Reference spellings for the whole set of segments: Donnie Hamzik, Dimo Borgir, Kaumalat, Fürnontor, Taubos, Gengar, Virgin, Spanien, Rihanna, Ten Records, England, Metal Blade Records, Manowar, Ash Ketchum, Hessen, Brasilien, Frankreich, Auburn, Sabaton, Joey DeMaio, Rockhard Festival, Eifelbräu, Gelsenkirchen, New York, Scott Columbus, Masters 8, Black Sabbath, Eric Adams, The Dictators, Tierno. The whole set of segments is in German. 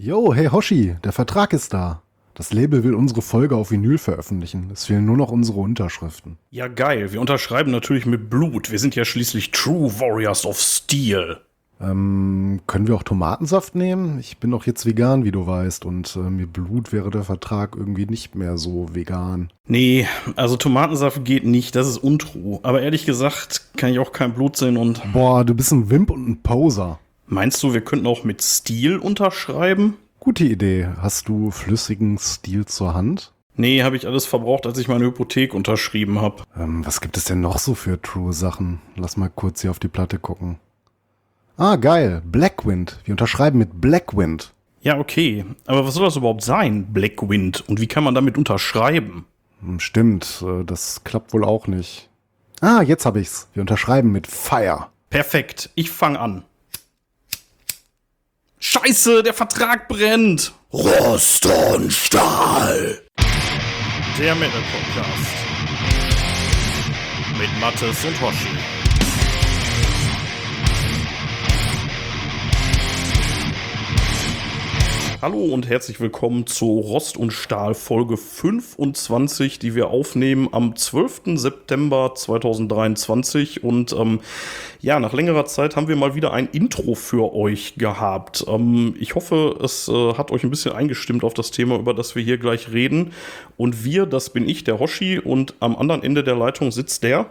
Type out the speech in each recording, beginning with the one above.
Yo, hey Hoshi, der Vertrag ist da. Das Label will unsere Folge auf Vinyl veröffentlichen. Es fehlen nur noch unsere Unterschriften. Ja, geil. Wir unterschreiben natürlich mit Blut. Wir sind ja schließlich True Warriors of Steel. Können wir auch Tomatensaft nehmen? Ich bin doch jetzt vegan, wie du weißt. Und mit Blut wäre der Vertrag irgendwie nicht mehr so vegan. Nee, also Tomatensaft geht nicht. Das ist untrue. Aber ehrlich gesagt kann ich auch kein Blut sehen und... Boah, du bist ein Wimp und ein Poser. Meinst du, wir könnten auch mit Steel unterschreiben? Gute Idee. Hast du flüssigen Steel zur Hand? Nee, habe ich alles verbraucht, als ich meine Hypothek unterschrieben habe. Was gibt es denn noch so für True-Sachen? Lass mal kurz hier auf die Platte gucken. Ah, geil. Blackwind. Wir unterschreiben mit Blackwind. Ja, okay. Aber was soll das überhaupt sein, Blackwind? Und wie kann man damit unterschreiben? Stimmt. Das klappt wohl auch nicht. Ah, jetzt habe ich's. Wir unterschreiben mit Fire. Perfekt. Ich fange an. Scheiße, der Vertrag brennt! Rost und Stahl! Der Metal Podcast. Mit Mattes und Hoshi. Hallo und herzlich willkommen zu Rost und Stahl Folge 25, die wir aufnehmen am 12. September 2023. Und ja, nach längerer Zeit haben wir mal wieder ein Intro für euch gehabt. Ich hoffe, es hat euch ein bisschen eingestimmt auf das Thema, über das wir hier gleich reden. Und wir, das bin ich, der Hoshi, und am anderen Ende der Leitung sitzt der...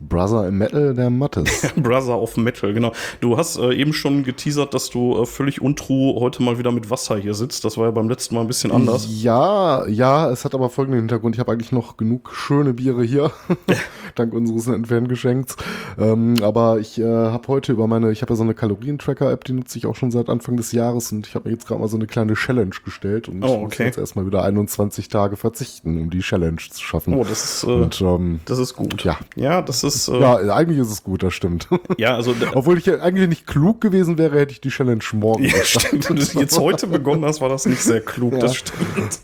Brother im Metal, der Mattes. Brother of Metal, genau. Du hast eben schon geteasert, dass du völlig untrue heute mal wieder mit Wasser hier sitzt. Das war ja beim letzten Mal ein bisschen anders. Ja, es hat aber folgenden Hintergrund. Ich habe eigentlich noch genug schöne Biere hier, dank unseres Entferngeschenks. Aber ich habe heute über meine, ich habe ja so eine Kalorientracker-App, die nutze ich auch schon seit Anfang des Jahres. Und ich habe mir jetzt gerade mal so eine kleine Challenge gestellt. Und ich muss jetzt erstmal wieder 21 Tage verzichten, um die Challenge zu schaffen. Oh, das ist gut. Ja, das ist... ja, eigentlich ist es gut, das stimmt. Ja, also obwohl ich ja eigentlich nicht klug gewesen wäre, hätte ich die Challenge morgen gestartet. Wenn du jetzt heute begonnen hast, war das nicht sehr klug, ja. Das stimmt.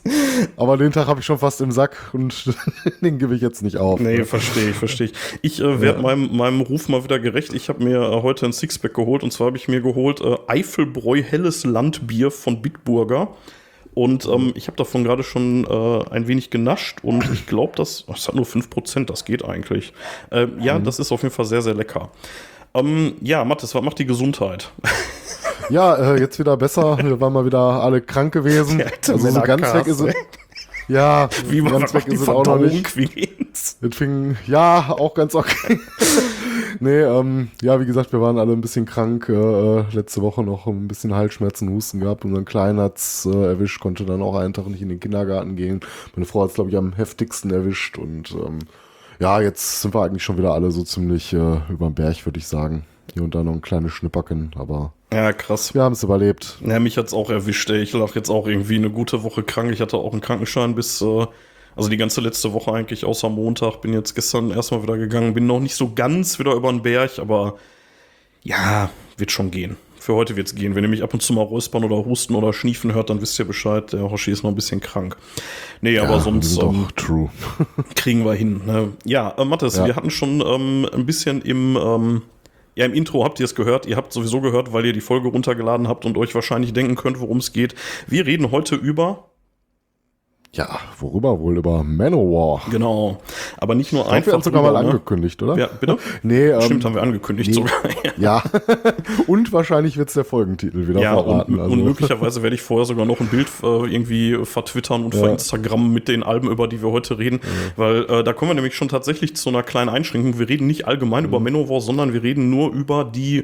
Aber den Tag habe ich schon fast im Sack und den gebe ich jetzt nicht auf. Nee, verstehe ich. Ich werde meinem Ruf mal wieder gerecht. Ich habe mir heute ein Sixpack geholt, und zwar habe ich mir geholt Eifelbräu helles Landbier von Bitburger. Und ich habe davon gerade schon ein wenig genascht, und ich glaube, das hat nur 5%, das geht eigentlich. Ja, das ist auf jeden Fall sehr, sehr lecker. Ja, Mathis, was macht die Gesundheit? Ja, jetzt wieder besser. Wir waren mal wieder alle krank gewesen. Also so ganz weg ist es. Ja, ganz weg ist es auch noch nicht. Wie geht's? Ja, auch ganz okay. Nee, ja, wie gesagt, wir waren alle ein bisschen krank, letzte Woche noch ein bisschen Halsschmerzen, Husten gehabt, unseren Kleinen hat's erwischt, konnte dann auch einen Tag nicht in den Kindergarten gehen, meine Frau hat's, glaube ich, am heftigsten erwischt, und ja, jetzt sind wir eigentlich schon wieder alle so ziemlich über den Berg, würde ich sagen. Hier und da noch ein kleines Schnippacken, aber... Ja, krass. Wir haben es überlebt. Ja, mich hat's auch erwischt, ey. Ich lag jetzt auch irgendwie eine gute Woche krank, ich hatte auch einen Krankenschein bis... Also die ganze letzte Woche eigentlich, außer Montag, bin jetzt gestern erstmal wieder gegangen, bin noch nicht so ganz wieder über den Berg, aber ja, wird schon gehen. Für heute wird's gehen. Wenn ihr mich ab und zu mal räuspern oder husten oder schniefen hört, dann wisst ihr Bescheid, der Hoshi ist noch ein bisschen krank. Nee, ja, aber sonst true. Kriegen wir hin. Ne? Ja, Mathis, wir hatten schon ein bisschen im Intro habt ihr es gehört. Ihr habt sowieso gehört, weil ihr die Folge runtergeladen habt und euch wahrscheinlich denken könnt, worum es geht. Wir reden heute über... Ja, worüber wohl? Über Manowar. Genau. Aber nicht nur einfach. Wir haben sogar mal angekündigt, oder? Ja, bitte? Nee, stimmt, haben wir angekündigt sogar. Ja. Und wahrscheinlich wird es der Folgentitel wieder verraten. Und möglicherweise werde ich vorher sogar noch ein Bild irgendwie vertwittern und verinstagrammen mit den Alben, über die wir heute reden. Weil da kommen wir nämlich schon tatsächlich zu einer kleinen Einschränkung. Wir reden nicht allgemein über Manowar, sondern wir reden nur über die...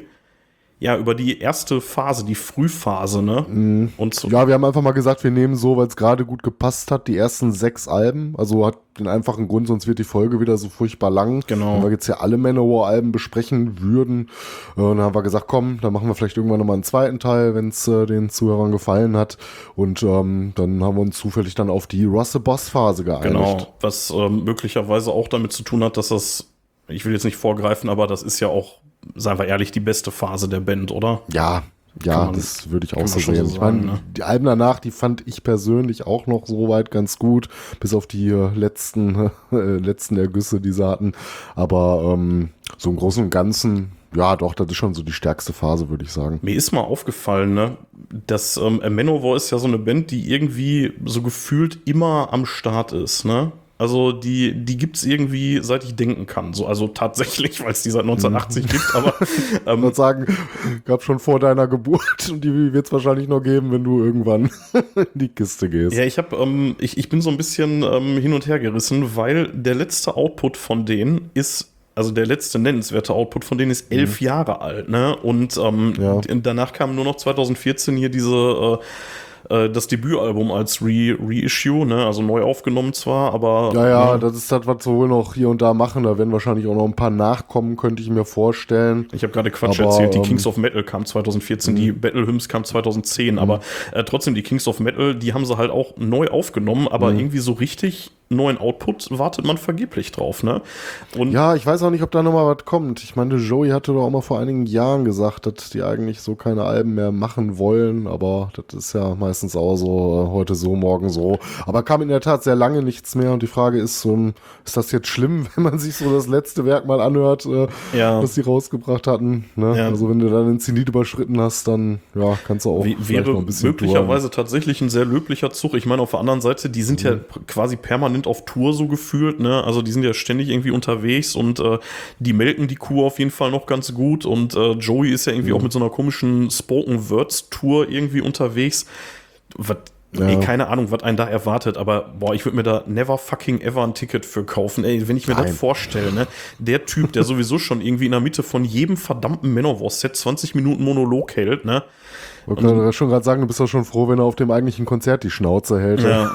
Ja, über die erste Phase, die Frühphase, ne? Mhm. Und so. Ja, wir haben einfach mal gesagt, wir nehmen so, weil es gerade gut gepasst hat, die ersten 6 Alben. Also hat den einfachen Grund, sonst wird die Folge wieder so furchtbar lang. Genau. Wenn wir jetzt hier alle Manowar-Alben besprechen würden, dann haben wir gesagt, komm, dann machen wir vielleicht irgendwann nochmal einen zweiten Teil, wenn es den Zuhörern gefallen hat. Und dann haben wir uns zufällig dann auf die Ross the Boss-Phase geeinigt. Genau, was möglicherweise auch damit zu tun hat, dass das, ich will jetzt nicht vorgreifen, aber das ist ja auch, seien wir ehrlich, die beste Phase der Band, oder? Ja, das würde ich auch so sehen. Ich meine, die Alben danach, die fand ich persönlich auch noch soweit ganz gut, bis auf die letzten Ergüsse, die sie hatten. Aber so im Großen und Ganzen Ja, doch, das ist schon so die stärkste Phase, würde ich sagen. Mir ist mal aufgefallen, ne, dass Manowar ist ja so eine Band, die irgendwie so gefühlt immer am Start ist, ne? Also die gibt's irgendwie, seit ich denken kann. So, also tatsächlich, weil es die seit 1980 gibt. Aber ich würde sagen, gab schon vor deiner Geburt und die wird's wahrscheinlich noch geben, wenn du irgendwann in die Kiste gehst. Ja, ich bin so ein bisschen hin und her gerissen, weil der letzte Output von denen ist, also der letzte nennenswerte Output von denen ist 11 Jahre alt, ne? Und ja, danach kam nur noch 2014 hier diese das Debütalbum als Reissue, ne? Also neu aufgenommen zwar, aber... Ja, das ist das, was wir wohl noch hier und da machen. Da werden wahrscheinlich auch noch ein paar nachkommen, könnte ich mir vorstellen. Ich habe gerade Quatsch erzählt. Die Kings of Metal kam 2014, die Battle Hymns kam 2010. Aber trotzdem, die Kings of Metal, die haben sie halt auch neu aufgenommen, aber irgendwie so richtig neuen Output wartet man vergeblich drauf, ne? Und ja, ich weiß auch nicht, ob da nochmal was kommt. Ich meine, Joey hatte doch auch mal vor einigen Jahren gesagt, dass die eigentlich so keine Alben mehr machen wollen, aber das ist ja meistens auch so, heute so, morgen so. Aber kam in der Tat sehr lange nichts mehr und die Frage ist, ist das jetzt schlimm, wenn man sich so das letzte Werk mal anhört, was die rausgebracht hatten, ne? Ja. Also wenn du dann den Zenit überschritten hast, dann ja, kannst du auch vielleicht noch ein bisschen möglicherweise touren. Tatsächlich ein sehr löblicher Zug. Ich meine, auf der anderen Seite, die sind ja quasi permanent auf Tour so gefühlt, ne? Also die sind ja ständig irgendwie unterwegs und die melken die Kuh auf jeden Fall noch ganz gut und Joey ist ja irgendwie auch mit so einer komischen Spoken-Words-Tour irgendwie unterwegs. Keine Ahnung, was einen da erwartet, aber boah, ich würde mir da never fucking ever ein Ticket für kaufen. Ey, wenn ich mir das vorstelle, ne? Der Typ, der sowieso schon irgendwie in der Mitte von jedem verdammten Manowar-Set 20 Minuten Monolog hält, ne? Ich wollte schon gerade sagen, du bist doch schon froh, wenn er auf dem eigentlichen Konzert die Schnauze hält. Ja.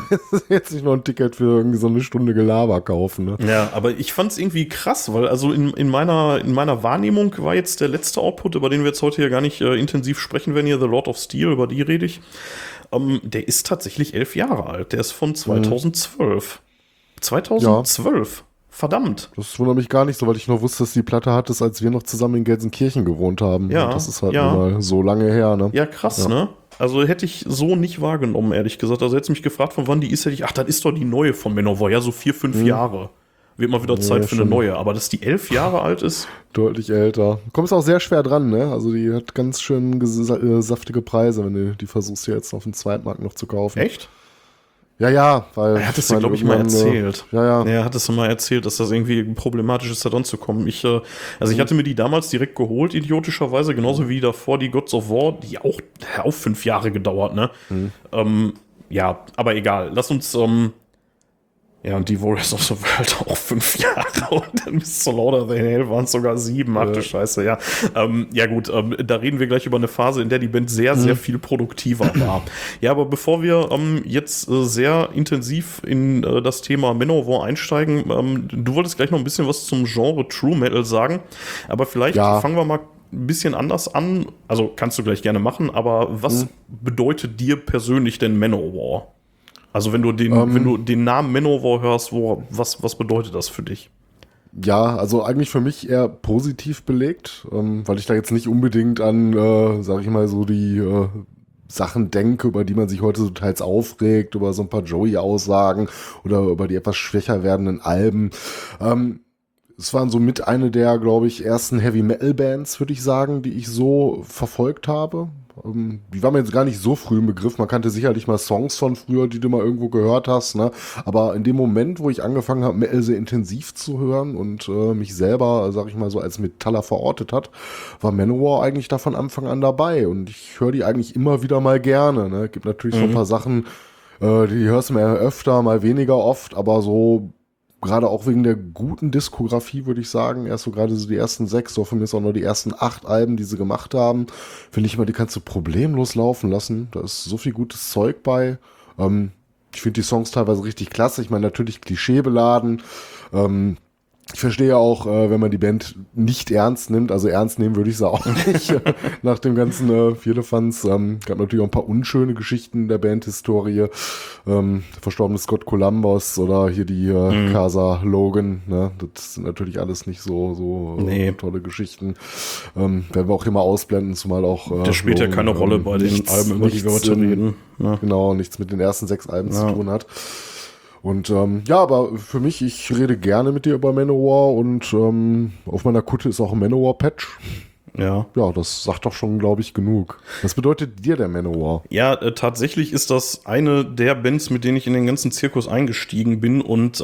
Jetzt nicht noch ein Ticket für irgendwie so eine Stunde Gelaber kaufen. Ne? Ja, aber ich fand es irgendwie krass, weil also in meiner Wahrnehmung war jetzt der letzte Output, über den wir jetzt heute hier gar nicht intensiv sprechen werden, hier The Lord of Steel, über die rede ich. Der ist tatsächlich 11 Jahre alt. Der ist von 2012. 2012? Ja. Verdammt. Das wundert mich gar nicht so, weil ich noch wusste, dass die Platte hattest, als wir noch zusammen in Gelsenkirchen gewohnt haben. Ja. Und das ist halt mal so lange her, ne? Ja, krass, ne? Also hätte ich so nicht wahrgenommen, ehrlich gesagt. Also hätte ich mich gefragt, von wann die ist, hätte ich, ach, das ist doch die neue von Manowar, ja, so 4, 5 Jahre. Wird mal wieder Zeit für eine neue, aber dass die 11 Jahre alt ist. Deutlich älter. Du kommst auch sehr schwer dran, ne? Also die hat ganz schön saftige Preise, wenn du die versuchst, hier jetzt auf dem Zweitmarkt noch zu kaufen. Echt? Ja, weil... Er hat es dir, glaube ich, mal erzählt. Er hat es mal erzählt, dass das irgendwie problematisch ist, da dran zu kommen. Ich hatte mir die damals direkt geholt, idiotischerweise, genauso wie davor die Gods of War, die auch 5 Jahre gedauert, ne? Aber egal. Lass uns... und die Warriors of the World auch 5 Jahre und dann bis zu Lord of the Hell waren es sogar 7. Ach du Scheiße, ja. Da reden wir gleich über eine Phase, in der die Band sehr, sehr viel produktiver war. Ja, aber bevor wir jetzt sehr intensiv in das Thema Manowar einsteigen, du wolltest gleich noch ein bisschen was zum Genre True Metal sagen, aber vielleicht fangen wir mal ein bisschen anders an. Also kannst du gleich gerne machen, aber was bedeutet dir persönlich denn Manowar? Also wenn du den Namen Manowar hörst, was bedeutet das für dich? Ja, also eigentlich für mich eher positiv belegt, weil ich da jetzt nicht unbedingt an, sag ich mal, so die Sachen denke, über die man sich heute so teils aufregt, über so ein paar Joey-Aussagen oder über die etwas schwächer werdenden Alben. Es waren so mit eine der, glaube ich, ersten Heavy-Metal-Bands, würde ich sagen, die ich so verfolgt habe. Die war mir jetzt gar nicht so früh im Begriff. Man kannte sicherlich mal Songs von früher, die du mal irgendwo gehört hast, ne? Aber in dem Moment, wo ich angefangen habe, Metal sehr intensiv zu hören und mich selber, sag ich mal, so als Metaller verortet hat, war Manowar eigentlich da von Anfang an dabei. Und ich höre die eigentlich immer wieder mal gerne, ne? Gibt natürlich so ein paar Sachen, die hörst du mal öfter, mal weniger oft, aber so gerade auch wegen der guten Diskografie, würde ich sagen, erst so gerade so die ersten 6, so von mir ist auch nur die ersten 8 Alben, die sie gemacht haben, finde ich immer, die kannst du problemlos laufen lassen. Da ist so viel gutes Zeug bei. Ich finde die Songs teilweise richtig klasse. Ich meine, natürlich klischeebeladen. Ich verstehe ja auch, wenn man die Band nicht ernst nimmt, also ernst nehmen würde ich sie auch nicht, nach dem ganzen Vierlefanz. Gab natürlich auch ein paar unschöne Geschichten der Bandhistorie, verstorbenes Scott Columbus oder hier die Casa Logan, ne? Das sind natürlich alles nicht so tolle Geschichten, werden wir auch immer ausblenden, zumal auch das spielt Logan, ja keine Rolle bei den Alben, über die wir heute reden. Genau, nichts mit den ersten 6 Alben zu tun hat. Und ja, aber für mich, ich rede gerne mit dir über Manowar und auf meiner Kutte ist auch ein Manowar-Patch. Ja. Ja, das sagt doch schon, glaube ich, genug. Was bedeutet dir der Manowar? Ja, tatsächlich ist das eine der Bands, mit denen ich in den ganzen Zirkus eingestiegen bin und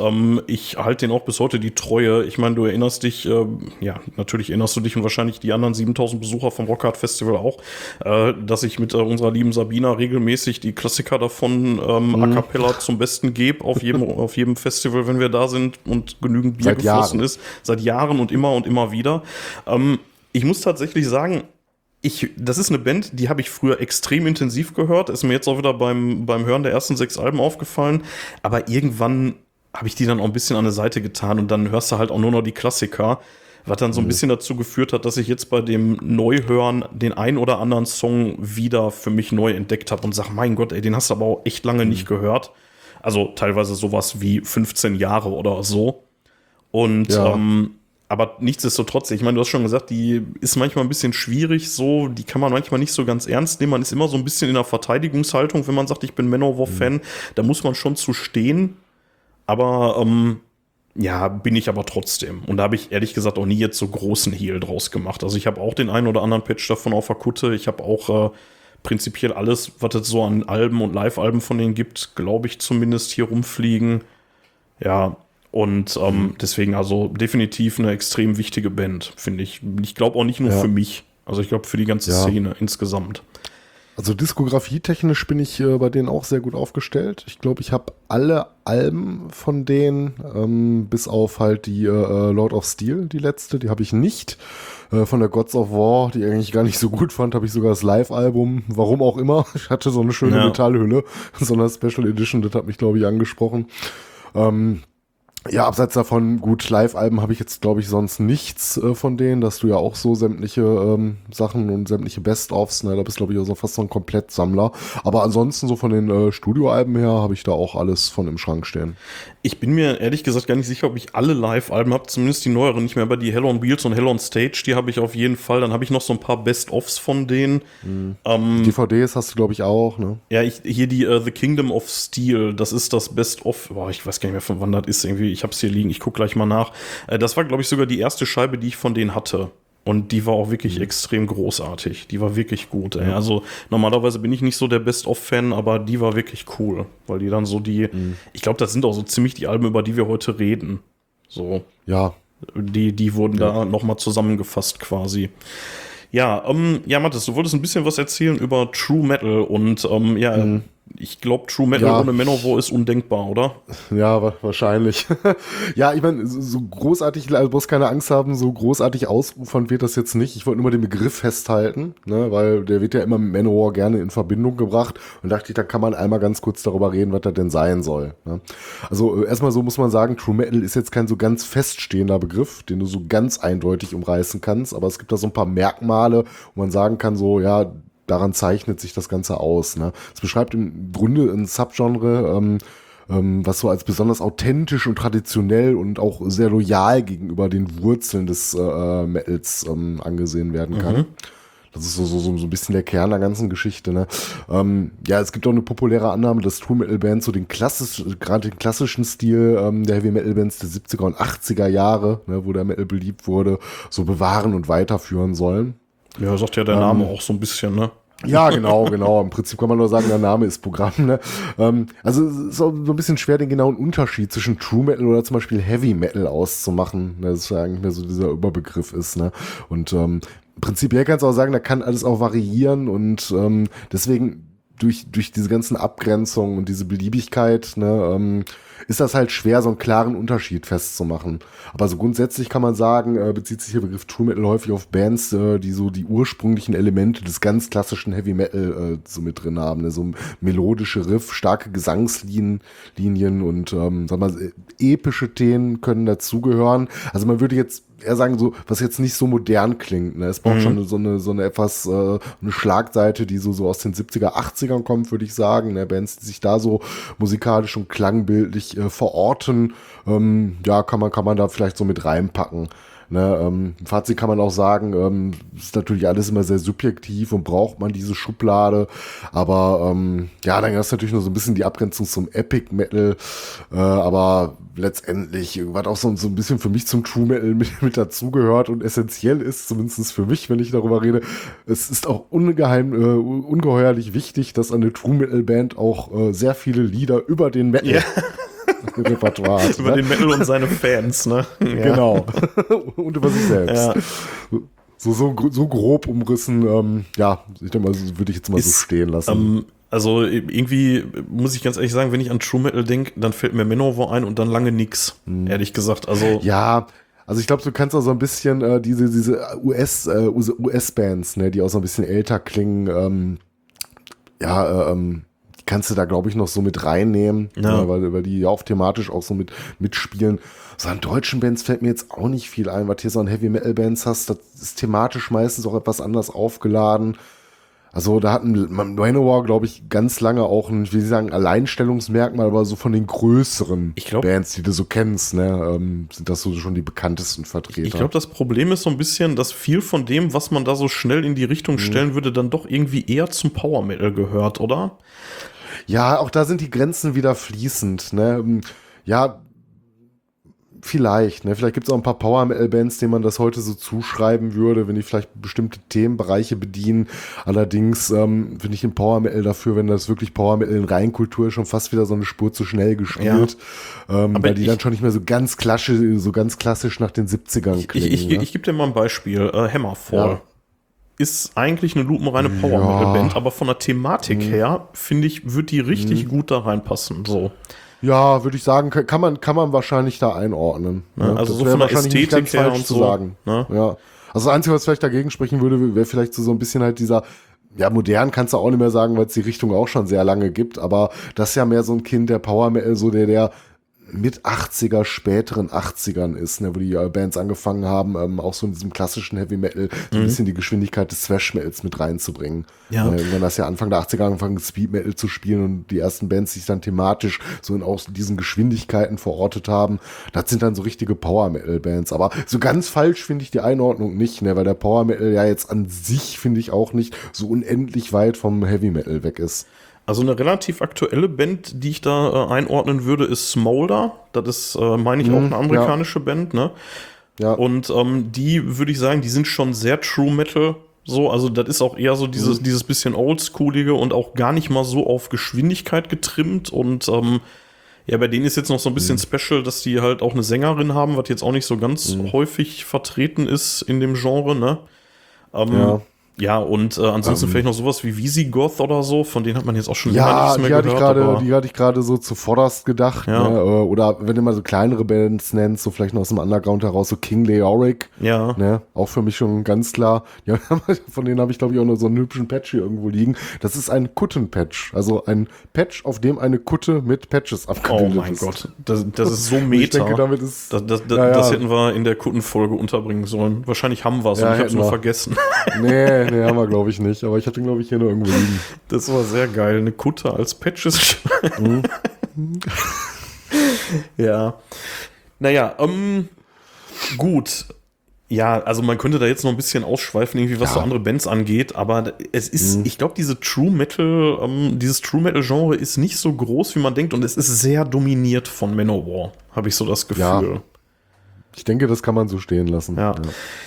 ich halte denen auch bis heute die Treue. Ich meine, du erinnerst dich, ja, natürlich erinnerst du dich und wahrscheinlich die anderen 7000 Besucher vom Rockhard Festival auch, dass ich mit unserer lieben Sabina regelmäßig die Klassiker davon a cappella zum Besten gebe auf jedem Festival, wenn wir da sind und genügend Bier geflossen ist. Seit Jahren und immer wieder. Ich muss tatsächlich sagen, das ist eine Band, die habe ich früher extrem intensiv gehört. Ist mir jetzt auch wieder beim Hören der ersten 6 Alben aufgefallen. Aber irgendwann habe ich die dann auch ein bisschen an der Seite getan und dann hörst du halt auch nur noch die Klassiker. Was dann so ein bisschen dazu geführt hat, dass ich jetzt bei dem Neuhören den ein oder anderen Song wieder für mich neu entdeckt habe und sage, mein Gott, ey, den hast du aber auch echt lange nicht gehört. Also teilweise sowas wie 15 Jahre oder so. Und aber nichtsdestotrotz, ich meine, du hast schon gesagt, die ist manchmal ein bisschen schwierig, so, die kann man manchmal nicht so ganz ernst nehmen. Man ist immer so ein bisschen in einer Verteidigungshaltung, wenn man sagt, ich bin Manowar-Fan, da muss man schon zu stehen. Aber ja, bin ich aber trotzdem. Und da habe ich ehrlich gesagt auch nie jetzt so großen Hehl draus gemacht. Also ich habe auch den einen oder anderen Patch davon auf der Kutte. Ich habe auch prinzipiell alles, was es so an Alben und Live-Alben von denen gibt, glaube ich zumindest, hier rumfliegen. Ja. Und deswegen also definitiv eine extrem wichtige Band, finde ich. Ich glaube auch nicht nur für mich, also ich glaube für die ganze Szene insgesamt. Also diskografietechnisch bin ich bei denen auch sehr gut aufgestellt. Ich glaube, ich habe alle Alben von denen, bis auf halt die Lord of Steel, die letzte, die habe ich nicht. Von der Gods of War, die ich eigentlich gar nicht so gut fand, habe ich sogar das Live-Album, warum auch immer. Ich hatte so eine schöne Metallhülle, so eine Special Edition, das hat mich, glaube ich, angesprochen. Ja, abseits davon, gut, Live-Alben habe ich jetzt, glaube ich, sonst nichts von denen, dass du ja auch so sämtliche Sachen und sämtliche Best-ofs, ne, da bist, glaube ich, also fast so ein Komplettsammler. Aber ansonsten so von den Studioalben her habe ich da auch alles von im Schrank stehen. Ich bin mir ehrlich gesagt gar nicht sicher, ob ich alle Live-Alben habe, zumindest die neueren nicht mehr, aber die Hell on Wheels und Hell on Stage, die habe ich auf jeden Fall. Dann habe ich noch so ein paar Best-ofs von denen. DVDs hast du, glaube ich, auch, ne? Ja, hier die The Kingdom of Steel, das ist das Best-of, boah, ich weiß gar nicht mehr, von wann das ist, irgendwie. Ich hab's hier liegen, ich guck gleich mal nach. Das war, glaube ich, sogar die erste Scheibe, die ich von denen hatte. Und die war auch wirklich extrem großartig. Die war wirklich gut. Ey. Also normalerweise bin ich nicht so der Best-of-Fan, aber die war wirklich cool. Weil die dann so die, ich glaube, das sind auch so ziemlich die Alben, über die wir heute reden. So. Ja. Die wurden da nochmal zusammengefasst quasi. Ja, ja, Mathis, du wolltest ein bisschen was erzählen über True Metal und ich glaube, True Metal ohne Manowar ist undenkbar, oder? Ja, wahrscheinlich. Ja, ich meine, so großartig, also bloß keine Angst haben, so großartig ausufern wird das jetzt nicht. Ich wollte nur mal den Begriff festhalten, ne, weil der wird ja immer mit Manowar gerne in Verbindung gebracht und dachte ich, da kann man einmal ganz kurz darüber reden, was das denn sein soll. Ne? Also erstmal so muss man sagen, True Metal ist jetzt kein so ganz feststehender Begriff, den du so ganz eindeutig umreißen kannst, aber es gibt da so ein paar Merkmale, wo man sagen kann, so, ja, daran zeichnet sich das Ganze aus. Ne? Es beschreibt im Grunde ein Subgenre, was so als besonders authentisch und traditionell und auch sehr loyal gegenüber den Wurzeln des Metals angesehen werden kann. Das ist so ein bisschen der Kern der ganzen Geschichte. Ne? Ja, es gibt auch eine populäre Annahme, dass True Metal Bands so den klassischen Stil der Heavy Metal Bands der 70er und 80er Jahre, ne, wo der Metal beliebt wurde, so bewahren und weiterführen sollen. Ja, sagt ja der Name auch so ein bisschen, ne? Ja, genau. Im Prinzip kann man nur sagen, der Name ist Programm, ne? Also es ist auch so ein bisschen schwer, den genauen Unterschied zwischen True Metal oder zum Beispiel Heavy Metal auszumachen, ne? Das ist ja eigentlich mehr so dieser Überbegriff ist, ne? Und prinzipiell kannst du auch sagen, da kann alles auch variieren und deswegen durch diese ganzen Abgrenzungen und diese Beliebigkeit, ne, ist das halt schwer, so einen klaren Unterschied festzumachen. Aber so grundsätzlich kann man sagen, bezieht sich der Begriff True Metal häufig auf Bands, die so die ursprünglichen Elemente des ganz klassischen Heavy Metal so mit drin haben. Ne? So melodische Riff, starke Gesangslinien und sag mal, epische Themen können dazugehören. Also man würde jetzt eher sagen, so, was jetzt nicht so modern klingt. Ne? Es braucht schon so eine etwas eine Schlagseite, die so aus den 70er, 80ern kommt, würde ich sagen. Ne? Bands, die sich da so musikalisch und klangbildlich verorten, ja, kann man da vielleicht so mit reinpacken. Ne, Fazit kann man auch sagen, ist natürlich alles immer sehr subjektiv und braucht man diese Schublade, aber ja, dann gab es natürlich nur so ein bisschen die Abgrenzung zum Epic Metal, aber letztendlich was auch so ein bisschen für mich zum True Metal mit dazugehört und essentiell ist, zumindest für mich, wenn ich darüber rede. Es ist auch ungeheuerlich wichtig, dass eine True Metal Band auch sehr viele Lieder über den Metal Repertoire hat, über den Metal und seine Fans, ne? Genau. Und über sich selbst. Ja. So grob umrissen, ja, ich denke mal, würde ich jetzt mal so stehen lassen. Also irgendwie muss ich ganz ehrlich sagen, wenn ich an True Metal denke, dann fällt mir Manowar ein und dann lange nix, ehrlich gesagt. Also ja. Also ich glaube, du kannst auch so ein bisschen diese US-Bands, ne, die auch so ein bisschen älter klingen, die kannst du da, glaube ich, noch so mit reinnehmen, ja. weil die ja auch thematisch auch so mitspielen. So an deutschen Bands fällt mir jetzt auch nicht viel ein, weil du hier so an Heavy-Metal-Bands hast, das ist thematisch meistens auch etwas anders aufgeladen. Also da hatten Manowar, glaube ich, ganz lange auch ein, wie sie sagen, Alleinstellungsmerkmal, aber so von den größeren Bands, die du so kennst, ne, sind das so schon die bekanntesten Vertreter. Ich glaube, das Problem ist so ein bisschen, dass viel von dem, was man da so schnell in die Richtung stellen würde, dann doch irgendwie eher zum Power Metal gehört, oder? Ja, auch da sind die Grenzen wieder fließend, ne? Ja, vielleicht, ne? Vielleicht gibt es auch ein paar Power-Metal-Bands, denen man das heute so zuschreiben würde, wenn die vielleicht bestimmte Themenbereiche bedienen. Allerdings finde ich im Power-Metal dafür, wenn das wirklich Power-Metal in Reinkultur ist, schon fast wieder so eine Spur zu schnell gespielt. Ja. Weil die dann schon nicht mehr so ganz klassisch nach den 70ern klingen. Ich gebe dir mal ein Beispiel. Hammerfall. Ja. Ist eigentlich eine lupenreine Power-Metal-Band, aber von der Thematik her, finde ich, wird die richtig gut da reinpassen. So. Ja, würde ich sagen, kann man wahrscheinlich da einordnen. Ne? Also so von der Ästhetik her und so. Sagen. Ne? Ja. Also das Einzige, was vielleicht dagegen sprechen würde, wäre vielleicht so ein bisschen halt dieser, ja, modern kannst du auch nicht mehr sagen, weil es die Richtung auch schon sehr lange gibt, aber das ist ja mehr so ein Kind der Power Metal, so der mit 80er, späteren 80ern ist, ne, wo die Bands angefangen haben, auch so in diesem klassischen Heavy Metal so ein bisschen die Geschwindigkeit des Thrash Metals mit reinzubringen. Ja. Wenn das ja Anfang der 80er angefangen, Speed Metal zu spielen und die ersten Bands sich dann thematisch so in auch diesen Geschwindigkeiten verortet haben, das sind dann so richtige Power Metal Bands. Aber so ganz falsch finde ich die Einordnung nicht, ne, weil der Power Metal ja jetzt an sich, finde ich, auch nicht so unendlich weit vom Heavy Metal weg ist. Also eine relativ aktuelle Band, die ich da einordnen würde, ist Smolder. Das ist, meine ich, auch eine amerikanische Band, ne? Ja. Und die, würde ich sagen, die sind schon sehr True Metal. So, also das ist auch eher so dieses bisschen Oldschoolige und auch gar nicht mal so auf Geschwindigkeit getrimmt. Und ja, bei denen ist jetzt noch so ein bisschen special, dass die halt auch eine Sängerin haben, was jetzt auch nicht so ganz häufig vertreten ist in dem Genre, ne? Ja. Ja, und ansonsten vielleicht noch sowas wie Visigoth oder so, von denen hat man jetzt auch schon immer nichts mehr gehört. Ja, die hatte ich gerade so zuvorderst gedacht. Ja. Ne? Oder wenn du mal so kleinere Bands nennst, so vielleicht noch aus dem Underground heraus, so King Leoric. Ja. Ne? Auch für mich schon ganz klar. Ja, von denen habe ich, glaube ich, auch noch so einen hübschen Patch hier irgendwo liegen. Das ist ein Kuttenpatch. Also ein Patch, auf dem eine Kutte mit Patches abgebildet ist. Oh mein Gott, das ist so meta. Ich denke, damit ist... Das hätten wir in der Kuttenfolge unterbringen sollen. Wahrscheinlich haben wir es und ich habe es nur vergessen. Nee. Nee, haben wir, glaube ich, nicht. Aber ich hatte, glaube ich, hier nur irgendwo liegen. Das war sehr geil. Eine Kutte als Patches. Ja. Naja, gut. Ja, also man könnte da jetzt noch ein bisschen ausschweifen, irgendwie was so andere Bands angeht. Aber es ist, ich glaube, dieses True-Metal-Genre ist nicht so groß, wie man denkt. Und es ist sehr dominiert von Manowar, habe ich so das Gefühl. Ja. Ich denke, das kann man so stehen lassen. Ja,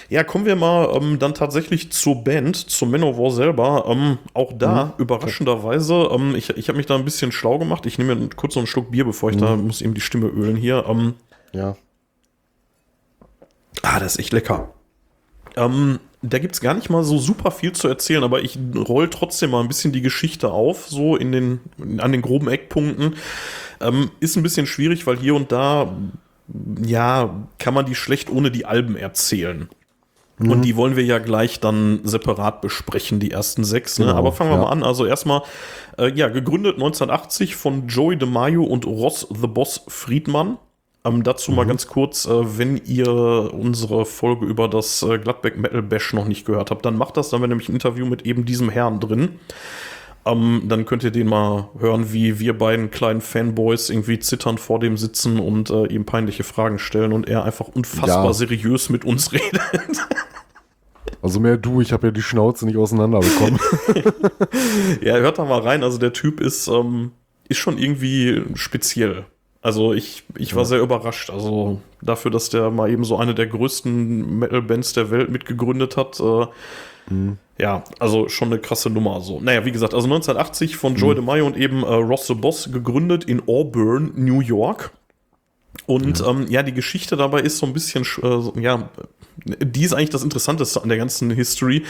ja, kommen wir mal dann tatsächlich zur Band, zu Manowar selber. Auch da, überraschenderweise, ich habe mich da ein bisschen schlau gemacht. Ich nehme mir kurz so einen Schluck Bier, bevor ich da muss eben die Stimme ölen hier. Ja. Ah, das ist echt lecker. Da gibt's gar nicht mal so super viel zu erzählen, aber ich roll trotzdem mal ein bisschen die Geschichte auf, so an den groben Eckpunkten. Ist ein bisschen schwierig, weil hier und da... ja, kann man die schlecht ohne die Alben erzählen. Mhm. Und die wollen wir ja gleich dann separat besprechen, die ersten 6. Ne? Genau, aber fangen wir mal an. Also erstmal, gegründet 1980 von Joey DeMaio und Ross the Boss Friedmann. Dazu mal ganz kurz, wenn ihr unsere Folge über das Gladbeck Metal Bash noch nicht gehört habt, dann macht das, dann haben wir nämlich ein Interview mit eben diesem Herrn drin. Dann könnt ihr den mal hören, wie wir beiden kleinen Fanboys irgendwie zitternd vor dem sitzen und ihm peinliche Fragen stellen und er einfach unfassbar seriös mit uns redet. Also mehr du, ich habe ja die Schnauze nicht auseinanderbekommen. Ja, hört da mal rein. Also der Typ ist schon irgendwie speziell. Also ich war sehr überrascht. Also dafür, dass der mal eben so eine der größten Metal-Bands der Welt mitgegründet hat. Ja, also schon eine krasse Nummer. So. Naja, wie gesagt, also 1980 von Joey DeMaio und eben Ross the Boss gegründet in Auburn, New York. Und die Geschichte dabei ist so ein bisschen, die ist eigentlich das Interessanteste an der ganzen History.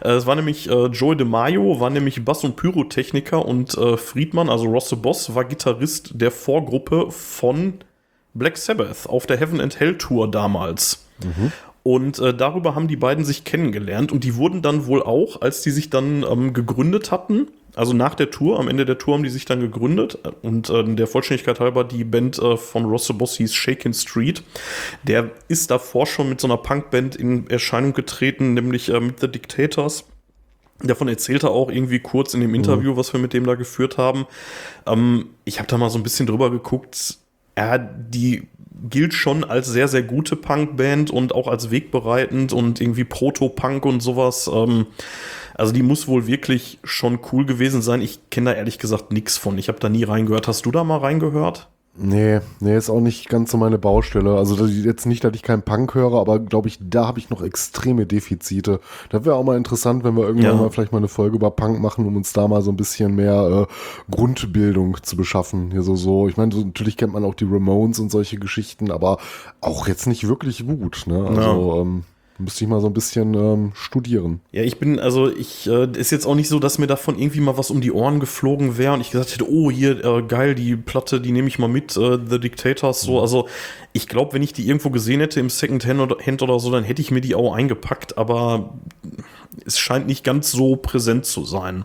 Es war nämlich, Joey DeMaio war nämlich Bass- und Pyrotechniker und Friedman, also Ross the Boss, war Gitarrist der Vorgruppe von Black Sabbath auf der Heaven and Hell Tour damals. Mhm. Und darüber haben die beiden sich kennengelernt und die wurden dann wohl auch, als die sich dann gegründet hatten, also nach der Tour, am Ende der Tour haben die sich dann gegründet und der Vollständigkeit halber, die Band von Ross the Boss hieß Shakin' Street. Der ist davor schon mit so einer Punkband in Erscheinung getreten, nämlich mit The Dictators. Davon erzählt er auch irgendwie kurz in dem Interview, was wir mit dem da geführt haben. Ich habe da mal so ein bisschen drüber geguckt. Die gilt schon als sehr, sehr gute Punkband und auch als wegbereitend und irgendwie Proto-Punk und sowas. Also die muss wohl wirklich schon cool gewesen sein. Ich kenne da ehrlich gesagt nichts von. Ich habe da nie reingehört. Hast du da mal reingehört? Nee, ist auch nicht ganz so meine Baustelle. Also jetzt nicht, dass ich keinen Punk höre, aber glaube ich, da habe ich noch extreme Defizite. Das wäre auch mal interessant, wenn wir irgendwann mal vielleicht mal eine Folge über Punk machen, um uns da mal so ein bisschen mehr Grundbildung zu beschaffen. Hier so. Ich meine, natürlich kennt man auch die Ramones und solche Geschichten, aber auch jetzt nicht wirklich gut. Ne? Also müsste ich mal so ein bisschen studieren. Ja, ist jetzt auch nicht so, dass mir davon irgendwie mal was um die Ohren geflogen wäre und ich gesagt hätte, oh, hier, geil, die Platte, die nehme ich mal mit, The Dictators, so. Also, ich glaube, wenn ich die irgendwo gesehen hätte im Secondhand oder so, dann hätte ich mir die auch eingepackt, aber es scheint nicht ganz so präsent zu sein.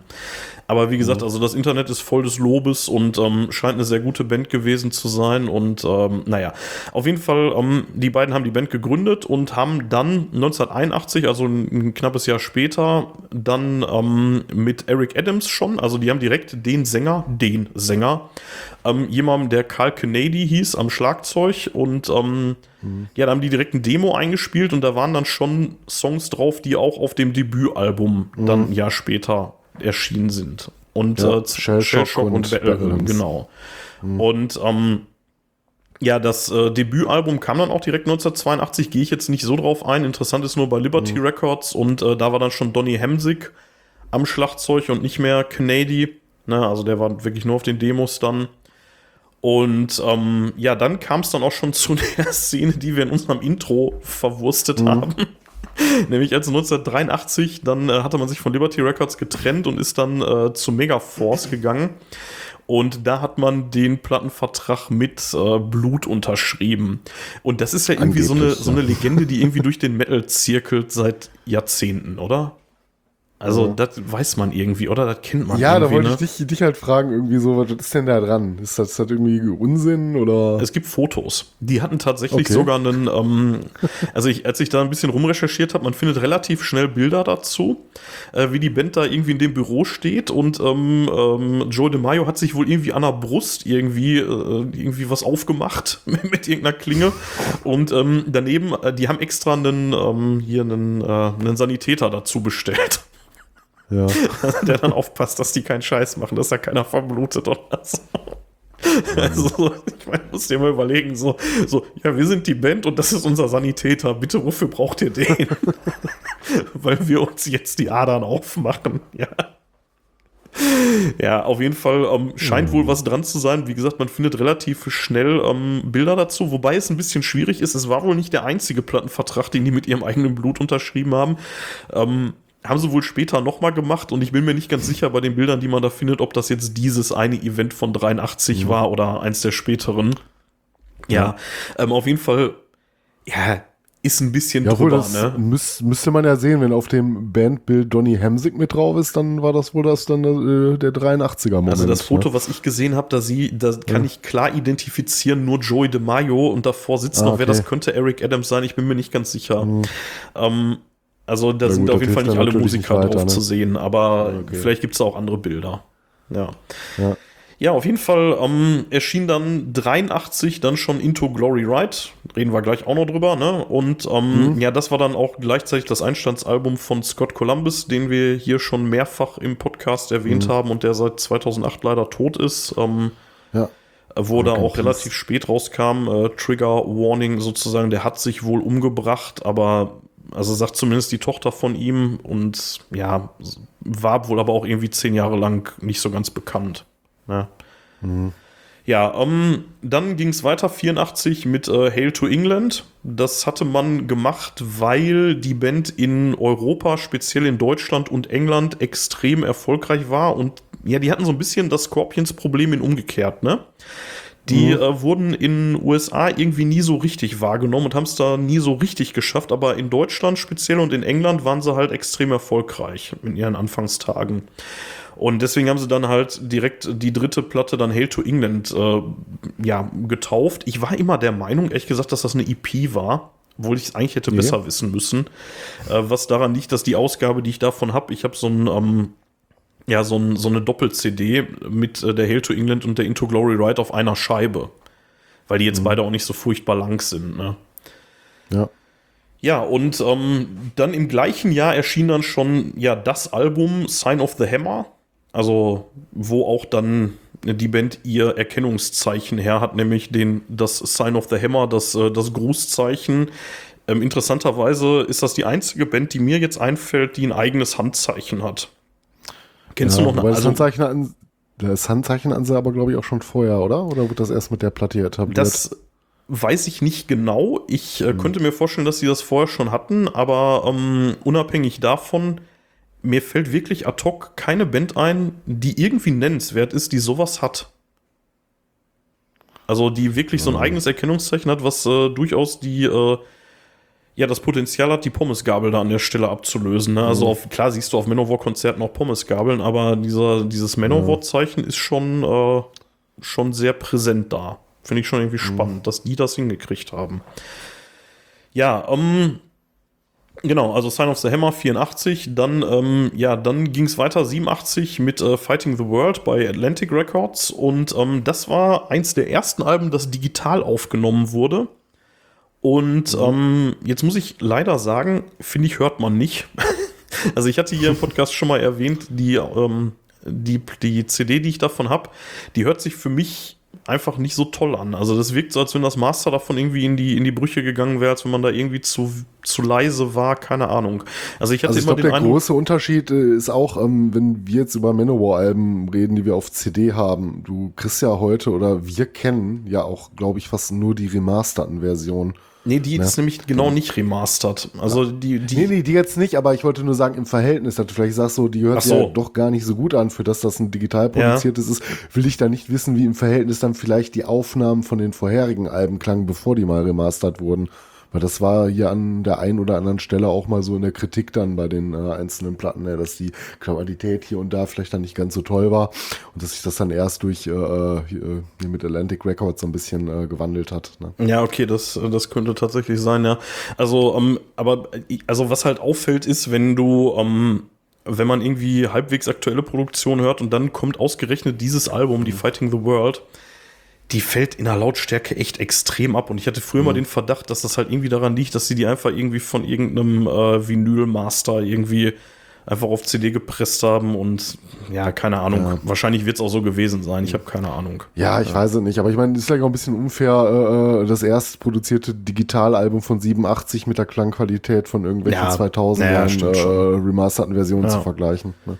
Aber wie gesagt, also das Internet ist voll des Lobes und scheint eine sehr gute Band gewesen zu sein. Und auf jeden Fall, die beiden haben die Band gegründet und haben dann 1981, also ein knappes Jahr später, dann mit Eric Adams schon, also die haben direkt den Sänger, jemanden, der Carl Kennedy hieß, am Schlagzeug und da haben die direkt ein Demo eingespielt und da waren dann schon Songs drauf, die auch auf dem Debütalbum dann ein Jahr später erschienen sind. Und Shellshock und Battle, genau. Und das Debütalbum kam dann auch direkt 1982, gehe ich jetzt nicht so drauf ein. Interessant ist nur bei Liberty Records und da war dann schon Donnie Hamzik am Schlagzeug und nicht mehr Kennedy. Na, also der war wirklich nur auf den Demos dann. Und dann kam es dann auch schon zu der Szene, die wir in unserem Intro verwurstet haben. Nämlich als 1983, dann hatte man sich von Liberty Records getrennt und ist dann zu Megaforce gegangen. Und da hat man den Plattenvertrag mit Blut unterschrieben. Und das ist ja irgendwie so eine Legende, die irgendwie durch den Metal zirkelt seit Jahrzehnten, oder? Also, das weiß man irgendwie, oder? Das kennt man. Ja, da wollte ich dich halt fragen, irgendwie so, was ist denn da dran? Ist das irgendwie Unsinn oder? Es gibt Fotos. Die hatten tatsächlich sogar einen, als ich da ein bisschen rumrecherchiert habe, man findet relativ schnell Bilder dazu, wie die Band da irgendwie in dem Büro steht und Joey DeMaio hat sich wohl irgendwie an der Brust irgendwie was aufgemacht mit irgendeiner Klinge und daneben, die haben extra einen Sanitäter dazu bestellt. Ja. Der dann aufpasst, dass die keinen Scheiß machen, dass da keiner verblutet oder so. Also, ich meine, muss dir mal überlegen, wir sind die Band und das ist unser Sanitäter. Bitte, wofür braucht ihr den? Weil wir uns jetzt die Adern aufmachen, ja. Ja, auf jeden Fall scheint wohl was dran zu sein. Wie gesagt, man findet relativ schnell Bilder dazu, wobei es ein bisschen schwierig ist. Es war wohl nicht der einzige Plattenvertrag, den die mit ihrem eigenen Blut unterschrieben haben. Haben sie wohl später nochmal gemacht und ich bin mir nicht ganz sicher bei den Bildern, die man da findet, ob das jetzt dieses eine Event von 83 war oder eins der späteren. Ja, auf jeden Fall, ja, ist ein bisschen drüber. Wohl, das müsste man ja sehen, wenn auf dem Bandbild Donnie Hamzik mit drauf ist, dann war das wohl der 83er-Moment. Also das Foto, was ich gesehen habe, da kann ich klar identifizieren, nur Joey DeMaio und davor sitzt noch, wer das könnte, Eric Adams sein, ich bin mir nicht ganz sicher. Also da sind auf jeden Fall nicht alle Musiker drauf zu sehen, aber vielleicht gibt es da auch andere Bilder. Ja. Ja. Ja, auf jeden Fall erschien dann 83 dann schon Into Glory Ride. Reden wir gleich auch noch drüber, ne? Und ja, das war dann auch gleichzeitig das Einstandsalbum von Scott Columbus, den wir hier schon mehrfach im Podcast erwähnt haben und der seit 2008 leider tot ist. Wo da auch relativ spät rauskam. Trigger Warning sozusagen, der hat sich wohl umgebracht, aber also sagt zumindest die Tochter von ihm und ja, war wohl aber auch irgendwie 10 Jahre lang nicht so ganz bekannt. Ja, dann ging es weiter 84 mit Hail to England. Das hatte man gemacht, weil die Band in Europa, speziell in Deutschland und England, extrem erfolgreich war. Und ja, die hatten so ein bisschen das Scorpions-Problem in umgekehrt, ne? Die wurden in USA irgendwie nie so richtig wahrgenommen und haben es da nie so richtig geschafft. Aber in Deutschland speziell und in England waren sie halt extrem erfolgreich in ihren Anfangstagen. Und deswegen haben sie dann halt direkt die dritte Platte dann Hail to England getauft. Ich war immer der Meinung, ehrlich gesagt, dass das eine EP war, obwohl ich es eigentlich hätte besser wissen müssen. Was daran liegt, dass die Ausgabe, die ich davon habe, ich habe so eine Doppel-CD mit der Hail to England und der Into Glory Ride auf einer Scheibe. Weil die jetzt beide auch nicht so furchtbar lang sind, ne? Ja. Ja, und dann im gleichen Jahr erschien dann schon ja das Album Sign of the Hammer. Also, wo auch dann die Band ihr Erkennungszeichen her hat, nämlich das Sign of the Hammer, das Grußzeichen. Interessanterweise ist das die einzige Band, die mir jetzt einfällt, die ein eigenes Handzeichen hat. Kennst du noch eine? Das Handzeichen hatten sie aber, glaube ich, auch schon vorher, oder? Oder wird das erst mit der Platte etabliert? Das weiß ich nicht genau. Ich könnte mir vorstellen, dass sie das vorher schon hatten, aber unabhängig davon, mir fällt wirklich ad hoc keine Band ein, die irgendwie nennenswert ist, die sowas hat. Also die wirklich so ein eigenes Erkennungszeichen hat, was durchaus das Potenzial hat, die Pommesgabel da an der Stelle abzulösen. Ne? Also klar siehst du auf Manowar-Konzerten auch Pommesgabeln, aber dieses Manowar-Zeichen ist schon sehr präsent da. Finde ich schon irgendwie spannend, dass die das hingekriegt haben. Ja, genau, also Sign of the Hammer 84, dann ging es weiter 87 mit Fighting the World bei Atlantic Records und das war eins der ersten Alben, das digital aufgenommen wurde. Und jetzt muss ich leider sagen, finde ich, hört man nicht. Also ich hatte hier im Podcast schon mal erwähnt, die CD, die ich davon habe, die hört sich für mich einfach nicht so toll an. Also das wirkt so, als wenn das Master davon irgendwie in die Brüche gegangen wäre, als wenn man da irgendwie zu leise war, keine Ahnung. Also ich hatte immer den Eindruck, der große Unterschied ist auch, wenn wir jetzt über Manowar-Alben reden, die wir auf CD haben, du kriegst ja heute, oder wir kennen ja auch, glaube ich, fast nur die remasterten Versionen. Nee, die ist nämlich genau nicht remastert. Also die jetzt nicht, aber ich wollte nur sagen, im Verhältnis, dass du vielleicht sagst, so, die hört ja doch gar nicht so gut an, für das das ein digital produziertes ist, will ich da nicht wissen, wie im Verhältnis dann vielleicht die Aufnahmen von den vorherigen Alben klangen, bevor die mal remastert wurden. Weil das war hier an der einen oder anderen Stelle auch mal so in der Kritik dann bei den einzelnen Platten, dass die Qualität hier und da vielleicht dann nicht ganz so toll war und dass sich das dann erst durch mit Atlantic Records so ein bisschen gewandelt hat. Ne? Ja, okay, das könnte tatsächlich sein, ja. Also, aber was halt auffällt ist, wenn man irgendwie halbwegs aktuelle Produktion hört und dann kommt ausgerechnet dieses Album, die Fighting the World, die fällt in der Lautstärke echt extrem ab. Und ich hatte früher mal den Verdacht, dass das halt irgendwie daran liegt, dass sie die einfach irgendwie von irgendeinem Vinylmaster irgendwie einfach auf CD gepresst haben. Und ja, keine Ahnung. Ja. Wahrscheinlich wird es auch so gewesen sein. Ich habe keine Ahnung. Ja, ich weiß es nicht. Aber ich meine, ist vielleicht auch ein bisschen unfair, das erst produzierte Digitalalbum von 87 mit der Klangqualität von irgendwelchen 2000ern remasterten Versionen zu vergleichen. Ne?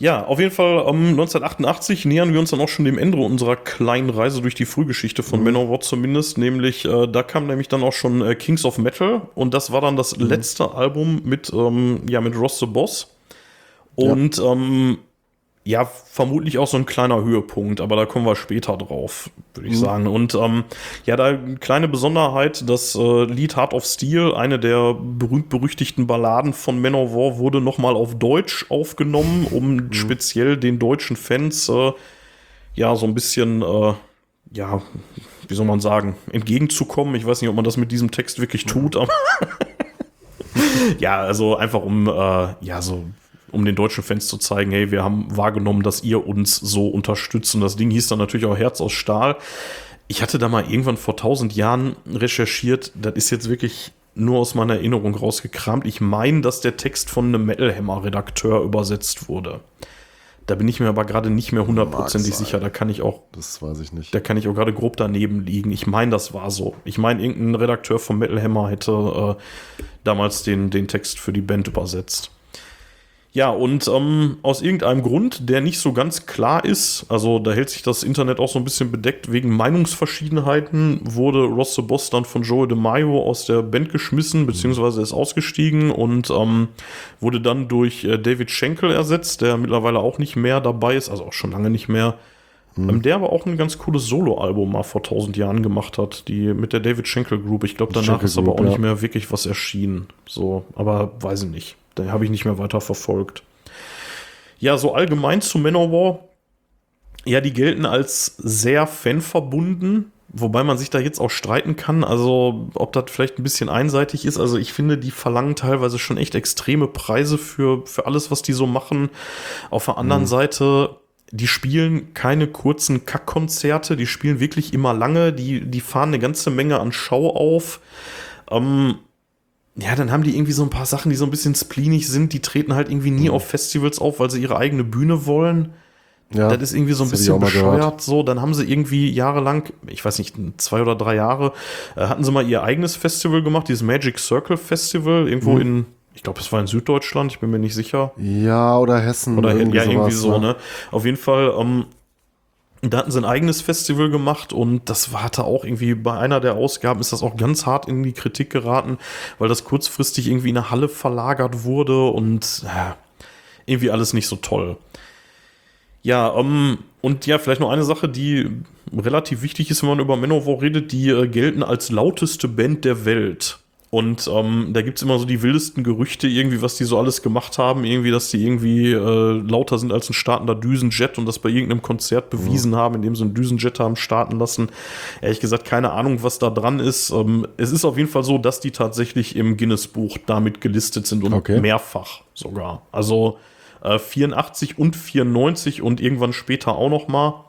Ja, auf jeden Fall 1988 nähern wir uns dann auch schon dem Ende unserer kleinen Reise durch die Frühgeschichte von Manowar zumindest, nämlich da kam nämlich dann auch schon Kings of Metal und das war dann das letzte Album mit Ross the Boss und vermutlich auch so ein kleiner Höhepunkt, aber da kommen wir später drauf, würde ich sagen. Und da eine kleine Besonderheit, das Lied Heart of Steel, eine der berühmt-berüchtigten Balladen von Manowar, wurde nochmal auf Deutsch aufgenommen, um speziell den deutschen Fans so ein bisschen wie soll man sagen, entgegenzukommen. Ich weiß nicht, ob man das mit diesem Text wirklich tut, aber ja, also einfach um so um den deutschen Fans zu zeigen, hey, wir haben wahrgenommen, dass ihr uns so unterstützt. Und das Ding hieß dann natürlich auch Herz aus Stahl. Ich hatte da mal irgendwann vor 1000 Jahren recherchiert, das ist jetzt wirklich nur aus meiner Erinnerung rausgekramt. Ich meine, dass der Text von einem Metal-Hammer-Redakteur übersetzt wurde. Da bin ich mir aber gerade nicht mehr hundertprozentig sicher. Da kann ich auch, das weiß ich nicht. Da kann ich auch gerade grob daneben liegen. Ich meine, das war so. Ich meine, irgendein Redakteur vom Metal Hammer hätte damals den Text für die Band übersetzt. Ja, und aus irgendeinem Grund, der nicht so ganz klar ist, also da hält sich das Internet auch so ein bisschen bedeckt, wegen Meinungsverschiedenheiten wurde Ross the Boss dann von Joey DeMaio aus der Band geschmissen, beziehungsweise ist ausgestiegen und wurde dann durch David Shankle ersetzt, der mittlerweile auch nicht mehr dabei ist, also auch schon lange nicht mehr, der aber auch ein ganz cooles Solo-Album mal vor 1000 Jahren gemacht hat, die mit der David Shankle Group. Ich glaube, danach ist aber auch nicht mehr wirklich was erschienen, so, aber weiß ich nicht. Da habe ich nicht mehr weiter verfolgt. Ja, so allgemein zu Manowar. Ja, die gelten als sehr fanverbunden, wobei man sich da jetzt auch streiten kann, also ob das vielleicht ein bisschen einseitig ist. Also ich finde, die verlangen teilweise schon echt extreme Preise für alles, was die so machen. Auf der anderen Seite, die spielen keine kurzen Kackkonzerte, die spielen wirklich immer lange, die fahren eine ganze Menge an Schau auf. Ja, dann haben die irgendwie so ein paar Sachen, die so ein bisschen spleenig sind. Die treten halt irgendwie nie auf Festivals auf, weil sie ihre eigene Bühne wollen. Ja, das ist irgendwie so ein bisschen bescheuert. So, dann haben sie irgendwie jahrelang, ich weiß nicht, 2 oder 3 Jahre, hatten sie mal ihr eigenes Festival gemacht, dieses Magic Circle Festival, irgendwo in, ich glaube, es war in Süddeutschland, ich bin mir nicht sicher. Ja, oder Hessen. Oder irgendwie ja, irgendwie sowas, so, ne? Auf jeden Fall, da hatten sie ein eigenes Festival gemacht und das hatte auch irgendwie bei einer der Ausgaben ist das auch ganz hart in die Kritik geraten, weil das kurzfristig irgendwie in eine Halle verlagert wurde und irgendwie alles nicht so toll. Ja, und ja, vielleicht noch eine Sache, die relativ wichtig ist, wenn man über Manowar redet, die gelten als lauteste Band der Welt. Und da gibt's immer so die wildesten Gerüchte irgendwie, was die so alles gemacht haben, irgendwie, dass die irgendwie lauter sind als ein startender Düsenjet und das bei irgendeinem Konzert bewiesen haben, indem sie einen Düsenjet haben starten lassen. Ehrlich gesagt, keine Ahnung, was da dran ist. Es ist auf jeden Fall so, dass die tatsächlich im Guinness-Buch damit gelistet sind und mehrfach sogar. Also 84 und 94 und irgendwann später auch noch mal.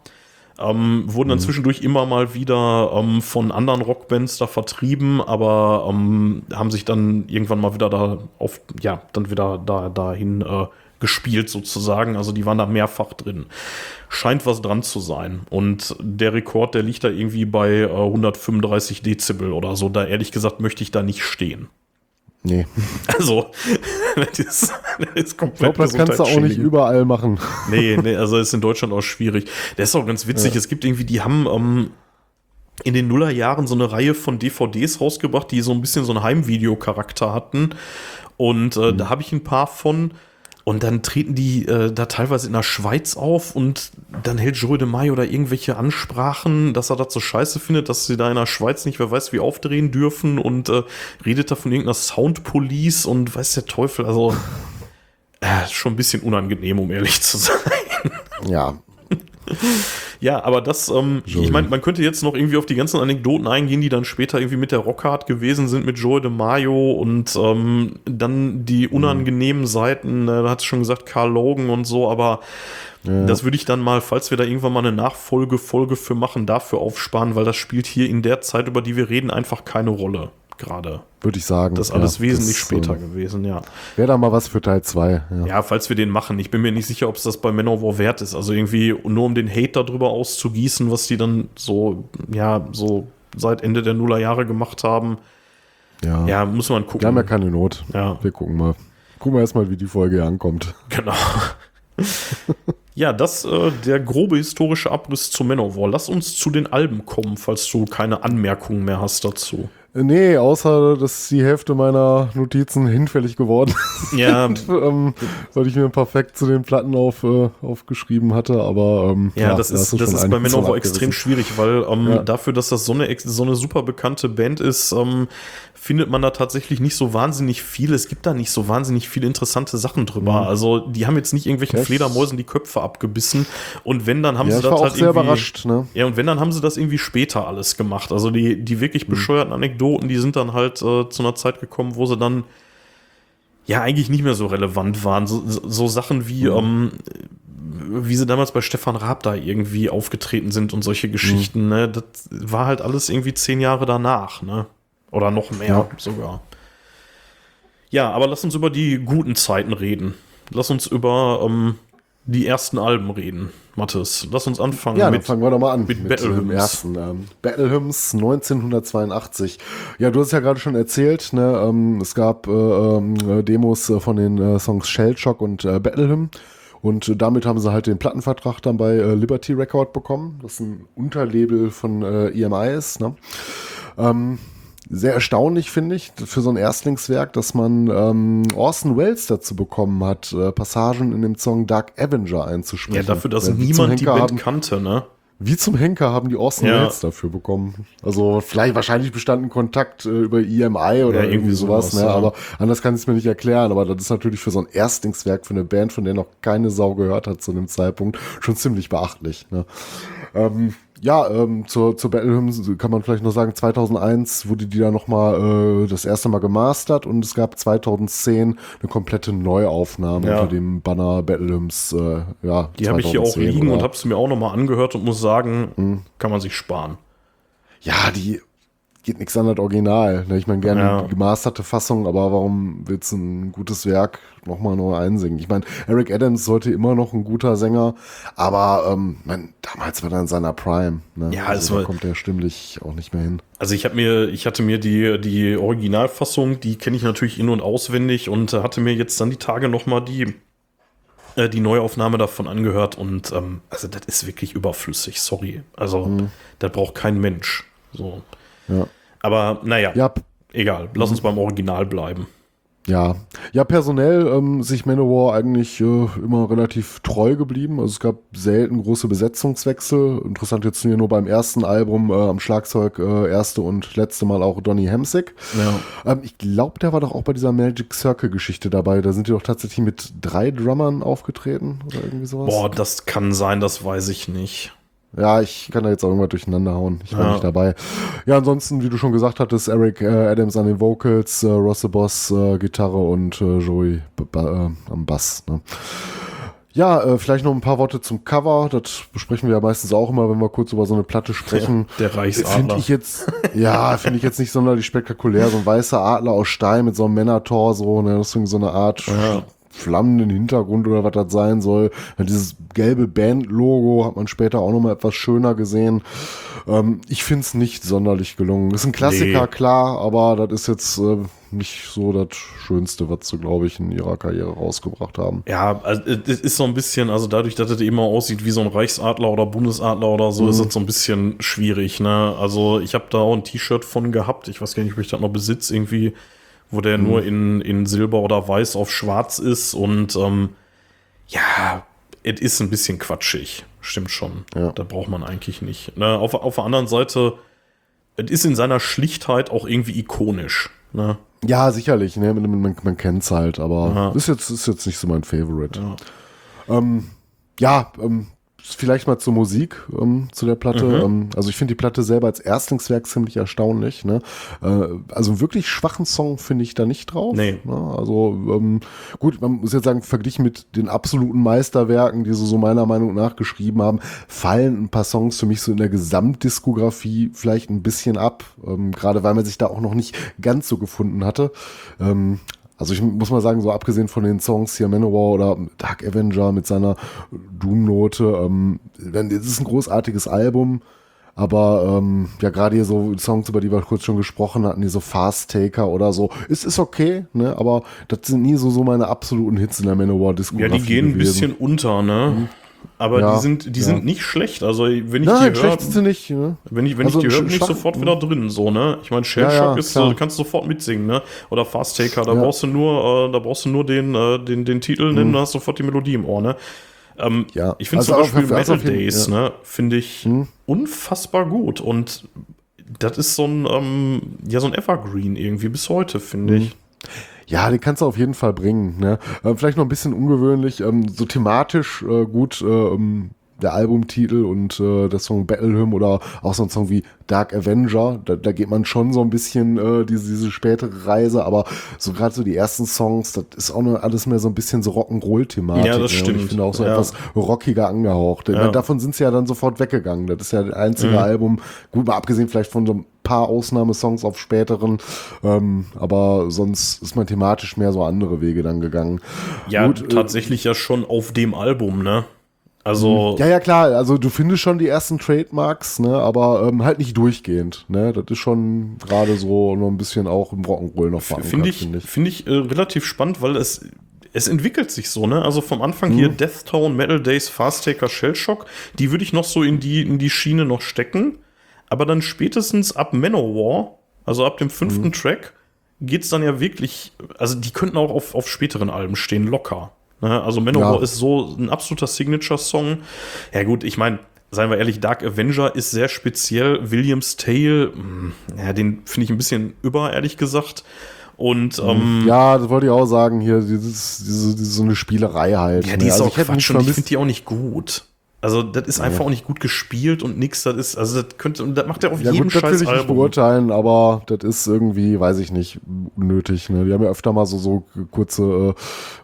Wurden dann zwischendurch immer mal wieder von anderen Rockbands da vertrieben, aber haben sich dann irgendwann mal wieder dahin gespielt sozusagen. Also die waren da mehrfach drin. Scheint was dran zu sein. Und der Rekord, der liegt da irgendwie bei 135 Dezibel oder so. Da ehrlich gesagt möchte ich da nicht stehen. Nee. Also, das ist komplett. Ich glaube, das kannst du auch nicht überall machen. Nee, also ist in Deutschland auch schwierig. Das ist auch ganz witzig. Ja. Es gibt irgendwie, die haben in den Nullerjahren so eine Reihe von DVDs rausgebracht, die so ein bisschen so einen Heimvideo-Charakter hatten. Und da habe ich ein paar von. Und dann treten die da teilweise in der Schweiz auf und dann hält Joey DeMaio oder irgendwelche Ansprachen, dass er das so scheiße findet, dass sie da in der Schweiz nicht wer weiß wie aufdrehen dürfen und redet da von irgendeiner Soundpolice und weiß der Teufel, also schon ein bisschen unangenehm, um ehrlich zu sein. Ja. Ja, aber das, ich meine, man könnte jetzt noch irgendwie auf die ganzen Anekdoten eingehen, die dann später irgendwie mit der Rockhard gewesen sind, mit Joey DeMaio und dann die unangenehmen Seiten, da hat es schon gesagt, Casa Logan und so, aber das würde ich dann mal, falls wir da irgendwann mal eine Nachfolgefolge für machen, dafür aufsparen, weil das spielt hier in der Zeit, über die wir reden, einfach keine Rolle gerade. Würde ich sagen. Das ist alles wesentlich später gewesen, ja. Wäre da mal was für Teil 2. Ja, falls wir den machen. Ich bin mir nicht sicher, ob es das bei Manowar wert ist. Also irgendwie nur um den Hate darüber auszugießen, was die dann so seit Ende der Nullerjahre gemacht haben. Ja, muss man gucken. Wir haben ja keine Not. Ja. Wir gucken mal. Gucken wir erstmal, wie die Folge hier ankommt. Genau. Ja, das der grobe historische Abriss zu Manowar. Lass uns zu den Alben kommen, falls du keine Anmerkungen mehr hast dazu. Nee, außer, dass die Hälfte meiner Notizen hinfällig geworden sind, weil ich mir ein paar Facts zu den Platten aufgeschrieben hatte, aber das ist bei Manowar extrem schwierig, weil dafür, dass das so eine super bekannte Band ist, findet man da tatsächlich nicht so wahnsinnig viel. Es gibt da nicht so wahnsinnig viele interessante Sachen drüber. Also die haben jetzt nicht irgendwelchen Fledermäusen die Köpfe abgebissen und wenn, dann haben sie das halt irgendwie... Ja, ich war auch sehr überrascht, ne? Ja, und wenn, dann haben sie das irgendwie später alles gemacht. Also die wirklich bescheuerten Anekdoten, die sind dann halt zu einer Zeit gekommen, wo sie dann ja eigentlich nicht mehr so relevant waren. So Sachen wie, wie sie damals bei Stefan Raab da irgendwie aufgetreten sind und solche Geschichten, ne? Das war halt alles irgendwie 10 Jahre danach, ne? Oder noch mehr sogar. Ja, aber lass uns über die guten Zeiten reden. Lass uns über die ersten Alben reden, Mathis. Lass uns anfangen. Ja, fangen wir doch mal an. Mit Battle Hymns. Ersten, Battle Hymns 1982. Ja, du hast es ja gerade schon erzählt, ne? Es gab Demos von den Songs Shellshock und Battle Hymn. Und damit haben sie halt den Plattenvertrag dann bei Liberty Record bekommen, das ein Unterlabel von EMI ist. Ne? Sehr erstaunlich, finde ich, für so ein Erstlingswerk, dass man Orson Welles dazu bekommen hat, Passagen in dem Song Dark Avenger einzusprechen. Ja, dafür, dass niemand die Band kannte, ne? Wie zum Henker haben die Orson Welles dafür bekommen. Also wahrscheinlich bestand ein Kontakt über EMI oder irgendwie sowas. Ne? Ja. Aber anders kann ich es mir nicht erklären. Aber das ist natürlich für so ein Erstlingswerk für eine Band, von der noch keine Sau gehört hat zu dem Zeitpunkt, schon ziemlich beachtlich. Ne? Zur Battle Hymns kann man vielleicht noch sagen, 2001 wurde die da nochmal das erste Mal gemastert und es gab 2010 eine komplette Neuaufnahme unter dem Banner Battle Hymns. Die habe ich hier auch liegen und habe es mir auch nochmal angehört und muss sagen, kann man sich sparen. Ja, die geht nichts an das Original. Ich meine, gerne eine gemasterte Fassung, aber warum willst du ein gutes Werk nochmal neu einsingen? Ich meine, Eric Adams sollte immer noch ein guter Sänger, aber damals war er in seiner Prime. Ne? Ja, also, da kommt er stimmlich auch nicht mehr hin. Also ich hatte mir die Originalfassung, die kenne ich natürlich in- und auswendig und hatte mir jetzt dann die Tage nochmal die Neuaufnahme davon angehört und also das ist wirklich überflüssig, sorry. Also das braucht kein Mensch. So. Ja. Aber naja, egal, lass uns beim Original bleiben. Ja, personell sich Manowar eigentlich immer relativ treu geblieben. Also es gab selten große Besetzungswechsel. Interessant jetzt nur beim ersten Album am Schlagzeug erste und letzte Mal auch Donnie Hamzik. Ja. Ich glaube, der war doch auch bei dieser Magic Circle Geschichte dabei. Da sind die doch tatsächlich mit 3 Drummern aufgetreten oder irgendwie sowas. Boah, das kann sein, das weiß ich nicht. Ja, ich kann da jetzt auch irgendwas durcheinander hauen. Ich war nicht dabei. Ja, ansonsten, wie du schon gesagt hattest, Eric Adams an den Vocals, Ross the Boss Gitarre und Joey am Bass. Ne? Ja, vielleicht noch ein paar Worte zum Cover. Das besprechen wir ja meistens auch immer, wenn wir kurz über so eine Platte sprechen. Der Reichsadler. Finde ich jetzt nicht sonderlich spektakulär. So ein weißer Adler aus Stein mit so einem Männertorso. Ne? Deswegen so eine Art... Ja. Flammenden Hintergrund oder was das sein soll. Dieses gelbe Bandlogo hat man später auch nochmal etwas schöner gesehen. Ich finde es nicht sonderlich gelungen. Ist ein Klassiker, klar, aber das ist jetzt nicht so das Schönste, was sie, glaube ich, in ihrer Karriere rausgebracht haben. Ja, also es ist so ein bisschen, also dadurch, dass es eben auch aussieht wie so ein Reichsadler oder Bundesadler oder so, ist es so ein bisschen schwierig. Ne? Also ich habe da auch ein T-Shirt von gehabt. Ich weiß gar nicht, ob ich das noch besitze, irgendwie wo der nur in Silber oder Weiß auf Schwarz ist und es ist ein bisschen quatschig, stimmt schon. Ja. Da braucht man eigentlich nicht. Ne, auf der anderen Seite, es ist in seiner Schlichtheit auch irgendwie ikonisch. Ne? Ja, sicherlich, ne? Man kennt es halt, aber ist jetzt nicht so mein Favorite. Ja, vielleicht mal zur Musik, zu der Platte. Also ich finde die Platte selber als Erstlingswerk ziemlich erstaunlich. Ne? Also wirklich schwachen Song finde ich da nicht drauf. Nee. Ne? Also gut, man muss jetzt sagen, verglichen mit den absoluten Meisterwerken, die sie so meiner Meinung nach geschrieben haben, fallen ein paar Songs für mich so in der Gesamtdiskografie vielleicht ein bisschen ab. Gerade weil man sich da auch noch nicht ganz so gefunden hatte. Also ich muss mal sagen, so abgesehen von den Songs hier Manowar oder Dark Avenger mit seiner Doom-Note, es ist ein großartiges Album, aber gerade hier so Songs, über die wir kurz schon gesprochen hatten, die so Fast Taker oder so, ist okay, ne? Aber das sind nie so meine absoluten Hits in der Manowar-Diskografie. Ja, die gehen ein bisschen unter, ne? Aber die sind nicht schlecht. Also wenn ich die höre, sind sie nicht. Ne? Wenn ich die höre, bin ich sofort wieder drin. So, ne? Ich meine, Shellshock ist, du kannst sofort mitsingen, ne? Oder Fast Taker, da brauchst du nur den Titel nennen, da hast du sofort die Melodie im Ohr, ne? Ich finde zum Beispiel Metal Days, ne? Finde ich unfassbar gut. Und das ist so ein Evergreen irgendwie bis heute, finde ich. Ja, den kannst du auf jeden Fall bringen. Ne? Vielleicht noch ein bisschen ungewöhnlich, so thematisch gut der Albumtitel und der Song Battle Hymn oder auch so ein Song wie Dark Avenger, da geht man schon so ein bisschen diese spätere Reise, aber so gerade so die ersten Songs, das ist auch nur alles mehr so ein bisschen so Rock'n'Roll-Thematik. Ja, das stimmt. Und ich finde auch so etwas rockiger angehaucht. Ja. Davon sind sie ja dann sofort weggegangen. Das ist ja das einzige Album, gut, mal abgesehen vielleicht von so ein paar Ausnahmesongs auf späteren, aber sonst ist man thematisch mehr so andere Wege dann gegangen. Ja, gut, tatsächlich ja schon auf dem Album, ne? Also ja, klar, also du findest schon die ersten Trademarks, ne, aber halt nicht durchgehend, ne, das ist schon gerade so noch ein bisschen auch im Rock'n'Roll noch verankert, finde ich relativ spannend, weil es entwickelt sich so, ne, also vom Anfang hier Death Tone, Metal Days, Fast Taker, Shellshock, die würde ich noch so in die Schiene noch stecken, aber dann spätestens ab Manowar, also ab dem 5. Track, geht's dann ja wirklich, also die könnten auch auf späteren Alben stehen, locker. Also Manowar ist so ein absoluter Signature-Song. Ja gut, ich meine, seien wir ehrlich, Dark Avenger ist sehr speziell. William's Tale, den finde ich ein bisschen über, ehrlich gesagt. Und ja, das wollte ich auch sagen, hier, diese eine Spielerei halt. Ja, die ist also auch Quatsch und ich finde die auch nicht gut. Also das ist einfach auch nicht gut gespielt und nix, das ist, also das könnte, und das macht ja auf jeden Scheiß Album. Ja gut, das will ich nicht beurteilen, aber das ist irgendwie, weiß ich nicht, unnötig, ne, die haben ja öfter mal so kurze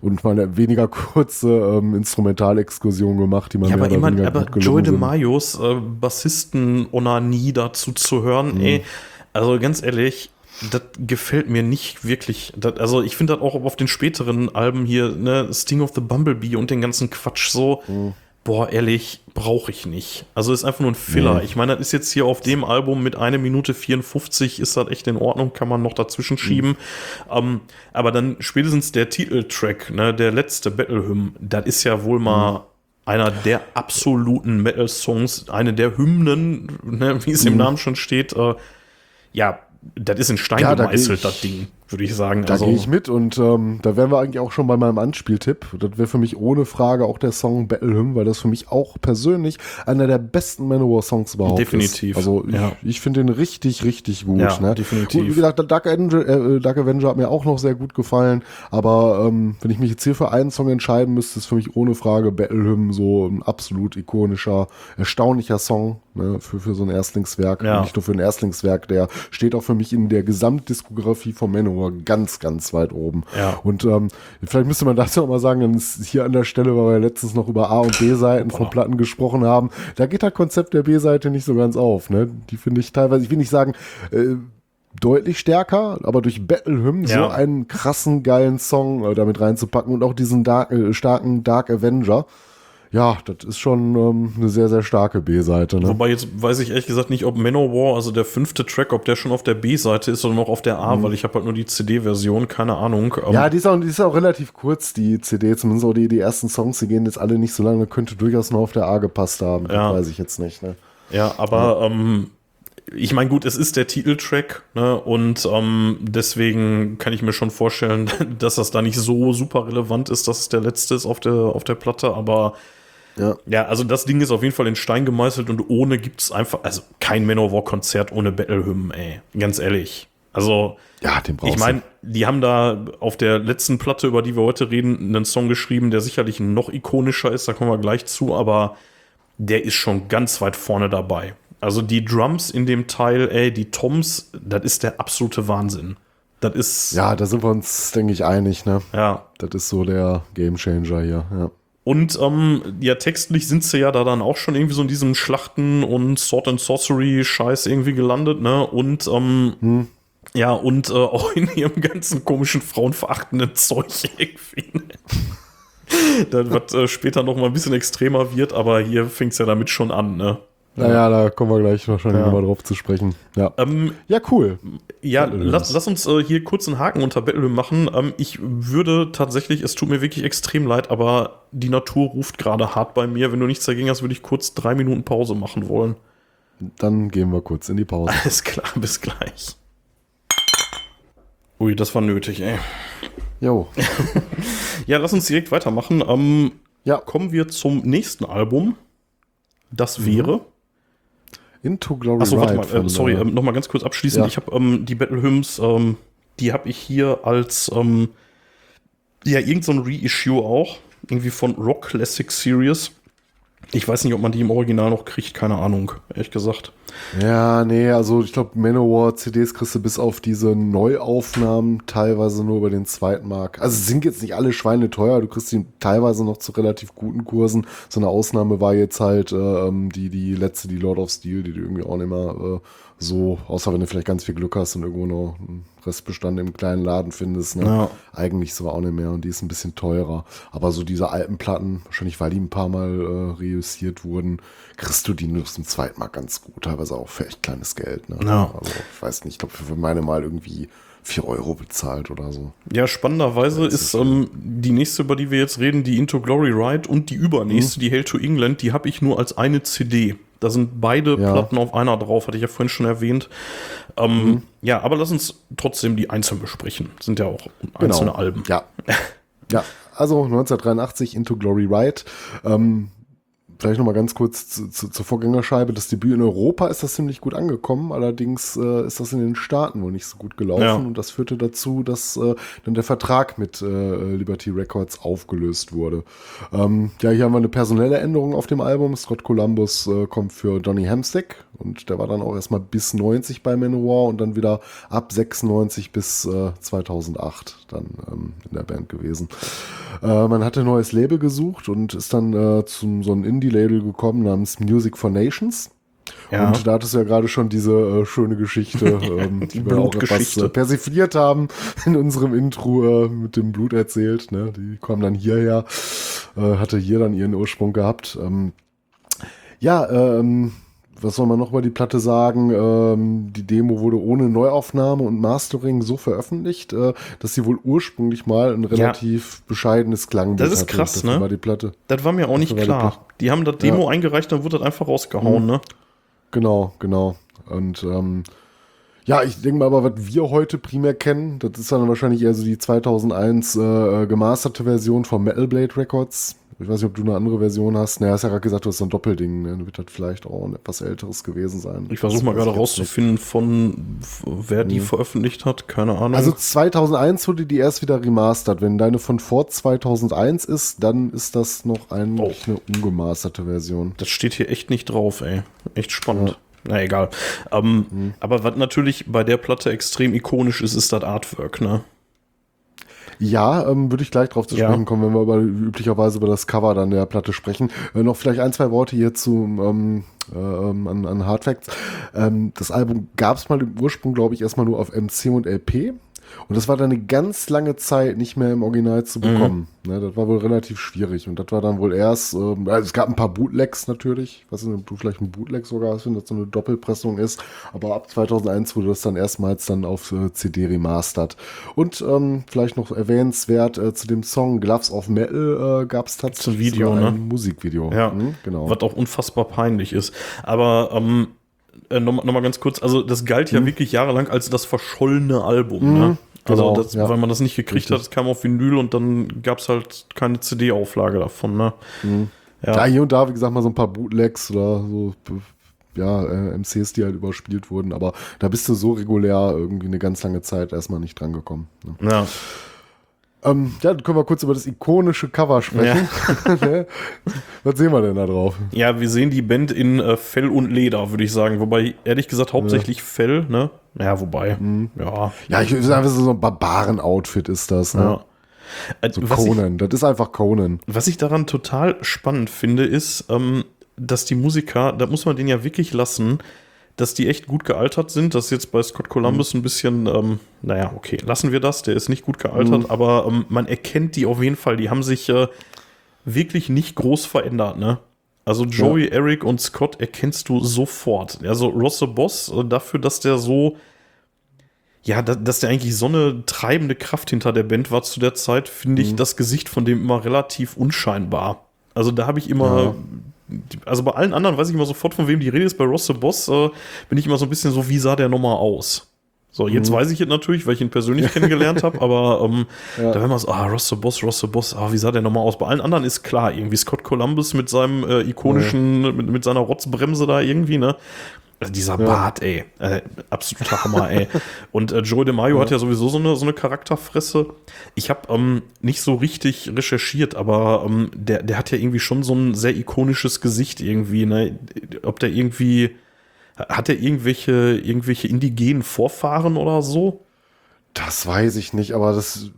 und mal eine weniger kurze Instrumentalexkursion gemacht, die man ja aber immer, aber Joey DeMaios Bassisten-Onanie dazu zu hören, ey, also ganz ehrlich, das gefällt mir nicht wirklich. Das, also ich finde das auch auf den späteren Alben hier, ne, Sting of the Bumblebee und den ganzen Quatsch so, boah, ehrlich, brauche ich nicht. Also ist einfach nur ein Filler. Ich meine, das ist jetzt hier auf dem Album mit 1 Minute 54, ist das echt in Ordnung, kann man noch dazwischen schieben. Aber dann spätestens der Titeltrack, ne, der letzte Battle Hymn, das ist ja wohl mal einer der absoluten Metal-Songs, eine der Hymnen, ne, wie es im Namen schon steht. Das ist in Stein gemeißelt, das Ding, würde ich sagen. Da gehe ich mit und da wären wir eigentlich auch schon bei meinem Anspieltipp. Das wäre für mich ohne Frage auch der Song Battle Hymn, weil das für mich auch persönlich einer der besten Manowar-Songs überhaupt ist. Definitiv. Also ich finde den richtig, richtig gut. Ja, ne? Definitiv. Und wie gesagt, Dark Avenger hat mir auch noch sehr gut gefallen, aber wenn ich mich jetzt hier für einen Song entscheiden müsste, ist für mich ohne Frage Battle Hymn so ein absolut ikonischer, erstaunlicher Song, ne? für so ein Erstlingswerk. Ja. Und nicht nur für ein Erstlingswerk, der steht auch für mich in der Gesamtdiskografie von Manowar ganz, ganz weit oben. Ja. Und vielleicht müsste man dazu auch mal sagen, dann ist hier an der Stelle, weil wir letztens noch über A- und B-Seiten von Platten gesprochen haben, da geht das Konzept der B-Seite nicht so ganz auf. Ne? Die finde ich teilweise, ich will nicht sagen, deutlich stärker, aber durch Battle Hymn so einen krassen, geilen Song damit reinzupacken und auch diesen starken Dark Avenger. Ja, das ist schon eine sehr, sehr starke B-Seite. Ne? Wobei jetzt weiß ich ehrlich gesagt nicht, ob Manowar, also der 5. Track, ob der schon auf der B-Seite ist oder noch auf der A, weil ich habe halt nur die CD-Version, keine Ahnung. Ja, die ist auch relativ kurz, die CD, zumindest auch die ersten Songs, die gehen jetzt alle nicht so lange, könnte durchaus noch auf der A gepasst haben, das weiß ich jetzt nicht. Ne? Ja, aber ich meine, gut, es ist der Titeltrack, ne? Und deswegen kann ich mir schon vorstellen, dass das da nicht so super relevant ist, dass es der letzte ist auf der Platte, aber ja, also das Ding ist auf jeden Fall in Stein gemeißelt und ohne gibt's einfach, also kein Manowar-Konzert ohne Battle-Hymn, ey. Ganz ehrlich. Also, ja, den brauchst du. Ich meine, die haben da auf der letzten Platte, über die wir heute reden, einen Song geschrieben, der sicherlich noch ikonischer ist, da kommen wir gleich zu, aber der ist schon ganz weit vorne dabei. Also die Drums in dem Teil, ey, die Toms, das ist der absolute Wahnsinn. Das ist. Ja, da sind wir uns, denke ich, einig, ne? Ja. Das ist so der Gamechanger hier, ja. Und textlich sind sie ja da dann auch schon irgendwie so in diesem Schlachten- und Sword-and-Sorcery-Scheiß irgendwie gelandet, ne? Und auch in ihrem ganzen komischen frauenverachtenden Zeug irgendwie. Ne? Das wird später noch mal ein bisschen extremer wird, aber hier fängt's ja damit schon an, ne? Naja, da kommen wir gleich wahrscheinlich nochmal drauf zu sprechen. Ja, cool. Ja, lass uns hier kurz einen Haken unter Battle Hymn machen. Ich würde tatsächlich, es tut mir wirklich extrem leid, aber die Natur ruft gerade hart bei mir. Wenn du nichts dagegen hast, würde ich kurz 3 Minuten Pause machen wollen. Dann gehen wir kurz in die Pause. Alles klar, bis gleich. Ui, das war nötig, ey. Jo. Ja, lass uns direkt weitermachen. Kommen wir zum nächsten Album. Das wäre... Into Glory. Achso, warte mal, sorry, nochmal ganz kurz abschließend. Ja. Ich habe die Battle Hymns, die habe ich hier als irgend so ein Reissue auch, irgendwie von Rock Classic Series. Ich weiß nicht, ob man die im Original noch kriegt, keine Ahnung, ehrlich gesagt. Ja, nee, also ich glaube, Manowar-CDs kriegst du bis auf diese Neuaufnahmen teilweise nur über den Zweitmarkt. Also sind jetzt nicht alle Schweine teuer, du kriegst die teilweise noch zu relativ guten Kursen. So eine Ausnahme war jetzt halt die letzte, die Lord of Steel, die du irgendwie auch nicht mehr so, außer wenn du vielleicht ganz viel Glück hast und irgendwo noch einen Restbestand im kleinen Laden findest, ne? Ja. Eigentlich so auch nicht mehr und die ist ein bisschen teurer. Aber so diese alten Platten, wahrscheinlich weil die ein paar Mal reüssiert wurden, kriegst du die nur zum zweiten Mal ganz gut, teilweise auch für echt kleines Geld. Ne? Ja. Also ich weiß nicht, ich glaube für meine mal irgendwie 4 € bezahlt oder so. Ja, spannenderweise ist die nächste, über die wir jetzt reden, die Into Glory Ride und die übernächste, die Hail to England, die habe ich nur als eine CD. Da sind beide Platten auf einer drauf, hatte ich ja vorhin schon erwähnt. Ja, aber lass uns trotzdem die einzeln besprechen. Das sind ja auch einzelne Alben. Ja. Ja, also 1983 Into Glory Ride. Vielleicht nochmal ganz kurz zur Vorgängerscheibe. Das Debüt in Europa ist das ziemlich gut angekommen. Allerdings ist das in den Staaten wohl nicht so gut gelaufen. Ja. Und das führte dazu, dass dann der Vertrag mit Liberty Records aufgelöst wurde. Ja, hier haben wir eine personelle Änderung auf dem Album. Scott Columbus kommt für Donnie Hamzik. Und der war dann auch erstmal bis 90 bei Manowar und dann wieder ab 96 bis 2008 dann in der Band gewesen. Man hatte ein neues Label gesucht und ist dann zu so einem Indie-Label gekommen namens Music for Nations. Ja. Und da hattest du ja gerade schon diese schöne Geschichte, die wir auch etwas persifliert haben in unserem Intro mit dem Blut erzählt. Ne? Die kamen dann hierher, hatte hier dann ihren Ursprung gehabt. Was soll man noch über die Platte sagen? Die Demo wurde ohne Neuaufnahme und Mastering so veröffentlicht, dass sie wohl ursprünglich mal ein relativ bescheidenes Klangbild hatte. Das ist krass, ne? War die Platte. Das war mir auch nicht klar. Die haben das Demo eingereicht, dann wurde das einfach rausgehauen, ne? Genau. Und ja, ich denke mal, aber was wir heute primär kennen, das ist dann wahrscheinlich eher so die 2001 gemasterte Version von Metal Blade Records. Ich weiß nicht, ob du eine andere Version hast. Naja, hast ja gerade gesagt, du hast so ein Doppelding. Ne? Dann wird das vielleicht auch ein etwas älteres gewesen sein. Ich versuche mal gerade rauszufinden, von wer die veröffentlicht hat. Keine Ahnung. Also 2001 wurde die erst wieder remastert. Wenn deine von vor 2001 ist, dann ist das noch eine ungemasterte Version. Das steht hier echt nicht drauf, ey. Echt spannend. Ja. Na egal. Aber was natürlich bei der Platte extrem ikonisch ist, ist das Artwork, ne? Ja, würde ich gleich drauf zu sprechen kommen, wenn wir üblicherweise über das Cover dann der Platte sprechen. Noch vielleicht ein, zwei Worte hier an Hardfacts. Das Album gab es mal im Ursprung, glaube ich, erstmal nur auf MC und LP. Und das war dann eine ganz lange Zeit nicht mehr im Original zu bekommen. Mhm. Ne, das war wohl relativ schwierig. Und das war dann wohl erst, es gab ein paar Bootlegs natürlich. Ich weiß nicht, ob du vielleicht ein Bootleg sogar hast, wenn das so eine Doppelpressung ist. Aber ab 2001 wurde das dann erstmals dann auf CD remastert. Und vielleicht noch erwähnenswert zu dem Song Gloves of Metal gab es tatsächlich ein Musikvideo. Ja, genau. Was auch unfassbar peinlich ist. Aber nochmal ganz kurz, also das galt ja wirklich jahrelang als das verschollene Album, ne? Genau, also das, weil man das nicht gekriegt hat, es kam auf Vinyl und dann gab es halt keine CD-Auflage davon, ne? Ja, hier und da, wie gesagt, mal so ein paar Bootlegs oder so, MCs, die halt überspielt wurden, aber da bist du so regulär irgendwie eine ganz lange Zeit erstmal nicht dran gekommen. Ne? Ja. Dann können wir kurz über das ikonische Cover sprechen. Ja. Was sehen wir denn da drauf? Ja, wir sehen die Band in Fell und Leder, würde ich sagen. Wobei, ehrlich gesagt, hauptsächlich Fell, ne? Ja, wobei. Ja, ich würde sagen, das ist so ein Barbaren-Outfit ist das, ne? Ja. So Conan, das ist einfach Conan. Was ich daran total spannend finde, ist, dass die Musiker, da muss man denen ja wirklich lassen, dass die echt gut gealtert sind. Das ist jetzt bei Scott Columbus ein bisschen, lassen wir das. Der ist nicht gut gealtert, aber man erkennt die auf jeden Fall. Die haben sich wirklich nicht groß verändert, ne? Also Joey, Eric und Scott erkennst du sofort. Also Ross the Boss, dafür, dass der so, dass der eigentlich so eine treibende Kraft hinter der Band war zu der Zeit, finde ich das Gesicht von dem immer relativ unscheinbar. Also da habe ich immer... Also bei allen anderen weiß ich immer sofort, von wem die Rede ist. Bei Ross the Boss bin ich immer so ein bisschen so, wie sah der nochmal aus? So, jetzt weiß ich jetzt natürlich, weil ich ihn persönlich kennengelernt habe, aber da war immer so, Ross the Boss, wie sah der nochmal aus? Bei allen anderen ist klar, irgendwie Scott Columbus mit seinem ikonischen, mit seiner Rotzbremse da irgendwie, ne? Also dieser Bart, ey. Absoluter Hammer, ey. Und Joey DeMaio hat ja sowieso so eine Charakterfresse. Ich habe nicht so richtig recherchiert, aber der hat ja irgendwie schon so ein sehr ikonisches Gesicht irgendwie. Ne? Hat er irgendwelche indigenen Vorfahren oder so? Das weiß ich nicht, aber das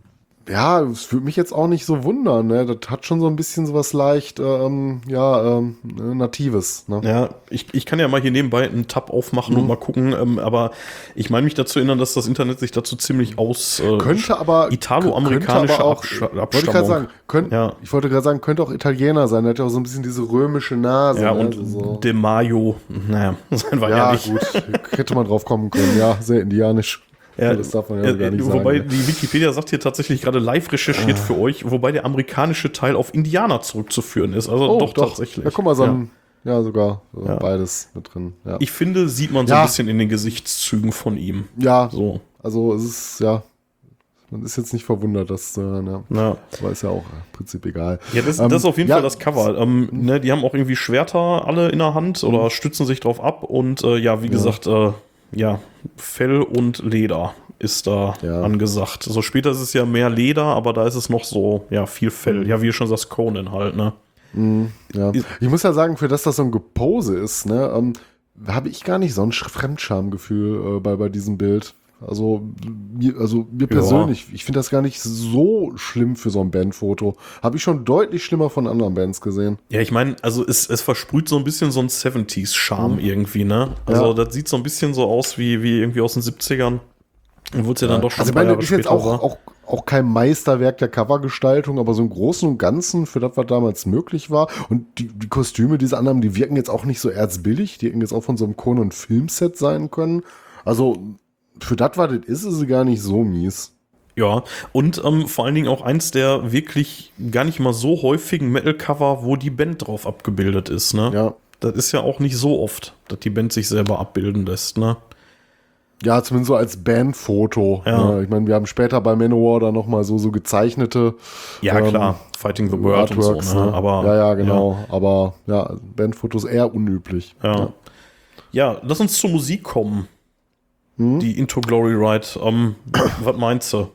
würde mich jetzt auch nicht so wundern, ne? Das hat schon so ein bisschen sowas leicht, Natives, ne? Ja, ich kann ja mal hier nebenbei einen Tab aufmachen und mal gucken, aber ich meine mich dazu erinnern, dass das Internet sich dazu ziemlich italoamerikanische Abstammung. Ich wollte gerade sagen, könnte auch Italiener sein, der hat ja auch so ein bisschen diese römische Nase. Ja, und also so. DeMaio, naja, sein war ja nicht. Ja, gut, hätte man drauf kommen können, ja, sehr indianisch. Ja, das darf man ja gar nicht wobei sagen, die Wikipedia sagt hier tatsächlich gerade live recherchiert für euch, wobei der amerikanische Teil auf Indianer zurückzuführen ist. Also doch tatsächlich. Ja, guck mal, so ein, sogar beides mit drin. Ja. Ich finde, sieht man so ein bisschen in den Gesichtszügen von ihm. Ja, so. Also es ist, man ist jetzt nicht verwundert, dass, aber ist ja auch im Prinzip egal. Ja, das ist auf jeden Fall das Cover. Die haben auch irgendwie Schwerter alle in der Hand oder stützen sich drauf ab und gesagt, Fell und Leder ist da angesagt. So später ist es ja mehr Leder, aber da ist es noch so, viel Fell. Ja, wie du schon sagst, Conan halt, ne? Ja. Ich muss ja sagen, für das so ein Gepose ist, ne, habe ich gar nicht so ein Fremdschamgefühl bei diesem Bild. Also mir persönlich, ich finde das gar nicht so schlimm für so ein Bandfoto. Habe ich schon deutlich schlimmer von anderen Bands gesehen. Ja, ich meine, also es versprüht so ein bisschen so ein 70s-Charme irgendwie, ne? Also das sieht so ein bisschen so aus wie irgendwie aus den 70ern. Und wurde es ja dann doch schon ein paar Jahre später. Also ich meine, das ist jetzt auch kein Meisterwerk der Covergestaltung, aber so im Großen und Ganzen für das, was damals möglich war. Und die Kostüme, diese anderen, die wirken jetzt auch nicht so erzbillig. Die hätten jetzt auch von so einem Conan-Filmset sein können. Also für das, was das ist es gar nicht so mies. Ja, und vor allen Dingen auch eins der wirklich gar nicht mal so häufigen Metal-Cover, wo die Band drauf abgebildet ist, ne? Ja. Das ist ja auch nicht so oft, dass die Band sich selber abbilden lässt, ne? Ja, zumindest so als Bandfoto. Ja. Ne? Ich meine, wir haben später bei Manowar dann nochmal so gezeichnete. Ja, klar. Fighting the World Artworks, und so, ne? Aber, ja, genau. Ja. Aber Bandfotos eher unüblich. Ja, lass uns zur Musik kommen. Die Into Glory Ride, was meinst du?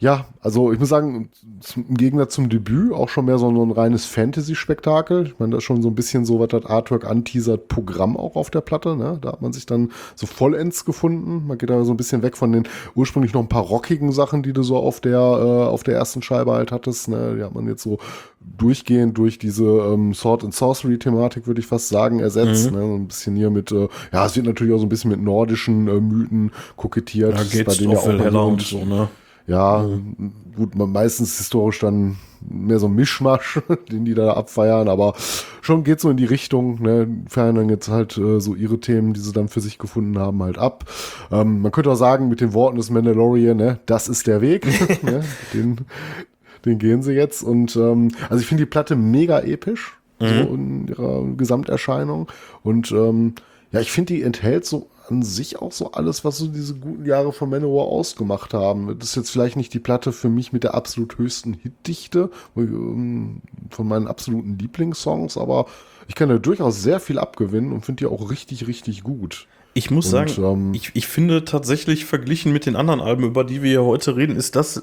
Ja, also ich muss sagen, im Gegensatz zum Debüt auch schon mehr so ein reines Fantasy-Spektakel. Ich meine, das ist schon so ein bisschen so, was das Artwork anteasert, Programm auch auf der Platte. Ne? Da hat man sich dann so vollends gefunden. Man geht da so ein bisschen weg von den ursprünglich noch ein paar rockigen Sachen, die du so auf der ersten Scheibe halt hattest. Ne? Die hat man jetzt so durchgehend durch diese Sword and Sorcery-Thematik, würde ich fast sagen, ersetzt. Ne? So ein bisschen hier mit, es wird natürlich auch so ein bisschen mit nordischen Mythen kokettiert. Da geht's bei auf Hellhammer und so, ne? Ja, gut, meistens historisch dann mehr so ein Mischmasch, den die da abfeiern, aber schon geht's so in die Richtung, ne, feiern dann jetzt halt so ihre Themen, die sie dann für sich gefunden haben, halt ab. Man könnte auch sagen, mit den Worten des Mandalorian, ne, das ist der Weg, ne, den gehen sie jetzt und, also ich finde die Platte mega episch, so in ihrer Gesamterscheinung und, ich finde, die enthält so an sich auch so alles, was so diese guten Jahre von Manowar ausgemacht haben. Das ist jetzt vielleicht nicht die Platte für mich mit der absolut höchsten Hitdichte von meinen absoluten Lieblingssongs, aber ich kann da durchaus sehr viel abgewinnen und finde die auch richtig, richtig gut. Ich muss sagen, ich finde tatsächlich verglichen mit den anderen Alben, über die wir ja heute reden, ist das,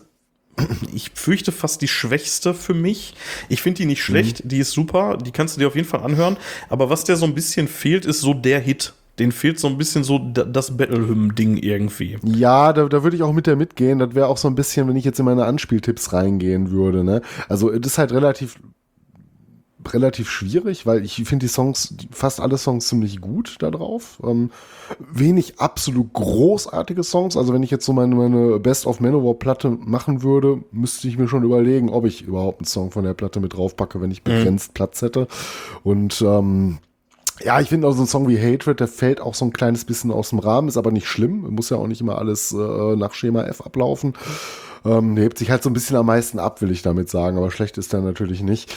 ich fürchte, fast die schwächste für mich. Ich finde die nicht schlecht, die ist super, die kannst du dir auf jeden Fall anhören, aber was der so ein bisschen fehlt, ist so der Hit. Den fehlt so ein bisschen so das Battle-Hymn-Ding irgendwie. Ja, da würde ich auch mit der mitgehen. Das wäre auch so ein bisschen, wenn ich jetzt in meine Anspieltipps reingehen würde. Ne? Also das ist halt relativ schwierig, weil ich finde die Songs, fast alle Songs ziemlich gut da drauf. Wenig absolut großartige Songs. Also wenn ich jetzt so meine Best-of-Manowar-Platte machen würde, müsste ich mir schon überlegen, ob ich überhaupt einen Song von der Platte mit draufpacke, wenn ich begrenzt Platz hätte. Und ich finde auch so ein Song wie Hatred, der fällt auch so ein kleines bisschen aus dem Rahmen, ist aber nicht schlimm, muss ja auch nicht immer alles nach Schema F ablaufen. Der hebt sich halt so ein bisschen am meisten ab, will ich damit sagen, aber schlecht ist er natürlich nicht.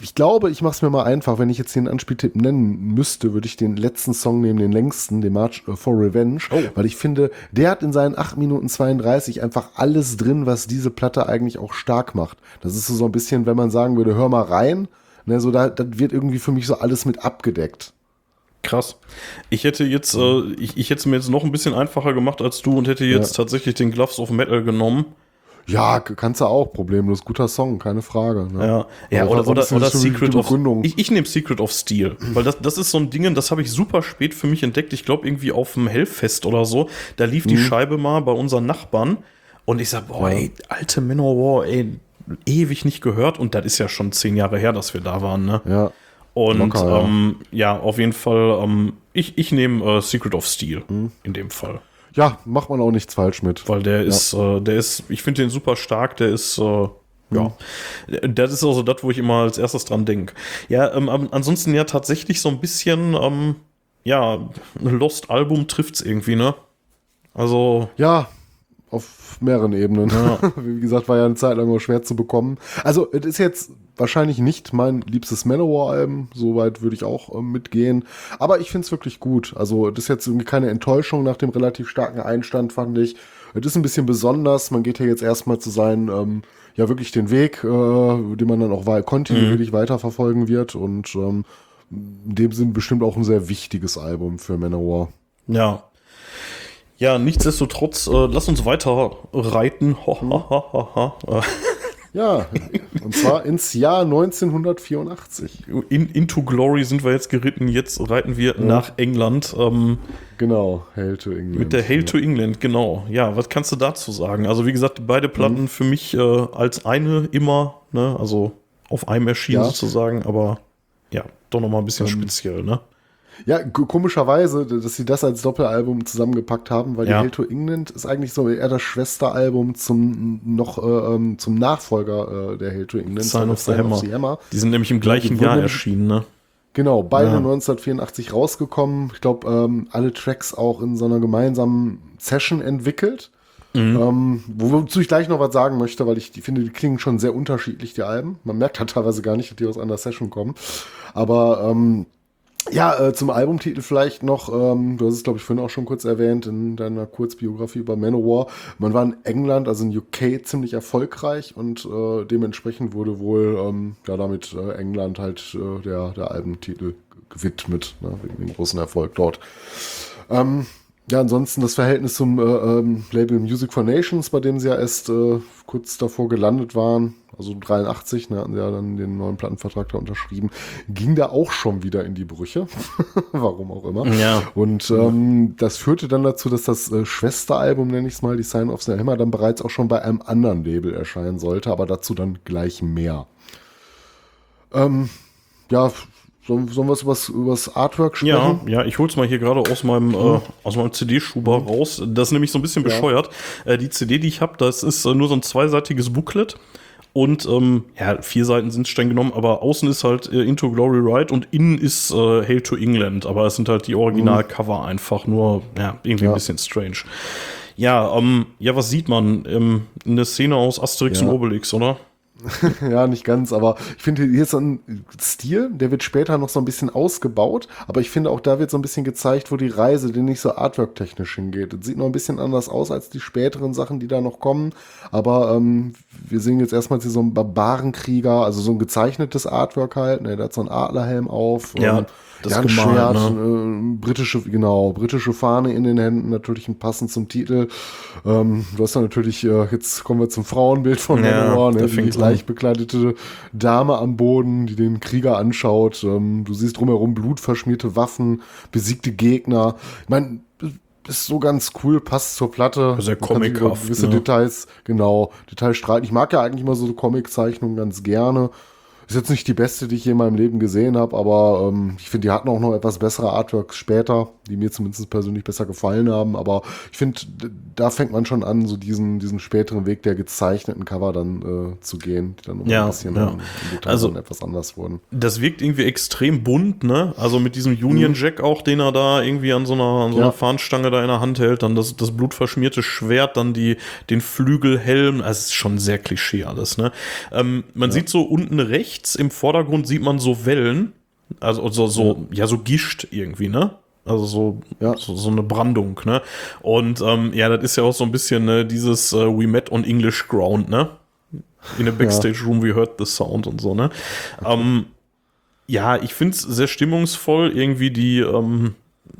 Ich glaube, ich mache es mir mal einfach, wenn ich jetzt den Anspieltipp nennen müsste, würde ich den letzten Song nehmen, den längsten, den March for Revenge, weil ich finde, der hat in seinen 8 Minuten 32 einfach alles drin, was diese Platte eigentlich auch stark macht. Das ist so ein bisschen, wenn man sagen würde, hör mal rein, ne, so da wird irgendwie für mich so alles mit abgedeckt. Krass. Ich hätte mir jetzt noch ein bisschen einfacher gemacht als du und hätte jetzt tatsächlich den Gloves of Metal genommen. Ja, kannst du auch problemlos. Guter Song, keine Frage. Ne? Ja oder Secret of... Ich nehme Secret of Steel, weil das ist so ein Ding, das habe ich super spät für mich entdeckt. Ich glaube irgendwie auf dem Hellfest oder so. Da lief die Scheibe mal bei unseren Nachbarn und ich sag, boah, ey, alte Manowar, ey, ewig nicht gehört. Und das ist ja schon 10 Jahre her, dass wir da waren, ne? Ja. Und locker, auf jeden Fall, ich nehme Secret of Steel in dem Fall. Ja, macht man auch nichts falsch mit. Weil der ist, ich finde den super stark, der ist, das ist also das, wo ich immer als erstes dran denke. Ja, ansonsten ja tatsächlich so ein bisschen, Lost Album trifft's irgendwie, ne? Also. Ja, auf mehreren Ebenen. Ja. Wie gesagt, war ja eine Zeit lang auch schwer zu bekommen. Also, es ist jetzt wahrscheinlich nicht mein liebstes Manowar-Album, soweit würde ich auch mitgehen. Aber ich finde es wirklich gut. Also das ist jetzt irgendwie keine Enttäuschung nach dem relativ starken Einstand, fand ich. Es ist ein bisschen besonders. Man geht ja jetzt erstmal zu seinen, wirklich den Weg, den man dann auch kontinuierlich weiterverfolgen wird. Und in dem Sinn bestimmt auch ein sehr wichtiges Album für Manowar. Ja. Ja, nichtsdestotrotz, lass uns weiter reiten. Ja, und zwar ins Jahr 1984. Into Glory sind wir jetzt geritten, jetzt reiten wir nach England. Hail to England. Mit der Hail to England, genau. Ja, was kannst du dazu sagen? Also wie gesagt, beide Platten für mich als eine immer, ne? Also auf einem erschienen sozusagen, aber ja, doch nochmal ein bisschen speziell, ne? Ja, komischerweise, dass sie das als Doppelalbum zusammengepackt haben, weil die Hail to England ist eigentlich so eher das Schwesteralbum zum Nachfolger der Hail to England. Sign of the Hammer. Die sind nämlich im gleichen Jahr erschienen, ne? Genau, beide 1984 rausgekommen. Ich glaube, alle Tracks auch in so einer gemeinsamen Session entwickelt. Wozu ich gleich noch was sagen möchte, weil ich finde, die klingen schon sehr unterschiedlich, die Alben. Man merkt halt teilweise gar nicht, dass die aus einer Session kommen. Aber, zum Albumtitel vielleicht noch, du hast es, glaube ich, vorhin auch schon kurz erwähnt in deiner Kurzbiografie über Manowar. Man war in England, also in UK, ziemlich erfolgreich und dementsprechend wurde wohl damit England halt der Albumtitel gewidmet, ne, wegen dem großen Erfolg dort. Ansonsten das Verhältnis zum Label Music for Nations, bei dem sie ja erst kurz davor gelandet waren, also 83, ne, hatten sie ja dann den neuen Plattenvertrag da unterschrieben, ging da auch schon wieder in die Brüche, warum auch immer. Ja. Und das führte dann dazu, dass das Schwesteralbum, nenne ich es mal, die Sign of the Hammer, dann bereits auch schon bei einem anderen Label erscheinen sollte, aber dazu dann gleich mehr. Sollen wir übers Artwork sprechen? Ja, ich hol's mal hier gerade aus meinem CD-Schuber raus. Das ist nämlich so ein bisschen bescheuert. Die CD, die ich habe, das ist nur so ein zweiseitiges Booklet. Und 4 Seiten sind es streng genommen, aber außen ist halt Into Glory Ride und innen ist Hail to England. Aber es sind halt die Original-Cover einfach nur, irgendwie ein bisschen strange. Ja, was sieht man? Eine Szene aus Asterix und Obelix, oder? Ja, nicht ganz, aber ich finde, hier ist so ein Stil, der wird später noch so ein bisschen ausgebaut, aber ich finde auch, da wird so ein bisschen gezeigt, wo die Reise, die nicht so artwork-technisch hingeht. Es sieht noch ein bisschen anders aus als die späteren Sachen, die da noch kommen, aber wir sehen jetzt erstmal hier so einen Barbarenkrieger, also so ein gezeichnetes Artwork halt, ne, der hat so einen Adlerhelm auf, das Schwert, ne? britische Fahne in den Händen, natürlich passend zum Titel. Du hast da natürlich, jetzt kommen wir zum Frauenbild von Manowar, ne? Die leicht bekleidete Dame am Boden, die den Krieger anschaut. Du siehst drumherum blutverschmierte Waffen, besiegte Gegner. Ich meine, ist so ganz cool, passt zur Platte. Sehr comichaft. Gewisse Details, genau, Detailstreiten. Ich mag ja eigentlich immer so Comiczeichnungen ganz gerne. Ist jetzt nicht die beste, die ich je in meinem Leben gesehen habe, aber ich finde, die hatten auch noch etwas bessere Artworks später, die mir zumindest persönlich besser gefallen haben. Aber ich finde, da fängt man schon an, so diesen späteren Weg der gezeichneten Cover dann zu gehen, die dann noch ein bisschen dann etwas anders wurden. Das wirkt irgendwie extrem bunt, ne? Also mit diesem Union Jack auch, den er da irgendwie an so einer Fahnenstange da in der Hand hält, dann das blutverschmierte Schwert, dann den Flügelhelm. Also es ist schon sehr Klischee alles, ne? Man sieht so unten rechts, im Vordergrund sieht man so Wellen, also so Gischt irgendwie, ne? Also so eine Brandung, ne? Und das ist ja auch so ein bisschen, ne, dieses We Met on English Ground, ne? In a Backstage Room we heard the sound und so, ne? Okay. Ja, ich finde es sehr stimmungsvoll, irgendwie die,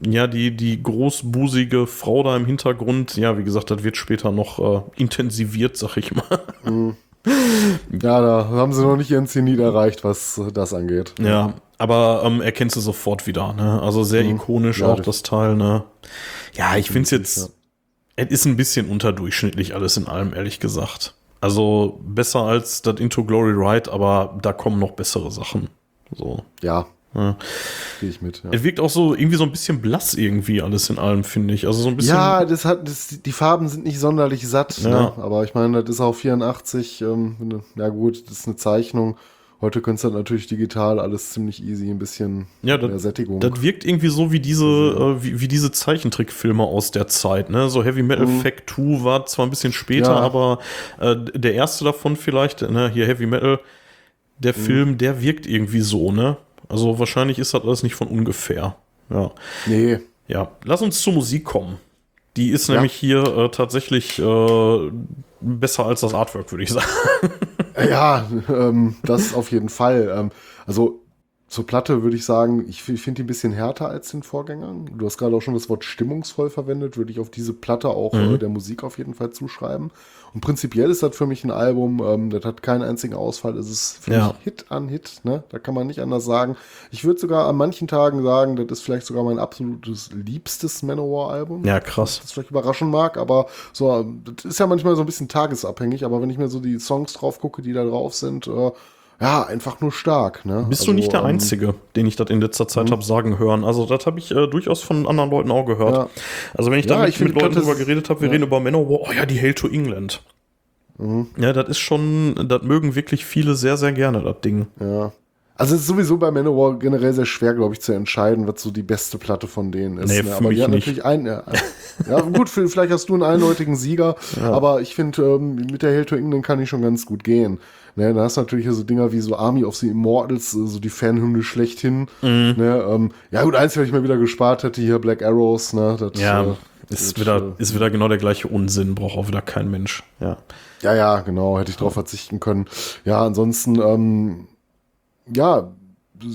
ja, die großbusige Frau da im Hintergrund. Ja, wie gesagt, das wird später noch intensiviert, sag ich mal. Mhm. Ja, da haben sie noch nicht ihren Zenit erreicht, was das angeht. Ja, aber erkennst du sofort wieder, ne? Also sehr ikonisch ja, auch das Teil, ne? Ja, ich finde es jetzt, es ist ein bisschen unterdurchschnittlich alles in allem, ehrlich gesagt. Also besser als das Into Glory Ride, aber da kommen noch bessere Sachen. So. Ja. Ja. Gehe ich mit. Ja. Es wirkt auch so irgendwie so ein bisschen blass irgendwie alles in allem, finde ich. Also so ein bisschen. Ja, die Farben sind nicht sonderlich satt, ja. Ne? Aber ich meine, das ist auch 84, ja gut, das ist eine Zeichnung. Heute könntest du das natürlich digital alles ziemlich easy, ein bisschen ja, mehr Sättigung. Das wirkt irgendwie so wie diese Zeichentrickfilme aus der Zeit, ne? So Heavy Metal Fact 2 war zwar ein bisschen später, ja. Aber der erste davon vielleicht, ne? Hier Heavy Metal, der Film, der wirkt irgendwie so, ne? Also wahrscheinlich ist das alles nicht von ungefähr. Ja. Nee. Ja, lass uns zur Musik kommen. Die ist nämlich hier tatsächlich besser als das Artwork, würde ich sagen. Ja, das auf jeden Fall. Also zur Platte würde ich sagen, ich finde die ein bisschen härter als den Vorgängern. Du hast gerade auch schon das Wort stimmungsvoll verwendet, würde ich auf diese Platte auch der Musik auf jeden Fall zuschreiben. Und prinzipiell ist das für mich ein Album, das hat keinen einzigen Ausfall, es ist für mich Hit an Hit, ne? Da kann man nicht anders sagen. Ich würde sogar an manchen Tagen sagen, das ist vielleicht sogar mein absolutes liebstes Manowar-Album. Ja, krass. Das vielleicht überraschen mag, aber so, das ist ja manchmal so ein bisschen tagesabhängig, aber wenn ich mir so die Songs drauf gucke, die da drauf sind, ja, einfach nur stark. Ne? Bist also, du nicht der Einzige, den ich das in letzter Zeit habe sagen hören. Also das habe ich durchaus von anderen Leuten auch gehört. Ja. Also wenn ich da mit Leuten drüber geredet habe, wir reden über Manowar, oh ja, die Hail to England. Mhm. Ja, das ist schon, das mögen wirklich viele sehr, sehr gerne, das Ding. Ja. Also es ist sowieso bei Manowar generell sehr schwer, glaube ich, zu entscheiden, was so die beste Platte von denen ist. Nee, ne? Aber die hat natürlich einen. Ja, gut, vielleicht hast du einen eindeutigen Sieger, aber ich finde, mit der Hail to England kann ich schon ganz gut gehen. Ne, da hast du natürlich so Dinger wie so Army of the Immortals, so die Fanhymne schlechthin. Mhm. Ne, ja gut, eins, wenn ich mal wieder gespart hätte, hier Black Arrows. Ne, das, ist wieder genau der gleiche Unsinn, braucht auch wieder kein Mensch. Ja, ja, ja genau, hätte ich drauf verzichten können. Ja, ansonsten, ja,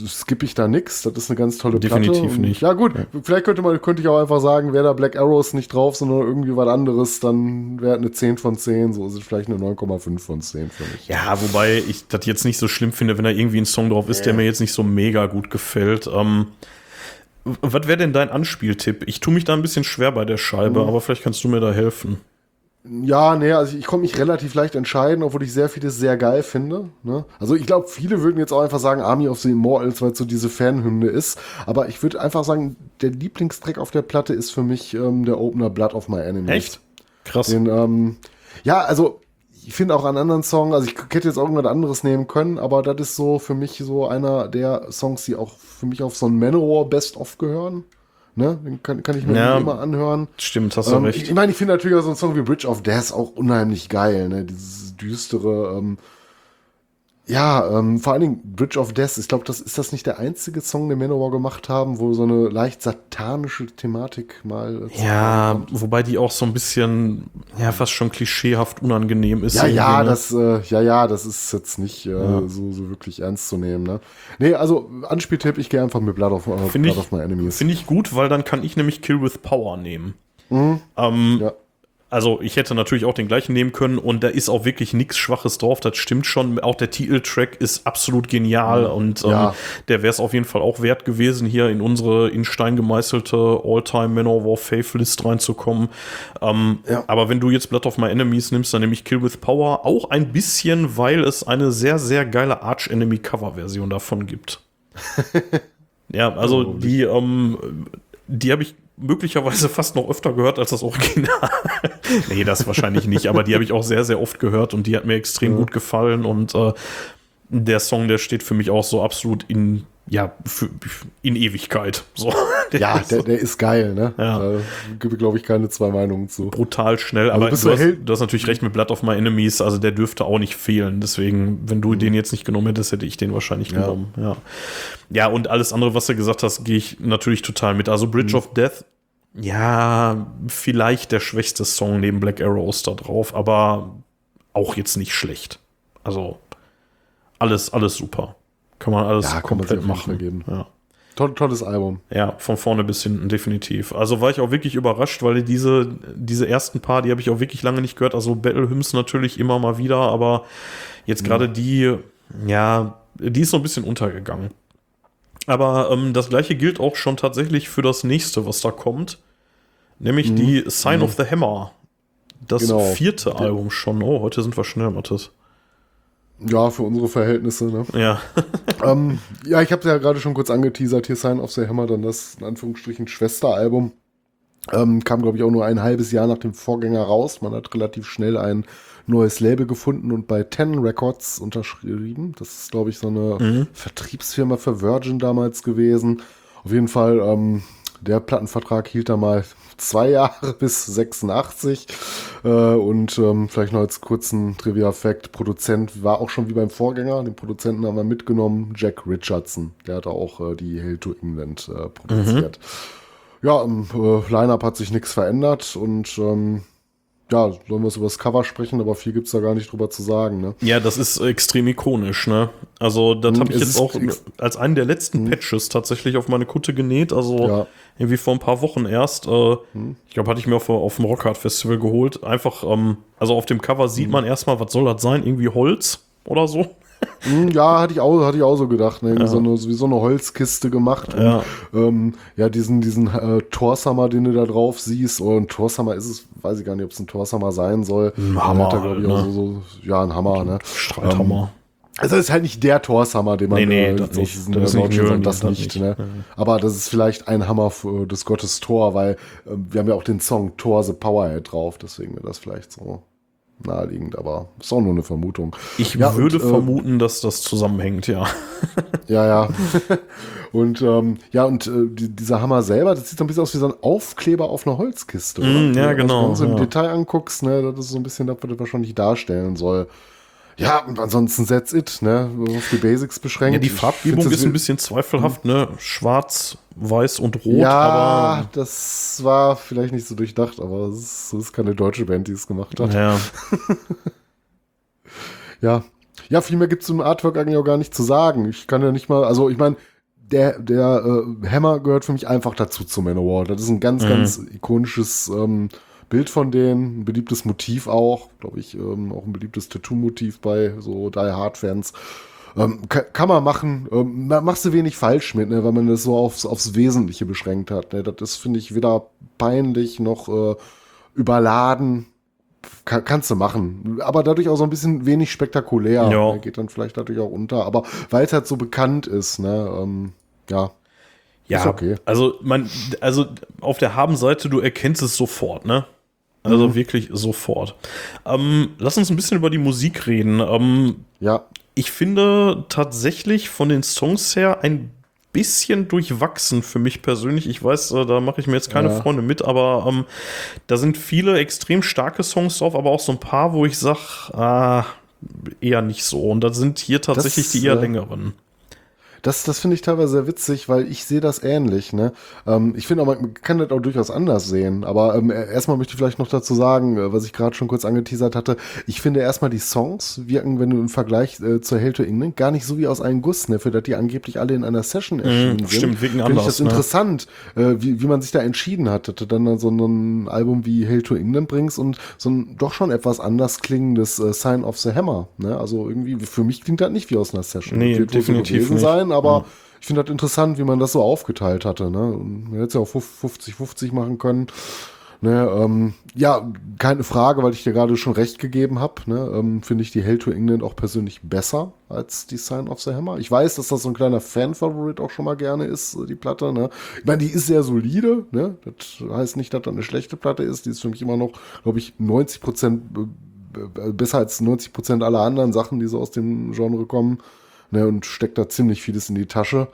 skippe ich da nix, das ist eine ganz tolle Definitiv Platte. Definitiv nicht. Ja gut, vielleicht könnte ich auch einfach sagen, wäre da Black Arrows nicht drauf, sondern irgendwie was anderes, dann wäre eine 10 von 10, so ist es vielleicht eine 9,5 von 10 für mich. Ja, wobei ich das jetzt nicht so schlimm finde, wenn da irgendwie ein Song drauf ist, der mir jetzt nicht so mega gut gefällt. Was wäre denn dein Anspieltipp? Ich tue mich da ein bisschen schwer bei der Scheibe, aber vielleicht kannst du mir da helfen. Ja, nee, also ich konnte mich relativ leicht entscheiden, obwohl ich sehr vieles sehr geil finde. Ne? Also ich glaube, viele würden jetzt auch einfach sagen Army of the Immortals, weil es so diese Fanhymne ist. Aber ich würde einfach sagen, der Lieblingstrack auf der Platte ist für mich der Opener Blood of My Enemies. Echt? Krass. Den, ja, also ich finde auch an anderen Songs, also ich hätte jetzt auch irgendwas anderes nehmen können, aber das ist so für mich so einer der Songs, die auch für mich auf so ein Manowar Best-of gehören. Ne? Den kann ich mir immer anhören. Stimmt, hast du recht. Ich meine, ich finde natürlich auch so einen Song wie Bridge of Death auch unheimlich geil. Ne? Dieses düstere, vor allen Dingen Bridge of Death. Ich glaube, das ist das nicht der einzige Song, den Manowar gemacht haben, wo so eine leicht satanische Thematik mal. Ja, wobei die auch so ein bisschen, ja, fast schon klischeehaft unangenehm ist. Ja, ja, das ist jetzt nicht so wirklich ernst zu nehmen. Ne? Nee, also Anspieltipp, ich gehe einfach mit Blood of My Enemies. Finde ich gut, weil dann kann ich nämlich Kill with Power nehmen. Mhm. Ja. Also ich hätte natürlich auch den gleichen nehmen können und da ist auch wirklich nichts Schwaches drauf, das stimmt schon. Auch der Titeltrack ist absolut genial und der wäre es auf jeden Fall auch wert gewesen, hier in unsere in Stein gemeißelte All-Time Manowar Faith-List reinzukommen. Aber wenn du jetzt Blood of My Enemies nimmst, dann nehme ich Kill With Power auch ein bisschen, weil es eine sehr, sehr geile Arch-Enemy-Cover-Version davon gibt. Ja, also die habe ich möglicherweise fast noch öfter gehört als das Original. Nee, das wahrscheinlich nicht, aber die habe ich auch sehr, sehr oft gehört und die hat mir extrem gut gefallen und der Song, der steht für mich auch so absolut in Ewigkeit. So, der ist geil, ne? Ja. Da gibt es, glaube ich, keine zwei Meinungen zu. Brutal schnell, aber also du hast natürlich recht mit Blood of My Enemies, also der dürfte auch nicht fehlen. Deswegen, wenn du den jetzt nicht genommen hättest, hätte ich den wahrscheinlich genommen. Ja, ja und alles andere, was du gesagt hast, gehe ich natürlich total mit. Also Bridge of Death, ja, vielleicht der schwächste Song neben Black Arrows da drauf, aber auch jetzt nicht schlecht. Also alles super. kann man alles komplett machen. Ja. Tolles Album. Ja, von vorne bis hinten, definitiv. Also war ich auch wirklich überrascht, weil diese ersten paar, die habe ich auch wirklich lange nicht gehört. Also Battle-Hymns natürlich immer mal wieder, aber jetzt gerade die ist so ein bisschen untergegangen. Aber das Gleiche gilt auch schon tatsächlich für das Nächste, was da kommt. Nämlich die Sign of the Hammer. Das vierte Album schon. Oh, heute sind wir schnell, Mathis. Ja, für unsere Verhältnisse, ne? Ja. Ich habe es ja gerade schon kurz angeteasert, hier Sign of the Hammer, dann das in Anführungsstrichen Schwesteralbum. Kam, glaube ich, auch nur ein halbes Jahr nach dem Vorgänger raus. Man hat relativ schnell ein neues Label gefunden und bei Ten Records unterschrieben. Das ist, glaube ich, so eine Vertriebsfirma für Virgin damals gewesen. Auf jeden Fall, der Plattenvertrag hielt da mal 2 Jahre bis 86 und vielleicht noch als kurzen Trivia-Fact, Produzent war auch schon wie beim Vorgänger, den Produzenten haben wir mitgenommen, Jack Richardson, der hat auch die Hail to England produziert. Ja, im Line-Up hat sich nichts verändert und sollen wir über das Cover sprechen, aber viel gibt's da gar nicht drüber zu sagen, ne? Ja, das ist extrem ikonisch, ne? Also, das habe ich jetzt auch als einen der letzten Patches tatsächlich auf meine Kutte genäht, also irgendwie vor ein paar Wochen erst. Ich glaube, hatte ich mir auf dem Rockhard Festival geholt. Einfach, also auf dem Cover sieht man erstmal, was soll das sein? Irgendwie Holz oder so? Ja, hatte ich auch so gedacht, ne? So eine Holzkiste gemacht. Ja, und, diesen Torhammer, den du da drauf siehst. Oder ein Torhammer ist es, weiß ich gar nicht, ob es ein Torhammer sein soll. Ein Hammer, hat er, glaub ich, ne? Ein Hammer, ne? Streithammer. Also ist halt nicht der Torhammer, den man das nicht. Das nicht, ne? Aber das ist vielleicht ein Hammer des Gottes Thor, weil wir haben ja auch den Song Thor the Powerhead drauf, deswegen wäre das vielleicht so naheliegend, aber ist auch nur eine Vermutung. Ich würde vermuten, dass das zusammenhängt, ja. Ja. Dieser Hammer selber, das sieht so ein bisschen aus wie so ein Aufkleber auf einer Holzkiste. Oder? Ja, genau. Wenn du es im Detail anguckst, ne, das ist so ein bisschen das, was das wahrscheinlich darstellen soll. Ja, und ansonsten that's it, ne, auf die Basics beschränkt. Ja, die Farbgebung ist ein bisschen zweifelhaft, ne, schwarz, weiß und rot. Ja, aber das war vielleicht nicht so durchdacht, aber es ist keine deutsche Band, die es gemacht hat. Ja. Ja, viel mehr gibt's zum Artwork eigentlich auch gar nicht zu sagen. Ich kann ja nicht mal, also ich meine, der Hammer gehört für mich einfach dazu zu Manowar. Das ist ein ganz, ganz ikonisches Bild von denen, ein beliebtes Motiv auch, glaube ich, auch ein beliebtes Tattoo-Motiv bei so Die Hard-Fans. Kann man machen, machst du wenig falsch mit, ne, weil man das so aufs Wesentliche beschränkt hat. Ne. Das ist, finde ich, weder peinlich noch überladen. Kannst du machen. Aber dadurch auch so ein bisschen wenig spektakulär. Ja. Ne, geht dann vielleicht dadurch auch unter. Aber weil es halt so bekannt ist, ne, ja, ist okay. Also auf der Habenseite, du erkennst es sofort, ne? Also wirklich sofort. Lass uns ein bisschen über die Musik reden. Ich finde tatsächlich von den Songs her ein bisschen durchwachsen für mich persönlich. Ich weiß, da mache ich mir jetzt keine Freunde mit, aber da sind viele extrem starke Songs drauf, aber auch so ein paar, wo ich sage, eher nicht so. Und das sind hier tatsächlich die eher längeren. Das finde ich teilweise sehr witzig, weil ich sehe das ähnlich, ne? Ich finde auch, man kann das auch durchaus anders sehen, aber erstmal möchte ich vielleicht noch dazu sagen, was ich gerade schon kurz angeteasert hatte, ich finde erstmal, die Songs wirken, wenn du im Vergleich zur Hail to England, gar nicht so wie aus einem Guss, ne? Für das die angeblich alle in einer Session erschienen sind. Stimmt, wegen anders. Finde ich das interessant, wie man sich da entschieden hat, dass du dann so ein Album wie Hail to England bringst und so ein doch schon etwas anders klingendes Sign of the Hammer, ne? Also irgendwie, für mich klingt das nicht wie aus einer Session. Nee, definitiv nicht. Aber ich finde das interessant, wie man das so aufgeteilt hatte. Ne? Man hätte es ja auch 50-50 machen können. Ne, keine Frage, weil ich dir gerade schon recht gegeben habe. Ne? Finde ich die Hail to England auch persönlich besser als die Sign of the Hammer. Ich weiß, dass das so ein kleiner Fan-Favorite auch schon mal gerne ist, die Platte. Ne? Ich meine, die ist sehr solide. Ne? Das heißt nicht, dass das eine schlechte Platte ist. Die ist für mich immer noch, glaube ich, 90% besser als 90% aller anderen Sachen, die so aus dem Genre kommen. Ne, und steckt da ziemlich vieles in die Tasche.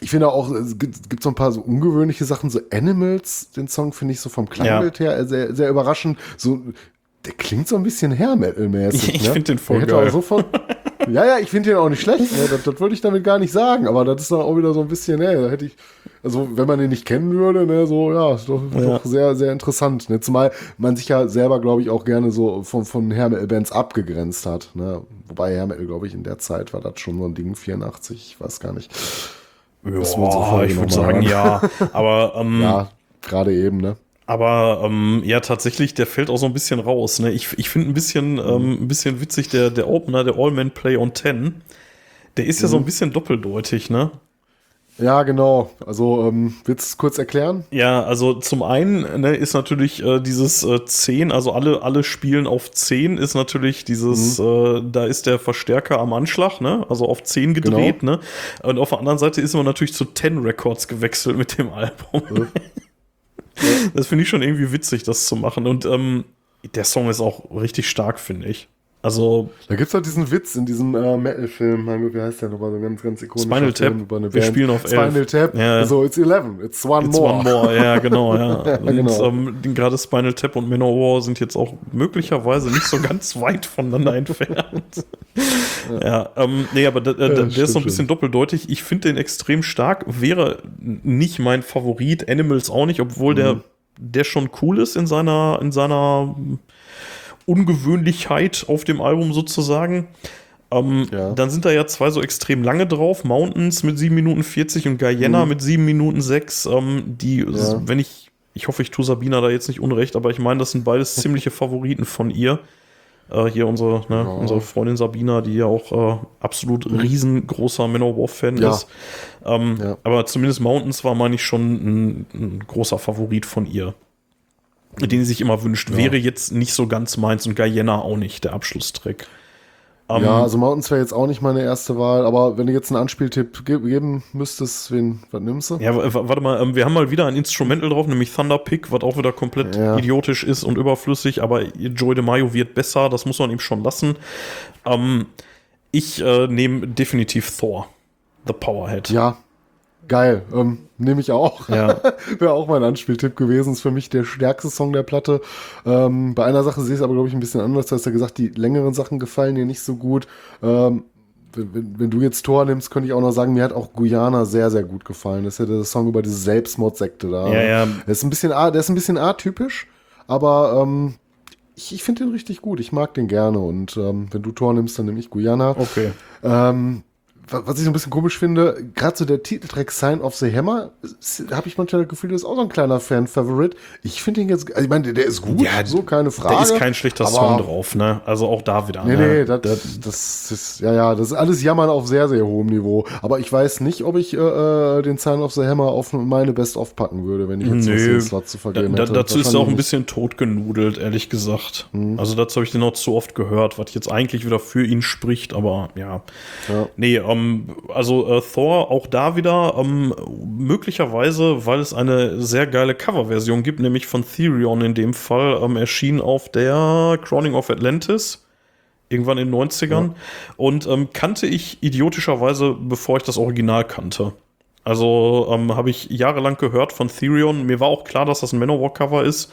Ich finde auch, es gibt so ein paar so ungewöhnliche Sachen, so Animals, den Song finde ich so vom Klangbild her sehr, sehr überraschend. So, der klingt so ein bisschen Hair Metal-mäßig. Ich finde den voll geil. Ja, ja, ich finde den auch nicht schlecht. Ne? Das wollte ich damit gar nicht sagen. Aber das ist dann auch wieder so ein bisschen, ne, da hätte ich, also wenn man den nicht kennen würde, ne, so, ja, ist doch sehr, sehr interessant. Ne? Zumal man sich ja selber, glaube ich, auch gerne so von Hair-Metal-Bands abgegrenzt hat. Ne? Wobei Hair-Metal, glaube ich, in der Zeit war das schon so ein Ding, 84, ich weiß gar nicht. Joa, ich würde sagen, ja. Aber, ja, gerade eben, ne? Aber ja, tatsächlich, der fällt auch so ein bisschen raus. Ne? Ich finde ein bisschen witzig, der Opener, der All-Man-Play on 10, der ist ja so ein bisschen doppeldeutig, ne? Ja, genau. Also, willst du es kurz erklären? Ja, also zum einen, ne, ist natürlich dieses 10, also alle spielen auf 10, ist natürlich dieses, da ist der Verstärker am Anschlag, ne? Also auf 10 gedreht, genau, ne? Und auf der anderen Seite ist man natürlich zu 10 Records gewechselt mit dem Album. Ja. Das finde ich schon irgendwie witzig, das zu machen. Und der Song ist auch richtig stark, finde ich. Also da gibt's halt diesen Witz in diesem Metal-Film, mein Gott, wie heißt der nochmal, so ein ganz, ganz ikonischer Spinal Tap. Film über eine Band. Wir spielen auf 11. Spinal Tap, ja. So, it's 11, it's one it's more. It's one more, ja, genau, ja. Ja, genau. Und gerade Spinal Tap und Manowar sind jetzt auch möglicherweise nicht so ganz weit voneinander entfernt. Ja, nee, aber der ist so ein bisschen doppeldeutig. Ich finde den extrem stark, wäre nicht mein Favorit, Animals auch nicht, obwohl der schon cool ist in seiner Ungewöhnlichkeit auf dem Album sozusagen. Ja. Dann sind da ja zwei so extrem lange drauf. Mountains mit 7 Minuten 40 und Guyana mit 7 Minuten 6. Die, ja, wenn ich hoffe, ich tue Sabina da jetzt nicht unrecht, aber ich meine, das sind beides ziemliche Favoriten von ihr. Hier unsere Freundin Sabina, die ja auch absolut riesengroßer Manowar-Fan ist. Ja. Aber zumindest Mountains war, meine ich, schon ein großer Favorit von ihr, den sie sich immer wünscht. Ja. Wäre jetzt nicht so ganz meins und Guyana auch nicht, der Abschlusstrick. Ja, also Mountains wäre jetzt auch nicht meine erste Wahl, aber wenn du jetzt einen Anspieltipp geben müsstest, was nimmst du? Ja, warte mal, wir haben mal wieder ein Instrumental drauf, nämlich Thunderpick, was auch wieder komplett idiotisch ist und überflüssig, aber Joey DeMaio wird besser, das muss man ihm schon lassen. Ich nehme definitiv Thor, The Powerhead. Ja, geil, nehme ich auch. Ja. Wäre auch mein Anspieltipp gewesen. Ist für mich der stärkste Song der Platte. Bei einer Sache sehe ich es aber, glaube ich, ein bisschen anders. Du hast ja gesagt, die längeren Sachen gefallen dir nicht so gut. Wenn du jetzt Thor nimmst, könnte ich auch noch sagen, mir hat auch Guyana sehr, sehr gut gefallen. Das ist ja der Song über diese Selbstmordsekte da. Ja, ja. Der ist ein bisschen atypisch, aber ich finde den richtig gut. Ich mag den gerne. Und wenn du Thor nimmst, dann nehme ich Guyana. Okay. Was ich so ein bisschen komisch finde, gerade so der Titeltrack Sign of the Hammer, habe ich manchmal das Gefühl, das ist auch so ein kleiner Fan-Favorite. Ich finde ihn jetzt, also ich meine, der ist gut, ja, so keine Frage. Da ist kein schlechter Song drauf, ne? Also auch da wieder. Nee, das ist, ja, das ist alles Jammern auf sehr, sehr hohem Niveau. Aber ich weiß nicht, ob ich den Sign of the Hammer auf meine Best-of packen würde, wenn ich jetzt was in den Slot zu vergeben hätte. Dazu ist er auch ein bisschen totgenudelt, ehrlich gesagt. Also dazu habe ich den auch zu oft gehört, was jetzt eigentlich wieder für ihn spricht, aber ja. Nee, also Thor, auch da wieder möglicherweise, weil es eine sehr geile Coverversion gibt, nämlich von Therion in dem Fall, erschien auf der Crowning of Atlantis, irgendwann in den 90ern. Ja. Und kannte ich idiotischerweise, bevor ich das Original kannte. Also habe ich jahrelang gehört von Therion. Mir war auch klar, dass das ein Manowar-Cover ist.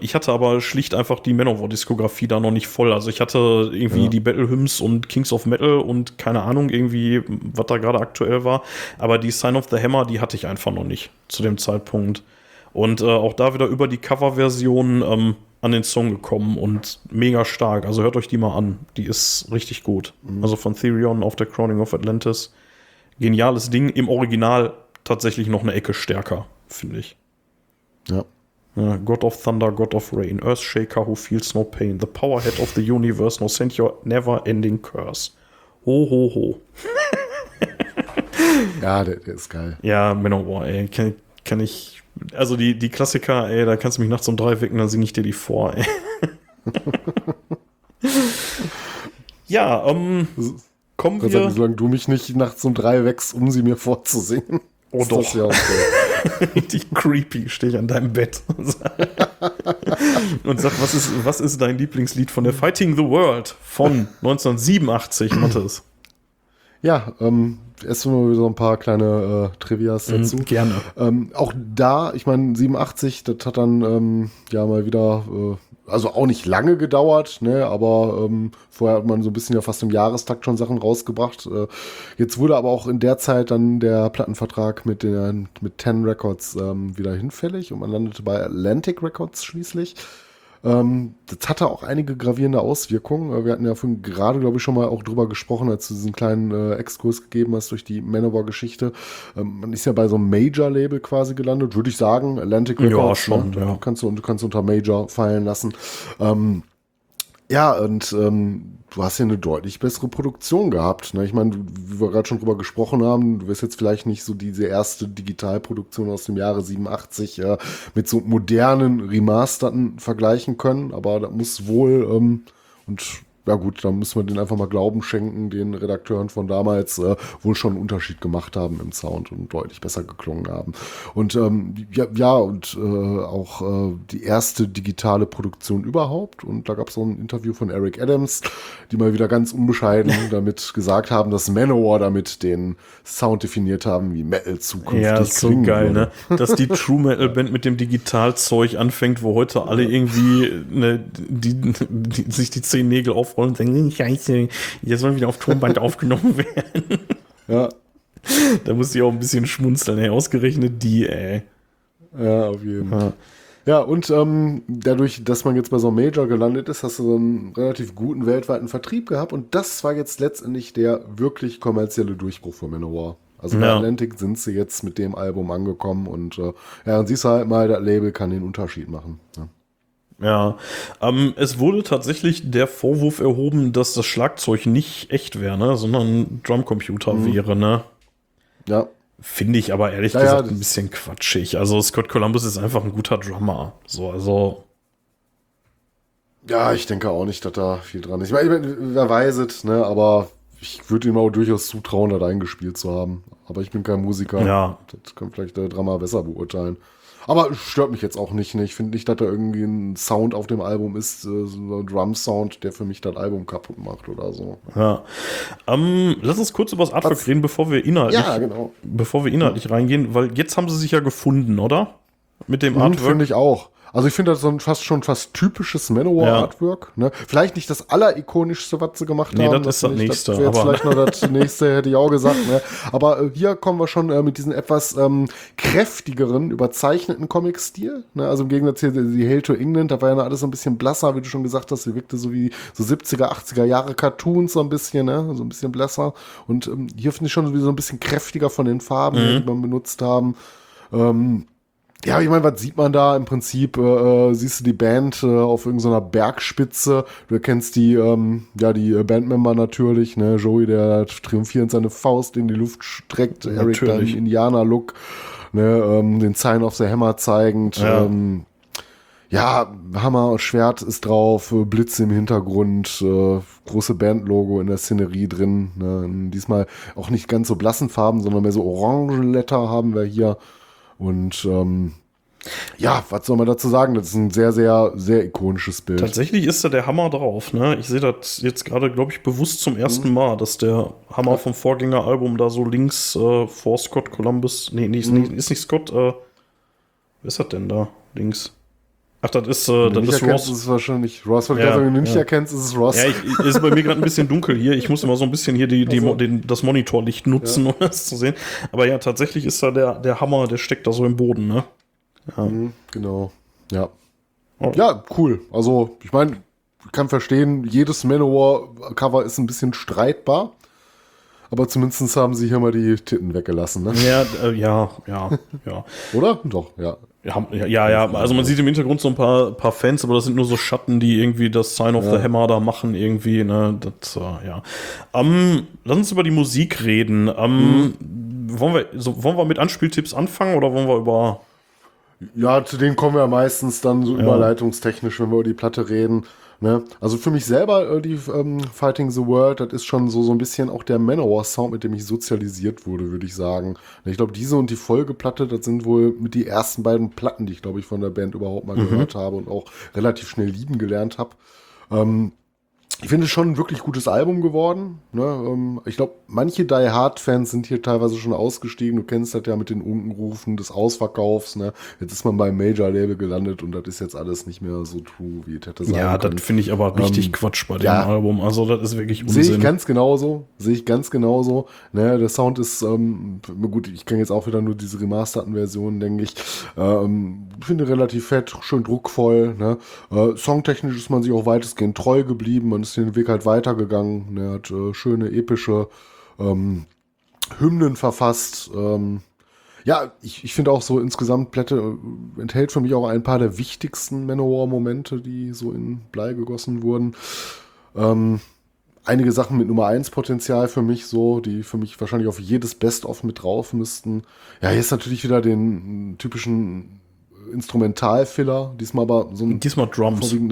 Ich hatte aber schlicht einfach die Manowar-Diskografie da noch nicht voll. Also ich hatte irgendwie die Battle-Hymns und Kings of Metal und keine Ahnung irgendwie, was da gerade aktuell war. Aber die Sign of the Hammer, die hatte ich einfach noch nicht zu dem Zeitpunkt. Und auch da wieder über die Coverversion an den Song gekommen und mega stark. Also hört euch die mal an. Die ist richtig gut. Also von Therion auf der Crowning of Atlantis. Geniales Ding, im Original tatsächlich noch eine Ecke stärker, finde ich. Ja. God of Thunder, God of Rain, Earthshaker who feels no pain, the powerhead of the universe, no send your never-ending curse. Ho, ho, ho. Ja, der ist geil. Ja, Manowar, ey, kann ich, also die Klassiker, ey, da kannst du mich nachts um 3 wecken, dann singe ich dir die vor, ey. Ja, kommen wir. Sagen, solange du mich nicht nachts um 3 wächst, um sie mir vorzusingen. Oh doch. Das ja okay. Richtig creepy, stehe ich an deinem Bett und sag, was ist dein Lieblingslied von der Fighting the World von 1987, Mattes? Ja, erstmal wieder so ein paar kleine Trivias dazu. Gerne. Auch da, ich meine, 87, das hat dann mal wieder also auch nicht lange gedauert, ne? Aber vorher hat man so ein bisschen ja fast im Jahrestakt schon Sachen rausgebracht. Jetzt wurde aber auch in der Zeit dann der Plattenvertrag mit Ten Records wieder hinfällig und man landete bei Atlantic Records schließlich. Das hatte auch einige gravierende Auswirkungen. Wir hatten ja vorhin gerade, glaube ich, schon mal auch drüber gesprochen, als du diesen kleinen Exkurs gegeben hast durch die Manowar-Geschichte. Man ist ja bei so einem Major-Label quasi gelandet, würde ich sagen. Atlantic Records. Ja, schon. Ne? Ja. Du kannst unter Major fallen lassen. Ja, und du hast ja eine deutlich bessere Produktion gehabt. Ne? Ich meine, wie wir gerade schon drüber gesprochen haben, du wirst jetzt vielleicht nicht so diese erste Digitalproduktion aus dem Jahre 87 mit so modernen Remasterten vergleichen können, aber da muss wohl, und ja gut, da müssen wir denen einfach mal Glauben schenken, den Redakteuren von damals wohl schon einen Unterschied gemacht haben im Sound und deutlich besser geklungen haben. Und die erste digitale Produktion überhaupt. Und da gab es so ein Interview von Eric Adams, die mal wieder ganz unbescheiden damit gesagt haben, dass Manowar damit den Sound definiert haben, wie Metal zukünftig klingen. Ja, ist so geil, ne? Dass die True Metal Band mit dem Digitalzeug anfängt, wo heute alle irgendwie ne, sich die 10 Nägel auf und sagen, Scheiße, jetzt soll wieder auf Tonband aufgenommen werden. Ja. Da musste ich auch ein bisschen schmunzeln, ey. Ausgerechnet die, ey. Ja, auf jeden Fall. Ja, und dadurch, dass man jetzt bei so einem Major gelandet ist, hast du so einen relativ guten weltweiten Vertrieb gehabt und das war jetzt letztendlich der wirklich kommerzielle Durchbruch von Manowar. Also bei Atlantic sind sie jetzt mit dem Album angekommen und dann siehst du halt mal, das Label kann den Unterschied machen. Ja. Ja, es wurde tatsächlich der Vorwurf erhoben, dass das Schlagzeug nicht echt wäre, ne, sondern ein Drumcomputer wäre, ne? Ja. Finde ich aber ehrlich gesagt ein bisschen quatschig. Also Scott Columbus ist einfach ein guter Drummer. Ja, ich denke auch nicht, dass da viel dran ist. Ich meine, wer weiß es, ne, aber ich würde ihm auch durchaus zutrauen, da eingespielt zu haben. Aber ich bin kein Musiker. Ja. Das kann vielleicht der Drummer besser beurteilen. Aber stört mich jetzt auch nicht. Ne? Ich finde nicht, dass da irgendwie ein Sound auf dem Album ist, so ein Drum-Sound, der für mich das Album kaputt macht oder so. Ja. Lass uns kurz über das Artwork reden, bevor wir inhaltlich reingehen, weil jetzt haben sie sich ja gefunden, oder? Mit dem Artwork. Finde ich auch. Also ich finde das so ein fast typisches Manowar-Artwork. Ja. Ne? Vielleicht nicht das allerikonischste, was sie gemacht haben. Nee, das ist das Nächste. Das aber vielleicht nur das Nächste, hätte ich auch gesagt. Ne? Aber hier kommen wir schon mit diesem etwas kräftigeren, überzeichneten Comic-Stil. Ne? Also im Gegensatz hier, die Hail to England, da war ja alles so ein bisschen blasser, wie du schon gesagt hast. Die wirkte so wie so 70er, 80er Jahre Cartoons so ein bisschen, ne? So ein bisschen blasser. Und hier finde ich schon so ein bisschen kräftiger von den Farben, die wir benutzt haben. Ja, ich meine, was sieht man da? Im Prinzip siehst du die Band auf irgendeiner Bergspitze. Du erkennst die Bandmember natürlich, ne? Joey, der triumphierend seine Faust in die Luft streckt, natürlich. Eric dann Indianer-Look, ne? Den Sign of the Hammer zeigend. Ja. Hammer, Schwert ist drauf, Blitze im Hintergrund, große Bandlogo in der Szenerie drin. Ne? Diesmal auch nicht ganz so blassen Farben, sondern mehr so Orange-Letter haben wir hier. Und was soll man dazu sagen? Das ist ein sehr, sehr, sehr ikonisches Bild. Tatsächlich ist da der Hammer drauf, ne? Ich sehe das jetzt gerade, glaube ich, bewusst zum ersten Mal, dass der Hammer vom Vorgängeralbum da so links vor Scott Columbus. Ist nicht Scott. Wer ist das denn da? Links. Ach, das ist Ross. Das ist wahrscheinlich Ross. Wenn du nicht erkennst, ist es Ross. Ja, ist bei mir gerade ein bisschen dunkel hier. Ich muss immer so ein bisschen hier das Monitorlicht nutzen, um das zu sehen. Aber ja, tatsächlich ist da der Hammer, der steckt da so im Boden, ne? Ja. Genau. Ja. Okay. Ja, cool. Also, ich meine, ich kann verstehen, jedes Manowar-Cover ist ein bisschen streitbar. Aber zumindest haben sie hier mal die Titten weggelassen, ne? Ja. Oder? Doch, ja. Ja, also man sieht im Hintergrund so ein paar Fans, aber das sind nur so Schatten, die irgendwie das Sign of the Hammer da machen irgendwie, ne, das, ja. Lass uns über die Musik reden. Wollen wir mit Anspieltipps anfangen oder wollen wir über... Ja, zu denen kommen wir meistens dann so überleitungstechnisch, wenn wir über die Platte reden. Ne? Also für mich selber, die Fighting the World, das ist schon so ein bisschen auch der Manowar-Sound, mit dem ich sozialisiert wurde, würde ich sagen. Ich glaube, diese und die Folgeplatte, das sind wohl mit die ersten beiden Platten, die ich, glaube ich, von der Band überhaupt mal gehört habe und auch relativ schnell lieben gelernt habe. Ich finde es schon ein wirklich gutes Album geworden. Ne? Ich glaube, manche Die Hard-Fans sind hier teilweise schon ausgestiegen. Du kennst das ja mit den Unkenrufen des Ausverkaufs. Ne? Jetzt ist man beim Major-Label gelandet und das ist jetzt alles nicht mehr so true, wie es hätte sein können. Ja, das finde ich aber richtig Quatsch bei dem Album. Also das ist wirklich Unsinn. Sehe ich ganz genauso. Ne? Der Sound ist, gut, ich kenne jetzt auch wieder nur diese remasterten Versionen, denke ich. Finde relativ fett, schön druckvoll. Ne? Songtechnisch ist man sich auch weitestgehend treu geblieben. Man ist den Weg halt weitergegangen. Er hat schöne, epische Hymnen verfasst. Ich finde auch so insgesamt, Platte enthält für mich auch ein paar der wichtigsten Manowar-Momente, die so in Blei gegossen wurden. Einige Sachen mit Nummer 1 Potenzial für mich so, die für mich wahrscheinlich auf jedes Best-of mit drauf müssten. Ja, hier ist natürlich wieder den typischen Instrumentalfiller, diesmal aber so eine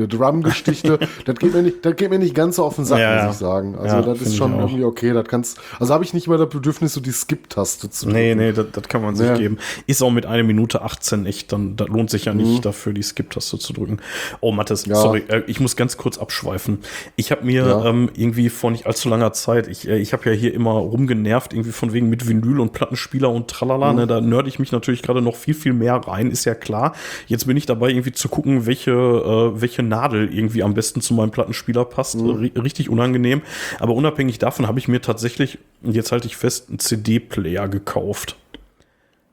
Drum-Geschichte. das geht mir nicht ganz so auf den Sack, muss ich sagen. Also das ist schon irgendwie okay. Das kannst, also habe ich nicht mehr das Bedürfnis, so die Skip-Taste zu drücken. Nee, das kann man sich geben. Ist auch mit 1 Minute 18 echt, dann das lohnt sich ja nicht, dafür die Skip-Taste zu drücken. Oh, Mathis, sorry, ich muss ganz kurz abschweifen. Ich habe mir irgendwie vor nicht allzu langer Zeit, ich habe ja hier immer rumgenervt, irgendwie von wegen mit Vinyl und Plattenspieler und tralala, ne, da nörde ich mich natürlich gerade noch viel, viel mehr rein, ist ja klar. Jetzt bin ich dabei, irgendwie zu gucken, welche Nadel irgendwie am besten zu meinem Plattenspieler passt. Richtig unangenehm. Aber unabhängig davon habe ich mir tatsächlich, jetzt halte ich fest, einen CD-Player gekauft.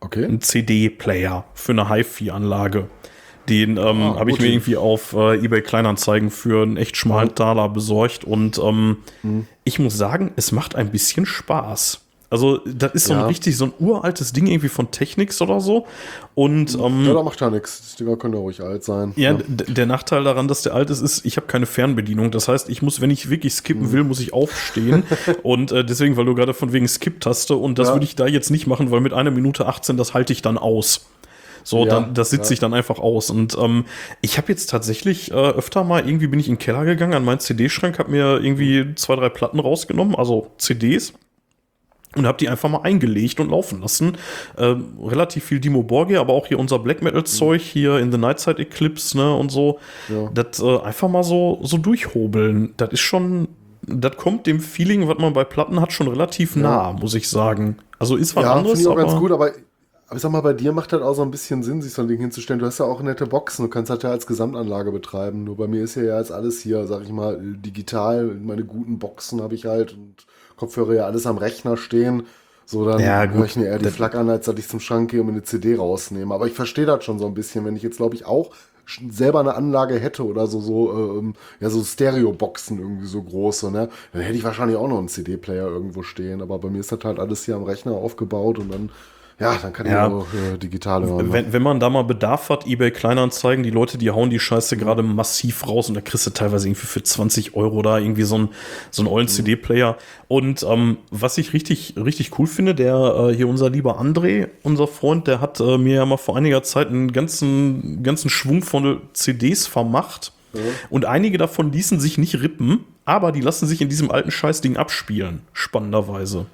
Okay. Einen CD-Player für eine HiFi-Anlage. Den habe ich mir irgendwie auf eBay Kleinanzeigen für einen echt schmalen Taler besorgt. Und ich muss sagen, es macht ein bisschen Spaß. Also, das ist so ein uraltes Ding irgendwie von Technics oder so. Und, da macht ja nichts. Das Ding könnte ruhig alt sein. Ja. Der Nachteil daran, dass der alt ist, ich habe keine Fernbedienung. Das heißt, ich muss, wenn ich wirklich skippen will, muss ich aufstehen. Und deswegen, weil du gerade von wegen Skip-Taste und das würde ich da jetzt nicht machen, weil mit 1 Minute 18, das halte ich dann aus. So, dann, das sitze ich dann einfach aus. Und ich habe jetzt tatsächlich öfter mal, irgendwie bin ich in den Keller gegangen, an meinen CD-Schrank, habe mir irgendwie 2, 3 Platten rausgenommen, also CDs. Und habe die einfach mal eingelegt und laufen lassen. Relativ viel Dimo Borgir, aber auch hier unser Black Metal-Zeug, hier in The Nightside Eclipse, ne, und so. Ja. Das einfach mal so durchhobeln. Das ist schon, das kommt dem Feeling, was man bei Platten hat, schon relativ nah, muss ich sagen. Also ist was anderes, finde ich auch ganz gut, aber ich sag mal, bei dir macht das auch so ein bisschen Sinn, sich so ein Ding hinzustellen. Du hast ja auch nette Boxen, du kannst das ja als Gesamtanlage betreiben. Nur bei mir ist ja jetzt alles hier, sag ich mal, digital. Meine guten Boxen habe ich halt und Kopfhörer ja alles am Rechner stehen, so dann höre ich mir eher die Flak an, als dass ich zum Schrank gehe und mir eine CD rausnehme. Aber ich verstehe das schon so ein bisschen, wenn ich jetzt, glaube ich, auch selber eine Anlage hätte oder so Stereo-Boxen irgendwie so große, ne, dann hätte ich wahrscheinlich auch noch einen CD-Player irgendwo stehen. Aber bei mir ist das halt alles hier am Rechner aufgebaut und dann kann ich auch digital hören. Wenn man da mal Bedarf hat, eBay Kleinanzeigen, die Leute, die hauen die Scheiße gerade massiv raus und da kriegst du teilweise irgendwie für 20 Euro da irgendwie so einen ollen CD-Player. Und was ich richtig, richtig cool finde, der hier unser lieber André, unser Freund, der hat mir ja mal vor einiger Zeit einen ganzen Schwung von CDs vermacht. Und einige davon ließen sich nicht rippen, aber die lassen sich in diesem alten Scheißding abspielen, spannenderweise.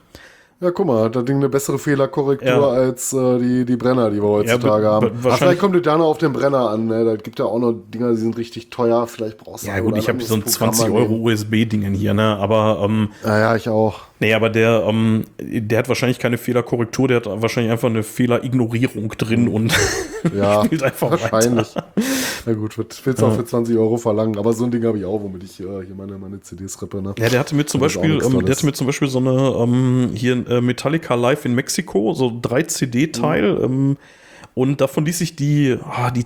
Ja, guck mal, hat das Ding eine bessere Fehlerkorrektur als die Brenner, die wir heutzutage haben. Vielleicht kommt das da noch auf den Brenner an. Ne? Da gibt ja auch noch Dinger, die sind richtig teuer. Vielleicht brauchst du ich habe so ein 20-Euro-USB-Ding hier, ne? Aber ich auch. Nee, aber der hat wahrscheinlich keine Fehlerkorrektur, der hat wahrscheinlich einfach eine Fehlerignorierung drin und spielt einfach wahrscheinlich weiter. Na gut, ich will es auch für 20 Euro verlangen, aber so ein Ding habe ich auch, womit ich hier meine CDs rippe. Ne? Ja, der hatte mir zum Beispiel so eine hier Metallica Live in Mexiko, so 3 CD-Teil, und davon ließ sich die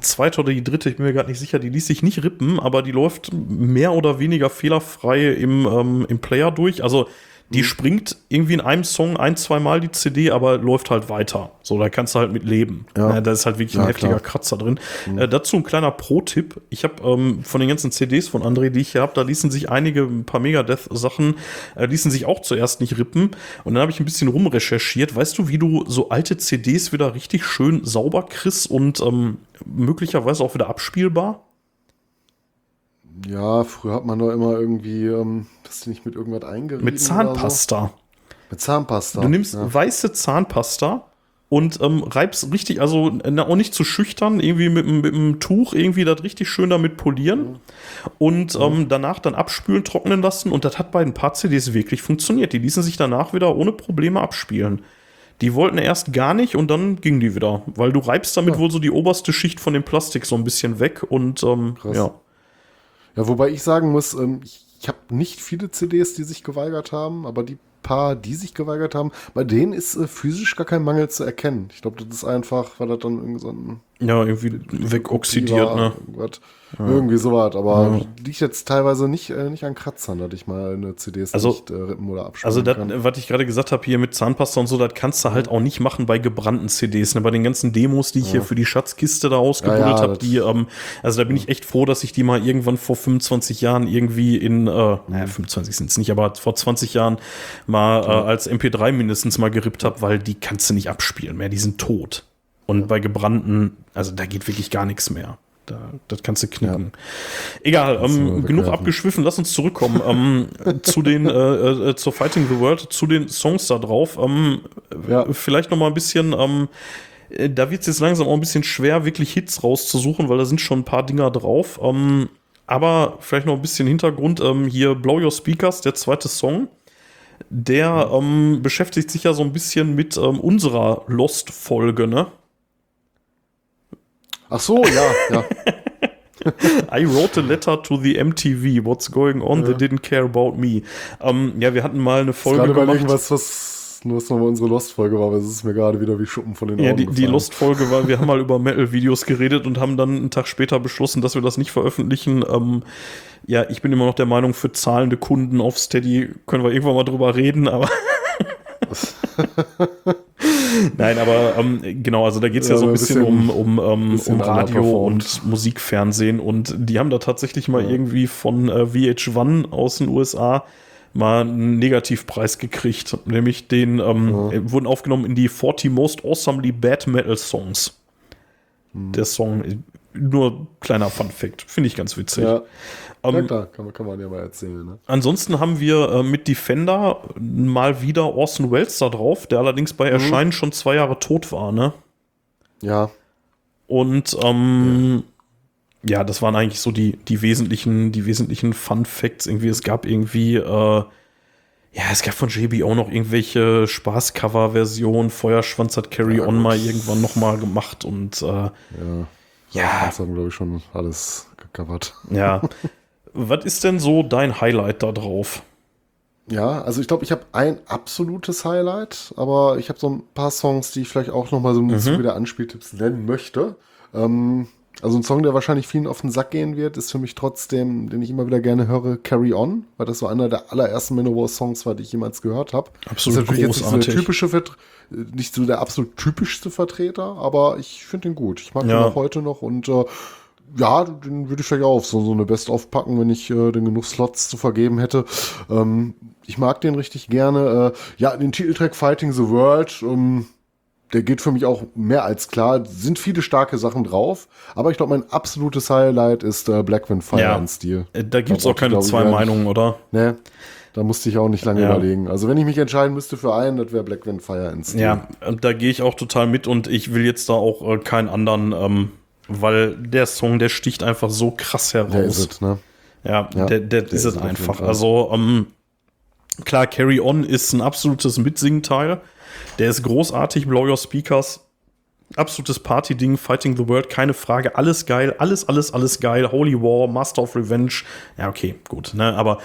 2. oder die 3., ich bin mir gerade nicht sicher, die ließ sich nicht rippen, aber die läuft mehr oder weniger fehlerfrei im Player durch, also die springt irgendwie in einem Song 1-2 Mal die CD, aber läuft halt weiter. So, da kannst du halt mit leben. Ja, da ist halt wirklich ein heftiger Kratzer drin. Dazu ein kleiner Pro-Tipp. Ich habe von den ganzen CDs von André, die ich hier habe, da ließen sich ein paar Megadeth-Sachen, ließen sich auch zuerst nicht rippen. Und dann habe ich ein bisschen rumrecherchiert. Weißt du, wie du so alte CDs wieder richtig schön sauber kriegst und möglicherweise auch wieder abspielbar? Ja, früher hat man doch immer irgendwie, dass die nicht mit irgendwas eingerieben. Mit Zahnpasta. Du nimmst weiße Zahnpasta, und reib's richtig, also auch nicht zu schüchtern, irgendwie mit einem Tuch irgendwie das richtig schön damit polieren und danach dann abspülen, trocknen lassen, und das hat bei ein paar CDs wirklich funktioniert. Die ließen sich danach wieder ohne Probleme abspielen. Die wollten erst gar nicht und dann gingen die wieder, weil du reibst damit wohl so die oberste Schicht von dem Plastik so ein bisschen weg und ja. Ja, wobei ich sagen muss, ich habe nicht viele CDs, die sich geweigert haben, aber die paar, die sich geweigert haben, bei denen ist physisch gar kein Mangel zu erkennen. Ich glaube, das ist einfach, weil das dann irgendwie so ein... Ja, irgendwie wegoxidiert, ne? Ja. Irgendwie so was, aber liegt jetzt teilweise nicht an Kratzern, dass ich mal eine CDs also, nicht rippen oder abschneiden kann. Also, was ich gerade gesagt habe, hier mit Zahnpasta und so, das kannst du halt auch nicht machen bei gebrannten CDs. Ne? Bei den ganzen Demos, die ich hier für die Schatzkiste da ausgebuddelt habe, die, also da bin ich echt froh, dass ich die mal irgendwann vor 25 Jahren irgendwie in, 25 sind es nicht, aber vor 20 Jahren mal als MP3 mindestens mal gerippt habe, weil die kannst du nicht abspielen mehr, die sind tot. Und bei gebrannten, also da geht wirklich gar nichts mehr. Das kannst du knicken. Ja. Egal, genug abgeschwiffen, lass uns zurückkommen zur Fighting the World, zu den Songs da drauf. Vielleicht noch mal ein bisschen, da wird es jetzt langsam auch ein bisschen schwer, wirklich Hits rauszusuchen, weil da sind schon ein paar Dinger drauf. Aber vielleicht noch ein bisschen Hintergrund, hier Blow Your Speakers, der zweite Song. Der beschäftigt sich ja so ein bisschen mit unserer Lost-Folge, ne? Ach so, ja. I wrote a letter to the MTV. What's going on? Ja. They didn't care about me. Wir hatten mal eine Folge gemacht. Gerade überlegen, was nochmal unsere Lost-Folge war, weil es ist mir gerade wieder wie Schuppen von den Augen gefallen. Die Lost-Folge war, wir haben mal über Metal-Videos geredet und haben dann einen Tag später beschlossen, dass wir das nicht veröffentlichen. Ich bin immer noch der Meinung, für zahlende Kunden auf Steady können wir irgendwann mal drüber reden, aber... Nein, aber genau, also da geht es ja so ein bisschen um Radio und Musikfernsehen, und die haben da tatsächlich mal irgendwie von VH1 aus den USA mal einen Negativpreis gekriegt, nämlich den wurden aufgenommen in die 40 Most Awesomely Bad Metal Songs. Der Song, nur kleiner Funfact, finde ich ganz witzig. Ja. Klar, kann man ja mal erzählen. Ne? Ansonsten haben wir mit Defender mal wieder Orson Welles da drauf, der allerdings bei Erscheinen schon 2 Jahre tot war, ne? Ja. Und ja, das waren eigentlich so die wesentlichen Fun Facts. Irgendwie, es gab irgendwie, von JB auch noch irgendwelche Spaßcover-Versionen. Feuerschwanz hat Carry On mal irgendwann nochmal gemacht und das haben, glaube ich, schon alles gecovert. Ja. Was ist denn so dein Highlight da drauf? Ja, also ich glaube, ich habe ein absolutes Highlight, aber ich habe so ein paar Songs, die ich vielleicht auch nochmal so wieder Anspieltipps nennen möchte. Also ein Song, der wahrscheinlich vielen auf den Sack gehen wird, ist für mich trotzdem, den ich immer wieder gerne höre, Carry On, weil das so einer der allerersten Manowar-Songs war, die ich jemals gehört habe. Absolut großartig. Das ist natürlich großartig. Nicht so der absolut typischste Vertreter, aber ich finde ihn gut. Ich mag ihn auch heute noch und den würde ich vielleicht auch auf so eine Best aufpacken, wenn ich den genug Slots zu vergeben hätte. Ich mag den richtig gerne. Den Titeltrack Fighting the World, der geht für mich auch mehr als klar. Sind viele starke Sachen drauf, aber ich glaube, mein absolutes Highlight ist Blackwind Fire in Steel. Da gibt's auch keine zwei Meinungen, oder? Nee. Da musste ich auch nicht lange überlegen. Also wenn ich mich entscheiden müsste für einen, das wäre Blackwind Fire in Steel. Ja, da gehe ich auch total mit und ich will jetzt da auch keinen anderen, weil der Song, der sticht einfach so krass heraus. Der ist es, ne? Ja, der ist es einfach. Also klar, Carry On ist ein absolutes Mitsingenteil. Der ist großartig, Blow Your Speakers, absolutes Party-Ding, Fighting the World, keine Frage, alles geil, alles geil, Holy War, Master of Revenge, ja okay, gut, ne, aber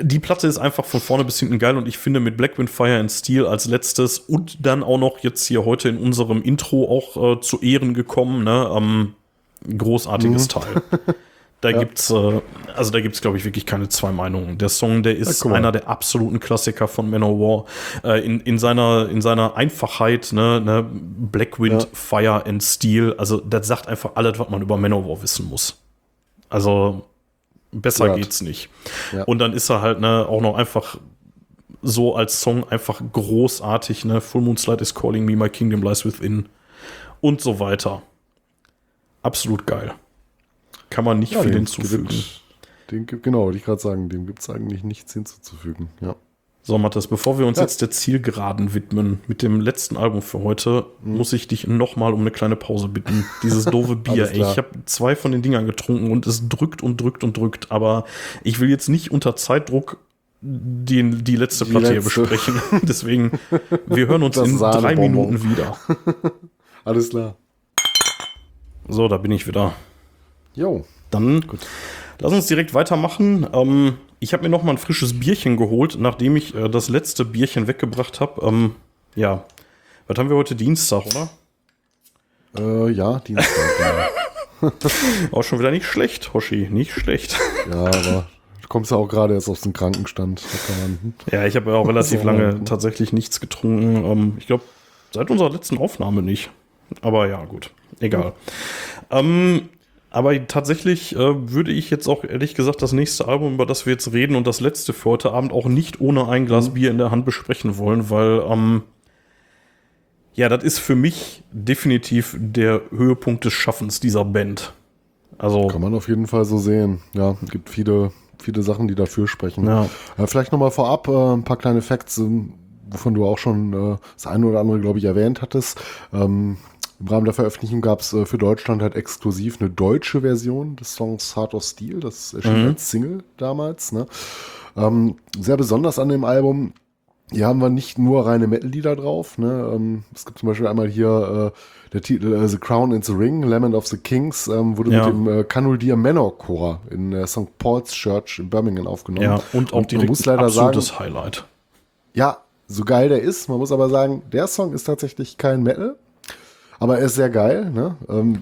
die Platte ist einfach von vorne bis hinten geil und ich finde mit Blackwind Fire and Steel als letztes und dann auch noch jetzt hier heute in unserem Intro auch zu Ehren gekommen, ne, großartiges Teil. Da gibt's, da gibt's, glaube ich, wirklich keine zwei Meinungen. Der Song, der ist einer der absoluten Klassiker von Manowar. In seiner Einfachheit, ne? Blackwind, Fire and Steel. Also, das sagt einfach alles, was man über Manowar wissen muss. Also, besser geht's nicht. Ja. Und dann ist er halt, ne, auch noch einfach so als Song einfach großartig, ne? Full Moonlight is calling me, my kingdom lies within. Und so weiter. Absolut geil. Kann man nicht viel hinzufügen. Dem gibt's eigentlich nichts hinzuzufügen. Ja. So, Mathis, bevor wir uns jetzt der Zielgeraden widmen, mit dem letzten Album für heute, muss ich dich nochmal um eine kleine Pause bitten. Dieses doofe Bier. Ey, ich habe 2 von den Dingern getrunken und es drückt und drückt und drückt. Aber ich will jetzt nicht unter Zeitdruck die letzte Platte hier besprechen. Deswegen, wir hören uns in 3 Minuten wieder. Alles klar. So, da bin ich wieder. Jo. Dann gut. Lass uns direkt weitermachen. Ich habe mir noch mal ein frisches Bierchen geholt, nachdem ich das letzte Bierchen weggebracht habe. Ja, was haben wir heute? Dienstag, oder? Ja, Dienstag. Ja. Auch schon wieder nicht schlecht, Hoshi. Nicht schlecht. Ja, aber du kommst ja auch gerade erst aus dem Krankenstand. Ja, ich habe ja auch relativ lange tatsächlich nichts getrunken. Ich glaube, seit unserer letzten Aufnahme nicht. Aber ja, gut. Egal. Aber tatsächlich würde ich jetzt auch ehrlich gesagt das nächste Album, über das wir jetzt reden und das letzte für heute Abend auch nicht ohne ein Glas Bier in der Hand besprechen wollen, weil ja, das ist für mich definitiv der Höhepunkt des Schaffens dieser Band. Also kann man auf jeden Fall so sehen. Ja, es gibt viele Sachen, die dafür sprechen. Ja. Vielleicht nochmal vorab ein paar kleine Facts, wovon du auch schon das eine oder andere, glaube ich, erwähnt hattest. Im Rahmen der Veröffentlichung gab es für Deutschland halt exklusiv eine deutsche Version des Songs Heart of Steel. Das erschien als Single damals. Ne? Sehr besonders an dem Album, hier haben wir nicht nur reine Metal-Lieder drauf. Ne? Es gibt zum Beispiel einmal hier der Titel The Crown and the Ring, Lament of the Kings, wurde mit dem Canuldier Manor Chor in St. Paul's Church in Birmingham aufgenommen. Ja, und auch direkt ein absolutes Highlight. Ja, so geil der ist. Man muss aber sagen, der Song ist tatsächlich kein Metal. Aber er ist sehr geil, ne?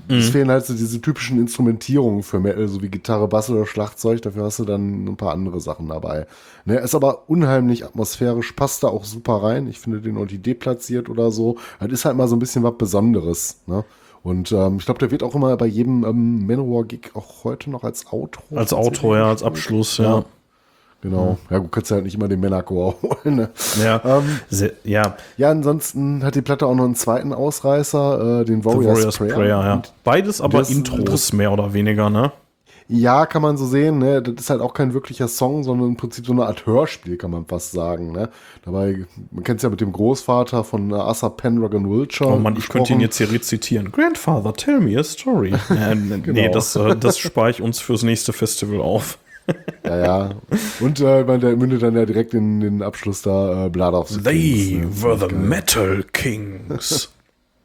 Es fehlen halt so diese typischen Instrumentierungen für Metal, so wie Gitarre, Bass oder Schlagzeug. Dafür hast du dann ein paar andere Sachen dabei. Ne, ist aber unheimlich atmosphärisch, passt da auch super rein. Ich finde den auch die deplatziert oder so. Das ist halt mal so ein bisschen was Besonderes, ne? Und ich glaube, der wird auch immer bei jedem Manowar-Gig auch heute noch als Outro. Als Outro, ja, als Abschluss, ja. Genau. Ja, gut, kannst du halt nicht immer den Männerchor holen. Ne? Ja. Ja, ansonsten hat die Platte auch noch einen zweiten Ausreißer, den Warrior's Prayer. Ja. Beides aber Intros mehr oder weniger, ne? Ja, kann man so sehen. Ne? Das ist halt auch kein wirklicher Song, sondern im Prinzip so eine Art Hörspiel, kann man fast sagen. Ne? Dabei, man kennt es ja mit dem Großvater von Arthur Pendragon Wiltshire. Oh Mann, ich könnte ihn jetzt hier rezitieren. Grandfather, tell me a story. Genau. Nee, das spare ich uns fürs nächste Festival auf. Ja. Und der mündet dann ja direkt in den Abschluss da Blood of the Kings. They were the Metal Kings.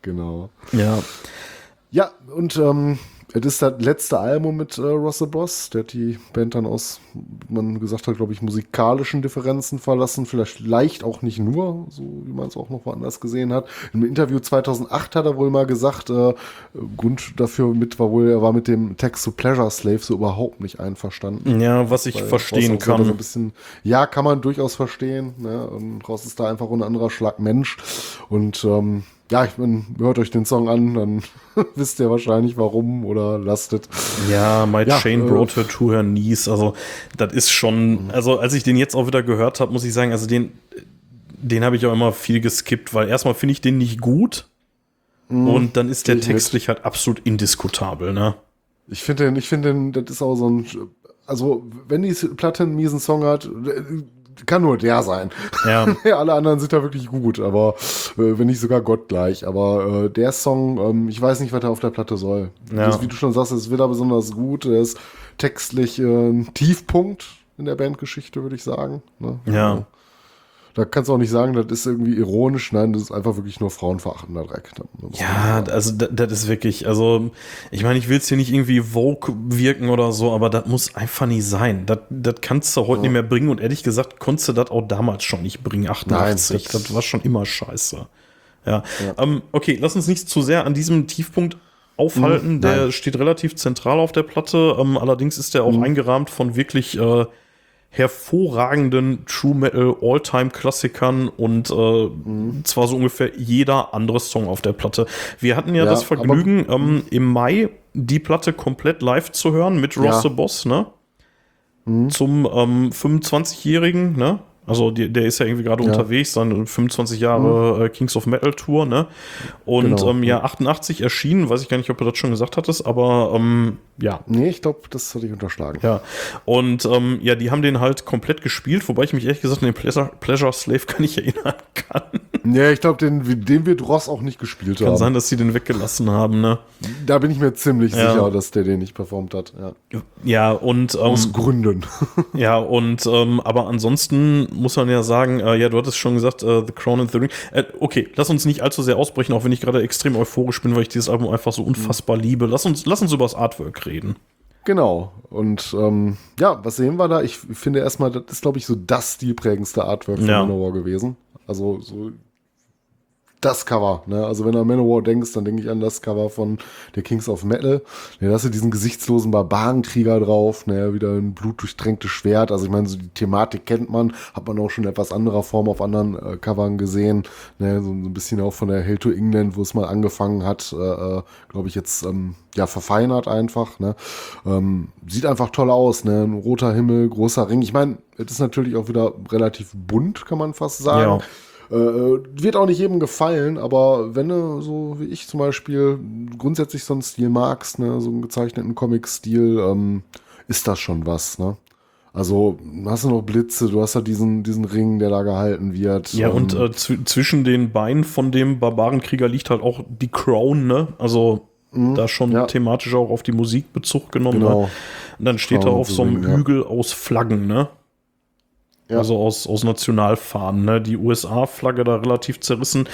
Genau. Ja. Ja, und es ist das letzte Album mit Ross the Boss. Der hat die Band dann aus, man gesagt hat, glaube ich, musikalischen Differenzen verlassen. Vielleicht auch nicht nur, so wie man es auch noch woanders gesehen hat. Im Interview 2008 hat er wohl mal gesagt, Grund dafür war mit dem Text zu Pleasure Slave so überhaupt nicht einverstanden. Ja, was ich verstehen kann. So ein bisschen, ja, kann man durchaus verstehen. Ne? Und Ross ist da einfach ein anderer Schlag Mensch. Und ja, ich meine, hört euch den Song an, dann wisst ihr wahrscheinlich warum oder lastet. Ja, Chain brought her to her knees. Also, das ist schon, also als ich den jetzt auch wieder gehört habe, muss ich sagen, also den habe ich auch immer viel geskippt, weil erstmal finde ich den nicht gut und dann ist der textlich halt absolut indiskutabel, ne? Ich finde den, das ist auch so ein, also wenn die Platte einen miesen Song hat, kann nur der sein. Ja. Alle anderen sind da wirklich gut, aber wenn nicht sogar gottgleich. Aber der Song, ich weiß nicht, was er auf der Platte soll. Ja. Das, wie du schon sagst, ist wieder besonders gut. Er ist textlich ein Tiefpunkt in der Bandgeschichte, würde ich sagen. Ne? Ja. Da kannst du auch nicht sagen, das ist irgendwie ironisch. Nein, das ist einfach wirklich nur frauenverachtender Dreck. Ja, also das ist wirklich, also ich meine, ich will es hier nicht irgendwie Vogue wirken oder so, aber das muss einfach nicht sein. Das kannst du heute nicht mehr bringen und ehrlich gesagt, konntest du das auch damals schon nicht bringen, 88. Nein, das war schon immer scheiße. Ja. Okay, lass uns nicht zu sehr an diesem Tiefpunkt aufhalten. Der steht relativ zentral auf der Platte. Allerdings ist der auch eingerahmt von wirklich hervorragenden True-Metal-All-Time-Klassikern und zwar so ungefähr jeder andere Song auf der Platte. Wir hatten ja das Vergnügen, im Mai die Platte komplett live zu hören mit Ross the Boss, ne? Zum 25-Jährigen, ne? Also der ist ja irgendwie gerade unterwegs, seine 25 Jahre Kings of Metal Tour, ne? Und genau. 88 erschienen, weiß ich gar nicht, ob du das schon gesagt hattest, aber ja. Nee, ich glaube, das hatte ich unterschlagen. Ja, und die haben den halt komplett gespielt, wobei ich mich ehrlich gesagt an den Pleasure Slave gar nicht erinnern kann. Ja, ich glaube, den wird Ross auch nicht gespielt haben. Kann sein, dass sie den weggelassen haben, ne? Da bin ich mir ziemlich sicher, dass der den nicht performt hat. Ja, und aus Gründen. Ja, und aber ansonsten muss man ja sagen, du hattest schon gesagt, The Crown and the Ring. Okay, lass uns nicht allzu sehr ausbrechen, auch wenn ich gerade extrem euphorisch bin, weil ich dieses Album einfach so unfassbar liebe. Lass uns über das Artwork reden. Genau. Und was sehen wir da? Ich finde erstmal, das ist, glaube ich, so das stilprägendste Artwork von Manowar gewesen. Also so das Cover, ne? Also wenn du an Manowar denkst, dann denke ich an das Cover von der Kings of Metal. Ja, da hast du diesen gesichtslosen Barbarenkrieger drauf, ne? Wieder ein blutdurchtränktes Schwert. Also ich meine, so die Thematik kennt man, hat man auch schon in etwas anderer Form auf anderen Covern gesehen, ne? So ein bisschen auch von der Hail to England, wo es mal angefangen hat, glaube ich jetzt verfeinert einfach, ne? Sieht einfach toll aus, ne? Ein roter Himmel, großer Ring. Ich meine, es ist natürlich auch wieder relativ bunt, kann man fast sagen. Ja. Wird auch nicht jedem gefallen, aber wenn du so wie ich zum Beispiel grundsätzlich so einen Stil magst, ne, so einen gezeichneten Comic-Stil, ist das schon was, ne? Also hast du noch Blitze, du hast ja diesen Ring, der da gehalten wird. Ja, und zwischen den Beinen von dem Barbarenkrieger liegt halt auch die Crown, ne? Also da schon thematisch auch auf die Musik Bezug genommen. Genau. Ne? Und dann steht Crown er auf so einem Hügel aus Flaggen, ne? Ja. Also aus Nationalfahnen, ne? Die USA-Flagge da relativ zerrissen.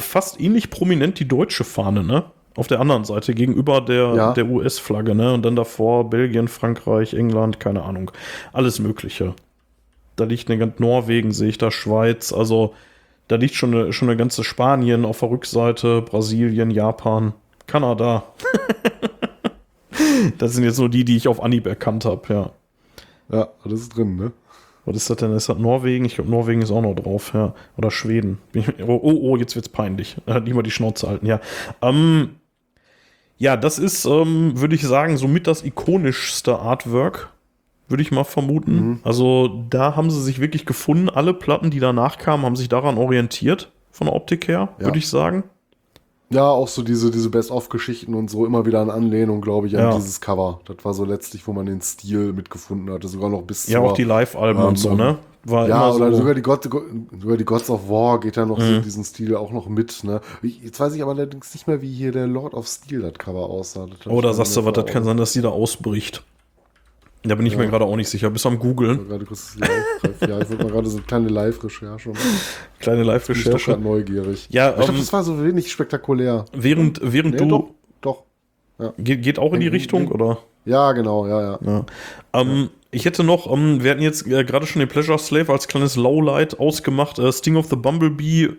Fast ähnlich prominent die deutsche Fahne, ne? Auf der anderen Seite, gegenüber der US-Flagge, ne? Und dann davor Belgien, Frankreich, England, keine Ahnung. Alles Mögliche. Da liegt eine ganze Norwegen, sehe ich da, Schweiz. Also da liegt schon eine ganze Spanien auf der Rückseite, Brasilien, Japan, Kanada. Das sind jetzt nur die ich auf Anhieb erkannt habe, ja. Ja, alles ist drin, ne? Was ist das denn? Ist das Norwegen? Ich glaube, Norwegen ist auch noch drauf, ja. Oder Schweden. Jetzt wird's peinlich. Nicht mal die Schnauze halten, ja. Das ist, würde ich sagen, somit das ikonischste Artwork, würde ich mal vermuten. Mhm. Also da haben sie sich wirklich gefunden. Alle Platten, die danach kamen, haben sich daran orientiert, von der Optik her, würde ich sagen. Ja, auch so diese Best-of-Geschichten und so, immer wieder eine Anlehnung, glaube ich, an dieses Cover. Das war so letztlich, wo man den Stil mitgefunden hatte, sogar noch bis auch die Live-Alben und so, ne? War ja, oder so. Sogar die Gods of War geht ja noch so in diesen Stil auch noch mit, ne? Jetzt weiß ich aber allerdings nicht mehr, wie hier der Lord of Steel das Cover aussah. Oh, da sagst du was, das kann sein, dass die da ausbricht. Da bin ich mir gerade auch nicht sicher. Bist am Googeln? Ich würde mal gerade so eine kleine Live-Recherche machen. Kleine Live-Recherche. Ich bin gerade neugierig. Ja, ich glaube, das war so wenig spektakulär. Doch. Ja. Geht auch in die Richtung, oder? Ja, genau, ja. Ich hätte noch, wir hatten jetzt gerade schon den Pleasure Slave als kleines Lowlight ausgemacht. Sting of the Bumblebee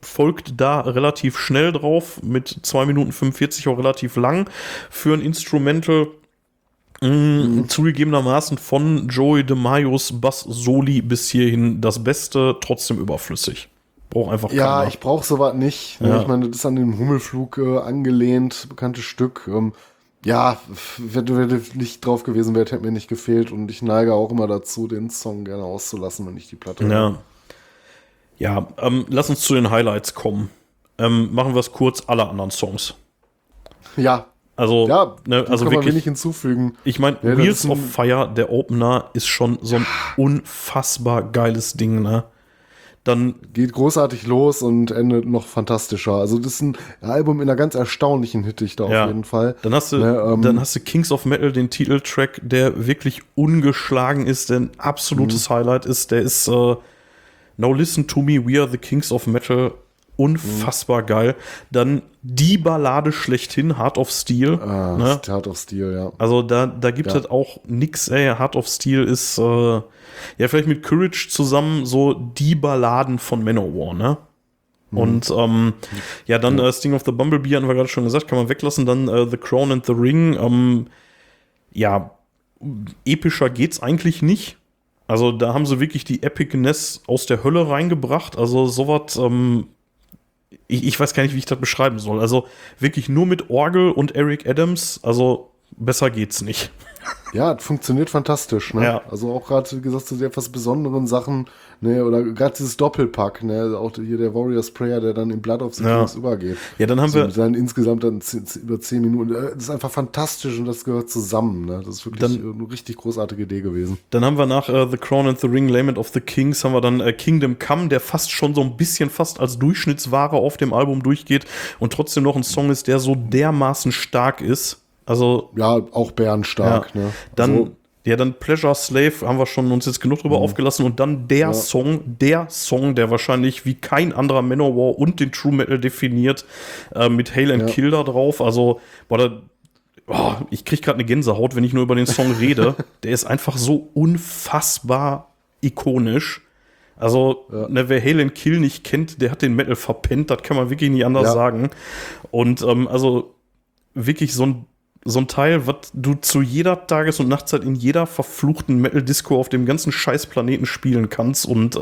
folgt da relativ schnell drauf, mit 2 Minuten 45 auch relativ lang für ein Instrumental. Zugegebenermaßen von Joey DeMaios Bass-Soli bis hierhin das Beste, trotzdem überflüssig. Brauche einfach keiner. Ja, ich brauche sowas nicht. Ja. Ich meine, das ist an den Hummelflug angelehnt, bekanntes Stück. Wenn du nicht drauf gewesen wärst, hätte mir nicht gefehlt. Und ich neige auch immer dazu, den Song gerne auszulassen, wenn ich die Platte habe. Ja, lass uns zu den Highlights kommen. Machen wir es kurz, alle anderen Songs. Ja. Also, ja, ne, also kann man wirklich hinzufügen. Ich meine, Wheels of Fire, der Opener, ist schon so ein unfassbar geiles Ding, ne? Dann geht großartig los und endet noch fantastischer. Also, das ist ein Album in einer ganz erstaunlichen Hitdichte auf jeden Fall. Dann hast du Kings of Metal, den Titeltrack, der wirklich ungeschlagen ist, der ein absolutes Highlight ist. Der ist Now Listen to Me, We Are the Kings of Metal. Unfassbar geil. Dann die Ballade schlechthin, Heart of Steel. Ne? Heart of Steel, ja. Also da gibt es halt auch nix, ey. Heart of Steel ist vielleicht mit Courage zusammen so die Balladen von Manowar, ne? Und dann Sting of the Bumblebee, haben wir gerade schon gesagt, kann man weglassen. Dann The Crown and the Ring. Epischer geht's eigentlich nicht. Also da haben sie wirklich die Epicness aus der Hölle reingebracht. Also sowas ich weiß gar nicht, wie ich das beschreiben soll. Also wirklich nur mit Orgel und Eric Adams. Also besser geht's nicht. Ja, funktioniert fantastisch. Ne? Ja. Also auch gerade, wie gesagt, zu so etwas besonderen Sachen, ne, oder gerade dieses Doppelpack, ne, auch hier der Warriors Prayer, der dann in Blood of the Kings übergeht. Ja, dann haben wir dann insgesamt dann über 10 Minuten. Das ist einfach fantastisch und das gehört zusammen. Ne? Das ist wirklich eine richtig großartige Idee gewesen. Dann haben wir nach The Crown and the Ring, Lament of the Kings, haben wir dann Kingdom Come, der fast schon so ein bisschen fast als Durchschnittsware auf dem Album durchgeht und trotzdem noch ein Song ist, der so dermaßen stark ist. Also, ja, auch bärenstark. Ja. Ne? Dann, also, ja, dann Pleasure Slave haben wir schon uns jetzt genug drüber aufgelassen und dann der Song, der wahrscheinlich wie kein anderer Manowar und den True Metal definiert, mit Hail and Kill da drauf. Also, ich krieg gerade eine Gänsehaut, wenn ich nur über den Song rede. Der ist einfach so unfassbar ikonisch. Also, ne, wer Hail and Kill nicht kennt, der hat den Metal verpennt. Das kann man wirklich nicht anders sagen. Und also wirklich so ein Teil, was du zu jeder Tages- und Nachtzeit in jeder verfluchten Metal-Disco auf dem ganzen Scheißplaneten spielen kannst und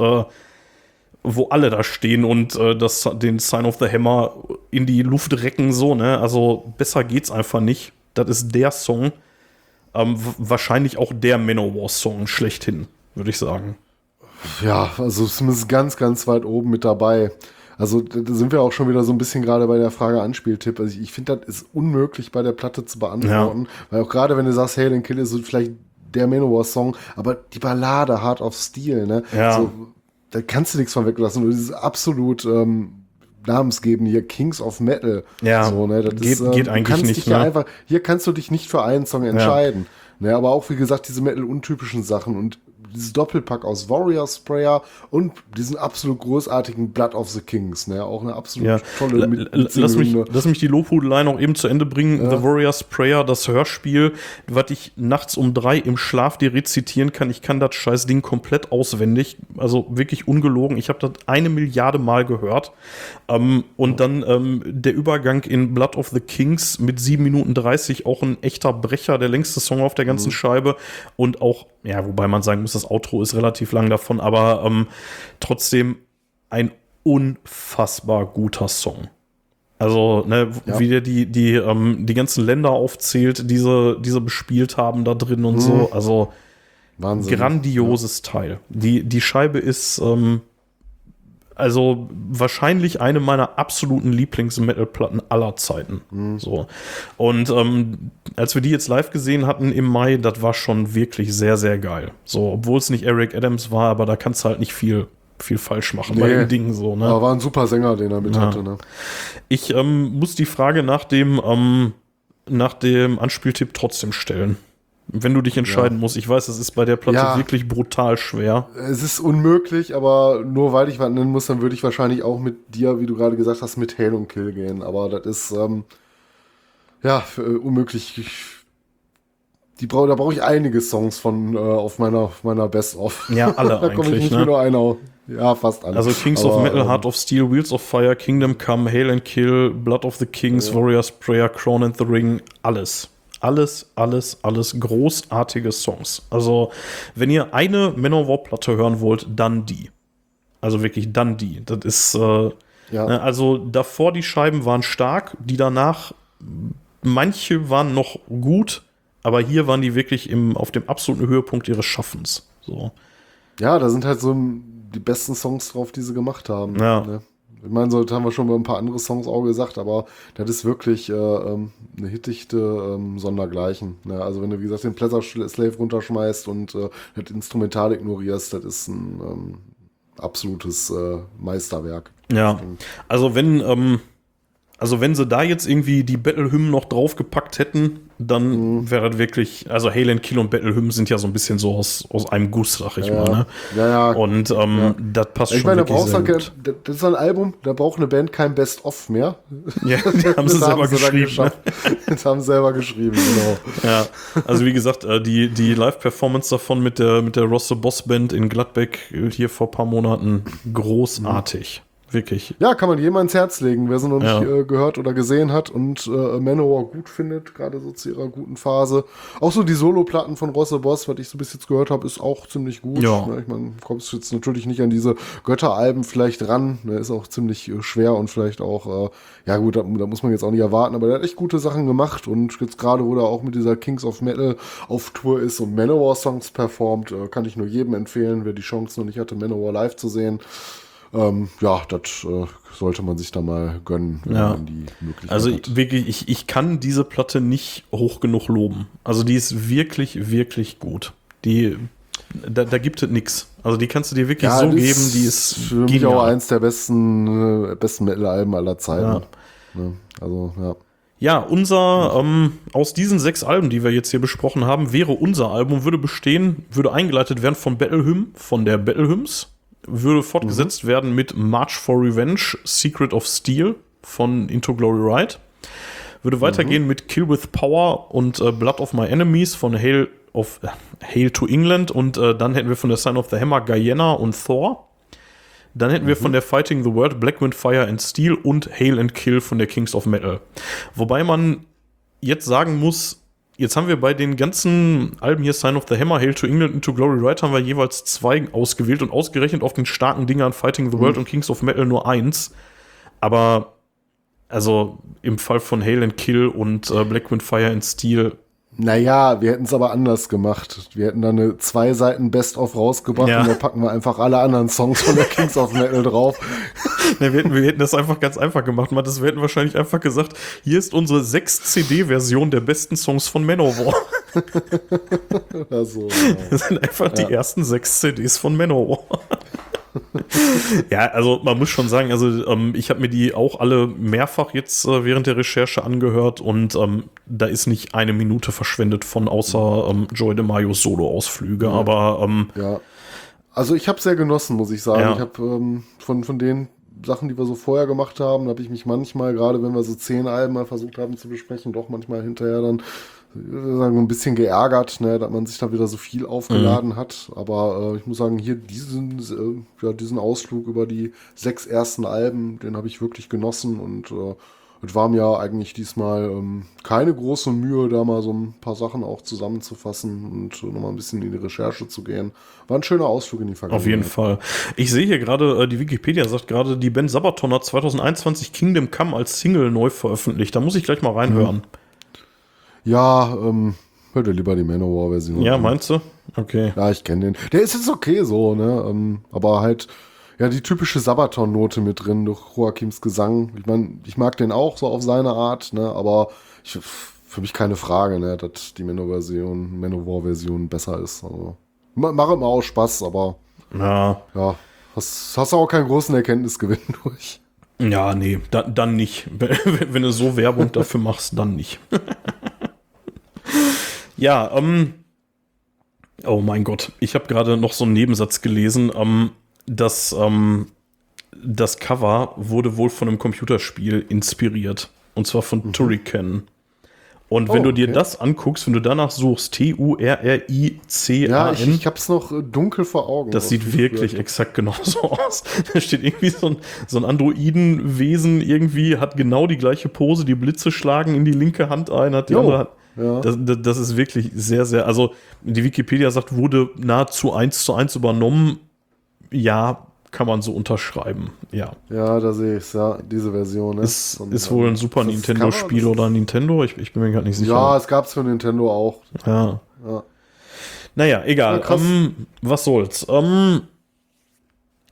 wo alle da stehen und den Sign of the Hammer in die Luft recken, so, ne? Also besser geht's einfach nicht. Das ist der Song. Wahrscheinlich auch der Manowar-Song schlechthin, würde ich sagen. Ja, also zumindest ganz, ganz weit oben mit dabei. Also da sind wir auch schon wieder so ein bisschen gerade bei der Frage Anspieltipp. Also ich finde, das ist unmöglich bei der Platte zu beantworten, weil auch gerade wenn du sagst, Hail and Kill ist so vielleicht der Manowar-Song, aber die Ballade Heart of Steel, ne? Ja. So, da kannst du nichts von weglassen. Und dieses absolut namensgebende hier, Kings of Metal. Ja, so, ne? Das geht eigentlich nicht. Ne? Einfach, hier kannst du dich nicht für einen Song entscheiden. Ne? Aber auch, wie gesagt, diese Metal-untypischen Sachen und dieses Doppelpack aus Warriors Prayer und diesen absolut großartigen Blood of the Kings, ne? Auch eine absolut tolle Lass mich die Lobhudeleien auch eben zu Ende bringen. The Warriors Prayer, das Hörspiel, was ich nachts um 3 im Schlaf dir rezitieren kann. Ich kann das scheiß Ding komplett auswendig. Also wirklich ungelogen. Ich habe das 1 Milliarde Mal gehört. Und dann der Übergang in Blood of the Kings mit 7:30, auch ein echter Brecher, der längste Song auf der ganzen Scheibe. Und auch, ja, wobei man sagen muss, das Outro ist relativ lang davon, aber trotzdem ein unfassbar guter Song. Also, ne, wie der die ganzen Länder aufzählt, diese bespielt haben da drin und so. Also, Wahnsinn. Grandioses Teil. Die Scheibe ist also wahrscheinlich eine meiner absoluten Lieblings-Metal-Platten aller Zeiten. So. Und als wir die jetzt live gesehen hatten im Mai, das war schon wirklich sehr, sehr geil. So, obwohl es nicht Eric Adams war, aber da kannst du halt nicht viel falsch machen bei dem Ding. So, ne? Aber war ein super Sänger, den er mit hatte. Ne? Ich muss die Frage nach dem Anspieltipp trotzdem stellen. Wenn du dich entscheiden musst. Ich weiß, es ist bei der Platte wirklich brutal schwer. Es ist unmöglich, aber nur weil ich was nennen muss, dann würde ich wahrscheinlich auch mit dir, wie du gerade gesagt hast, mit Hail and Kill gehen. Aber das ist unmöglich. Da brauche ich einige Songs von auf meiner Best-of. Ja, alle da komme ich nicht nur einer. Ja, fast alle. Also Kings of Metal, Heart of Steel, Wheels of Fire, Kingdom Come, Hail and Kill, Blood of the Kings, Warriors Prayer, Crown and the Ring, alles. Alles großartige Songs. Also, wenn ihr eine Manowar-Platte hören wollt, dann die. Also wirklich, dann die. Das ist, also davor die Scheiben waren stark, die danach, manche waren noch gut, aber hier waren die wirklich auf dem absoluten Höhepunkt ihres Schaffens. So. Ja, da sind halt so die besten Songs drauf, die sie gemacht haben. Ja. Ne? Ich meine, so haben wir schon bei ein paar andere Songs auch gesagt, aber das ist wirklich eine hitdichte Sondergleichen. Ja, also wenn du, wie gesagt, den Pleasure Slave runterschmeißt und das Instrumental ignorierst, das ist ein absolutes Meisterwerk. Ja, also wenn sie da jetzt irgendwie die Battle-Hymnen noch draufgepackt hätten, dann wäre das wirklich, also Hail and Kill und Battle-Hymnen sind ja so ein bisschen so aus einem Guss, sag ich mal. Ne? Ja. Und das passt schon wirklich sehr gut. Das ist ein Album, da braucht eine Band kein Best-of mehr. Ja, das haben sie selber geschrieben. Das haben sie selber geschrieben, genau. Ja, also wie gesagt, die Live-Performance davon mit der Ross the Boss Band in Gladbeck hier vor ein paar Monaten, großartig. wirklich. Ja, kann man jedem ans Herz legen, wer sie noch nicht gehört oder gesehen hat und Manowar gut findet, gerade so zu ihrer guten Phase. Auch so die Solo-Platten von Ross the Boss, was ich so bis jetzt gehört habe, ist auch ziemlich gut. Ja. Ne? Ich meine, kommst jetzt natürlich nicht an diese Götteralben vielleicht ran, ne? Ist auch ziemlich schwer und vielleicht auch, ja gut, da muss man jetzt auch nicht erwarten, aber der hat echt gute Sachen gemacht und jetzt gerade, wo er auch mit dieser Kings of Metal auf Tour ist und Manowar-Songs performt, kann ich nur jedem empfehlen, wer die Chance noch nicht hatte, Manowar live zu sehen. Ja, das sollte man sich da mal gönnen, wenn man die Möglichkeit hat. Also wirklich, ich kann diese Platte nicht hoch genug loben. Also die ist wirklich, wirklich gut. Die, da gibt es nichts. Also die kannst du dir wirklich so geben, die ist für mich auch eins der besten Metal-Alben aller Zeiten. Ja. Also, ja, unser, aus diesen 6 Alben, die wir jetzt hier besprochen haben, wäre unser Album, würde eingeleitet werden von der Battle Hymns. Würde fortgesetzt werden mit March for Revenge, Secret of Steel von Into Glory Ride. Würde weitergehen mit Kill with Power und Blood of My Enemies von Hail to England. Und dann hätten wir von der Sign of the Hammer Guyana und Thor. Dann hätten wir von der Fighting the World Black Wind, Fire and Steel und Hail and Kill von der Kings of Metal. Wobei man jetzt sagen muss, jetzt haben wir bei den ganzen Alben hier, Sign of the Hammer, Hail to England, Into Glory Ride, haben wir jeweils 2 ausgewählt und ausgerechnet auf den starken Dingern Fighting the World und Kings of Metal nur 1. Aber, also im Fall von Hail and Kill und Black Wind, Fire and Steel. Naja, wir hätten es aber anders gemacht. Wir hätten da eine 2 Seiten Best-of rausgebracht und da packen wir einfach alle anderen Songs von der Kings of Metal drauf. Na, wir hätten das einfach ganz einfach gemacht. Mattes, wir hätten wahrscheinlich einfach gesagt, hier ist unsere 6-CD-Version der besten Songs von Manowar. Also, das sind einfach die ersten 6 CDs von Manowar. Ja, also man muss schon sagen, also ich habe mir die auch alle mehrfach jetzt während der Recherche angehört und da ist nicht eine Minute verschwendet von, außer Joey DeMaios Solo-Ausflüge, aber also ich habe sehr genossen, muss ich sagen. Ja. Ich habe von den Sachen, die wir so vorher gemacht haben, habe ich mich manchmal, gerade wenn wir so 10 Alben mal versucht haben zu besprechen, doch manchmal hinterher dann ein bisschen geärgert, ne, dass man sich da wieder so viel aufgeladen hat. Aber ich muss sagen, hier diesen Ausflug über die 6 ersten Alben, den habe ich wirklich genossen und es war mir eigentlich diesmal keine große Mühe, da mal so ein paar Sachen auch zusammenzufassen und nochmal ein bisschen in die Recherche zu gehen. War ein schöner Ausflug in die Vergangenheit. Auf jeden Fall. Ich sehe hier gerade, die Wikipedia sagt gerade, die Band Sabaton hat 2021 Kingdom Come als Single neu veröffentlicht. Da muss ich gleich mal reinhören. Ja, hört ihr lieber die Manowar-Version. Ja, meinst du? Okay. Ja, ich kenne den. Der ist jetzt okay so, ne? Aber halt, ja, die typische Sabaton-Note mit drin durch Joachims Gesang. Ich meine, ich mag den auch so auf seine Art, ne? Aber für mich keine Frage, ne? Dass die Manowar-Version besser ist. Also, macht immer auch Spaß, aber ja, hast du auch keinen großen Erkenntnisgewinn durch. Ja, nee, dann nicht. Wenn du so Werbung dafür machst, dann nicht. Ja, oh mein Gott, ich habe gerade noch so einen Nebensatz gelesen, dass das Cover wurde wohl von einem Computerspiel inspiriert, und zwar von Turrican. Und wenn du dir das anguckst, wenn du danach suchst, T-U-R-R-I-C-A-N. Ja, ich hab's noch dunkel vor Augen. Das sieht wirklich exakt genauso aus. Da steht irgendwie so ein Androidenwesen irgendwie, hat genau die gleiche Pose, die Blitze schlagen in die linke Hand ein, hat die andere. Ja. Das ist wirklich sehr, sehr, also die Wikipedia sagt, wurde nahezu 1:1 übernommen. Ja, kann man so unterschreiben, ja. Ja, da sehe ich es, ja, diese Version. Ne? Ist wohl ein Super Nintendo-Spiel oder ein Nintendo, ich bin mir gerade nicht sicher. Ja, es gab es für Nintendo auch. Ja. Naja, egal, ja, was soll's.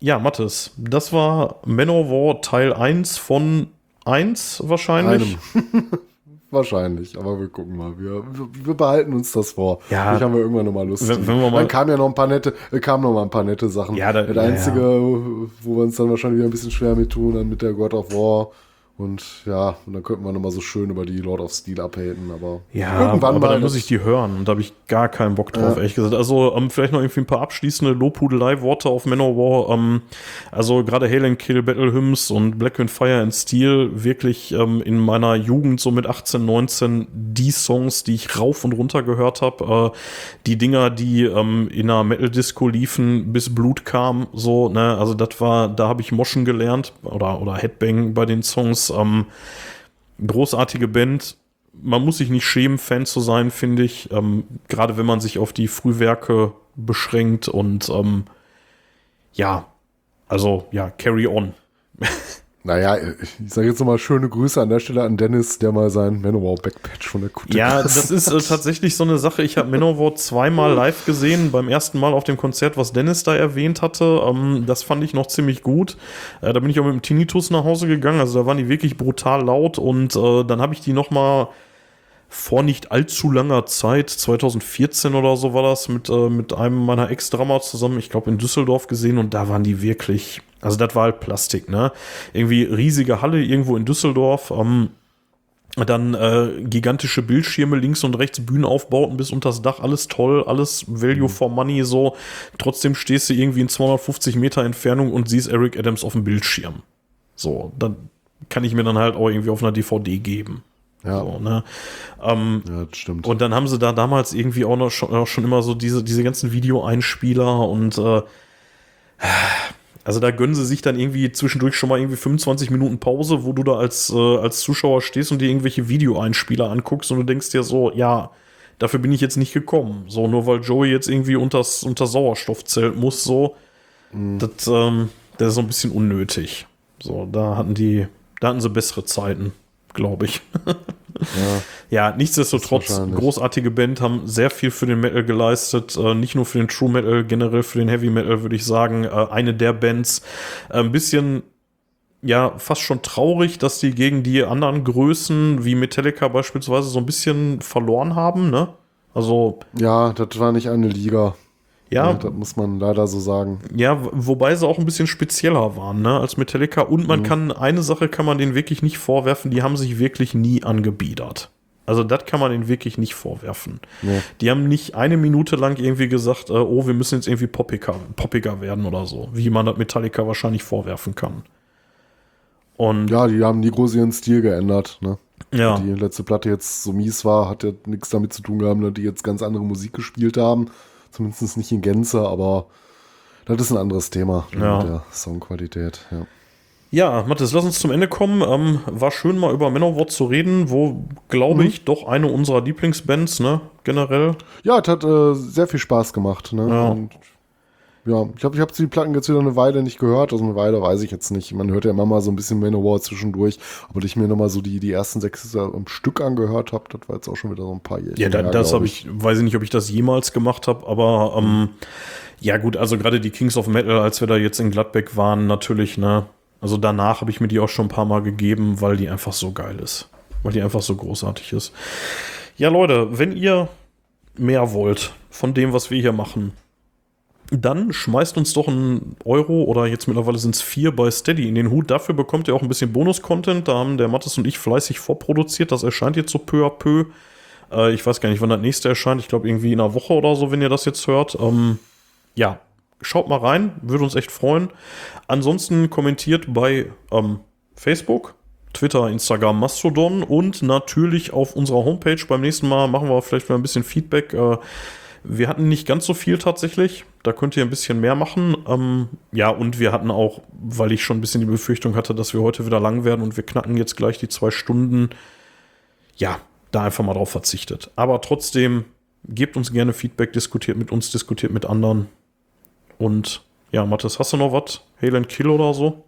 Ja, Mathis, das war Manowar Teil 1 von 1 wahrscheinlich. Wahrscheinlich, aber wir gucken mal. Wir behalten uns das vor. Ja, ich haben wir irgendwann nochmal Lust. Dann kamen noch mal ein paar nette Sachen. Ja, das Einzige, wo wir uns dann wahrscheinlich wieder ein bisschen schwer mit tun, dann mit der God of War Und ja, und dann könnten wir nochmal so schön über die Lord of Steel abhaten, aber ja, irgendwann aber mal dann muss ich die hören und da habe ich gar keinen Bock drauf, ehrlich gesagt. Also vielleicht noch irgendwie ein paar abschließende Lobhudelei-Worte auf Manowar. Also gerade Hail and Kill, Battle Hymns und Black and Fire and Steel, wirklich in meiner Jugend, so mit 18, 19, die Songs, die ich rauf und runter gehört habe, die Dinger, die in einer Metal-Disco liefen, bis Blut kam, so, ne, also das war, da habe ich Moschen gelernt oder Headbang bei den Songs. Großartige Band. Man muss sich nicht schämen, Fan zu sein, finde ich. Gerade wenn man sich auf die Frühwerke beschränkt und carry on. Naja, ich sage jetzt nochmal schöne Grüße an der Stelle an Dennis, der mal sein Manowar-Backpatch von der Kutte hat. Das ist tatsächlich so eine Sache. Ich habe Manowar zweimal live gesehen. Beim ersten Mal auf dem Konzert, was Dennis da erwähnt hatte. Das fand ich noch ziemlich gut. Da bin ich auch mit dem Tinnitus nach Hause gegangen. Also da waren die wirklich brutal laut. Und dann habe ich die nochmal vor nicht allzu langer Zeit, 2014 oder so war das, mit einem meiner Ex-Drummer zusammen, ich glaube in Düsseldorf gesehen, und da waren die wirklich, also das war halt Plastik, ne? Irgendwie riesige Halle irgendwo in Düsseldorf, dann gigantische Bildschirme links und rechts, Bühnenaufbauten bis unters Dach, alles toll, alles Value for Money so, trotzdem stehst du irgendwie in 250 Meter Entfernung und siehst Eric Adams auf dem Bildschirm. So, dann kann ich mir dann halt auch irgendwie auf einer DVD geben. Ja. So, ne? Ja, das stimmt. Und dann haben sie da damals irgendwie auch noch schon immer so diese ganzen Videoeinspieler und also da gönnen sie sich dann irgendwie zwischendurch schon mal irgendwie 25 Minuten Pause, wo du da als Zuschauer stehst und dir irgendwelche Videoeinspieler anguckst und du denkst dir so, ja, dafür bin ich jetzt nicht gekommen. So, nur weil Joey jetzt irgendwie unter Sauerstoffzelt muss, so. Das ist so ein bisschen unnötig. So, da hatten sie bessere Zeiten, glaube ich. Ja, nichtsdestotrotz, großartige Band, haben sehr viel für den Metal geleistet, nicht nur für den True Metal, generell für den Heavy Metal, würde ich sagen, eine der Bands. Ein bisschen, ja, fast schon traurig, dass die gegen die anderen Größen, wie Metallica beispielsweise, so ein bisschen verloren haben, ne? Also ja, das war nicht eine Liga. Ja, das muss man leider so sagen. Ja, wobei sie auch ein bisschen spezieller waren, ne, als Metallica. Und man kann man denen wirklich nicht vorwerfen, die haben sich wirklich nie angebiedert. Also das kann man denen wirklich nicht vorwerfen. Nee. Die haben nicht eine Minute lang irgendwie gesagt, wir müssen jetzt irgendwie poppiger werden oder so, wie man das Metallica wahrscheinlich vorwerfen kann. Und ja, die haben nie groß ihren Stil geändert, ne? Ja. Die letzte Platte jetzt so mies war, hat ja nichts damit zu tun gehabt, dass die jetzt ganz andere Musik gespielt haben. Zumindest nicht in Gänze, aber das ist ein anderes Thema mit der Songqualität. Ja, Mathis, lass uns zum Ende kommen. War schön, mal über Manowar zu reden, wo, glaube ich, doch eine unserer Lieblingsbands, ne, generell. Ja, es hat sehr viel Spaß gemacht, ne? Ja. Und ja, ich hab die Platten jetzt wieder eine Weile nicht gehört. Also eine Weile weiß ich jetzt nicht. Man hört ja immer mal so ein bisschen Manowar zwischendurch. Aber ich mir nochmal so die ersten 6 am Stück angehört habe, das war jetzt auch schon wieder so ein paar Jahre. Ja, das habe ich, weiß ich nicht, ob ich das jemals gemacht habe. Aber ja gut, also gerade die Kings of Metal, als wir da jetzt in Gladbeck waren, natürlich, ne. Also danach habe ich mir die auch schon ein paar Mal gegeben, weil die einfach so geil ist. Weil die einfach so großartig ist. Ja, Leute, wenn ihr mehr wollt von dem, was wir hier machen, dann schmeißt uns doch €1 oder jetzt mittlerweile sind es 4 bei Steady in den Hut. Dafür bekommt ihr auch ein bisschen Bonus-Content. Da haben der Mathis und ich fleißig vorproduziert. Das erscheint jetzt so peu à peu. Ich weiß gar nicht, wann das nächste erscheint. Ich glaube irgendwie in einer Woche oder so, wenn ihr das jetzt hört. Ja, schaut mal rein. Würde uns echt freuen. Ansonsten kommentiert bei Facebook, Twitter, Instagram, Mastodon und natürlich auf unserer Homepage. Beim nächsten Mal machen wir vielleicht mal ein bisschen Feedback. Wir hatten nicht ganz so viel tatsächlich. Da könnt ihr ein bisschen mehr machen. Und wir hatten auch, weil ich schon ein bisschen die Befürchtung hatte, dass wir heute wieder lang werden und wir knacken jetzt gleich die 2 Stunden. Ja, da einfach mal drauf verzichtet. Aber trotzdem, gebt uns gerne Feedback, diskutiert mit uns, diskutiert mit anderen. Und ja, Mathis, hast du noch was? Hail and Kill oder so?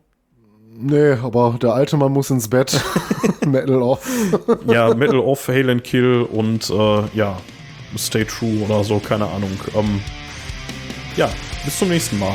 Nee, aber der alte Mann muss ins Bett. Metal off. Ja, Metal off, Hail and Kill und Stay True oder so, keine Ahnung. Ja, bis zum nächsten Mal.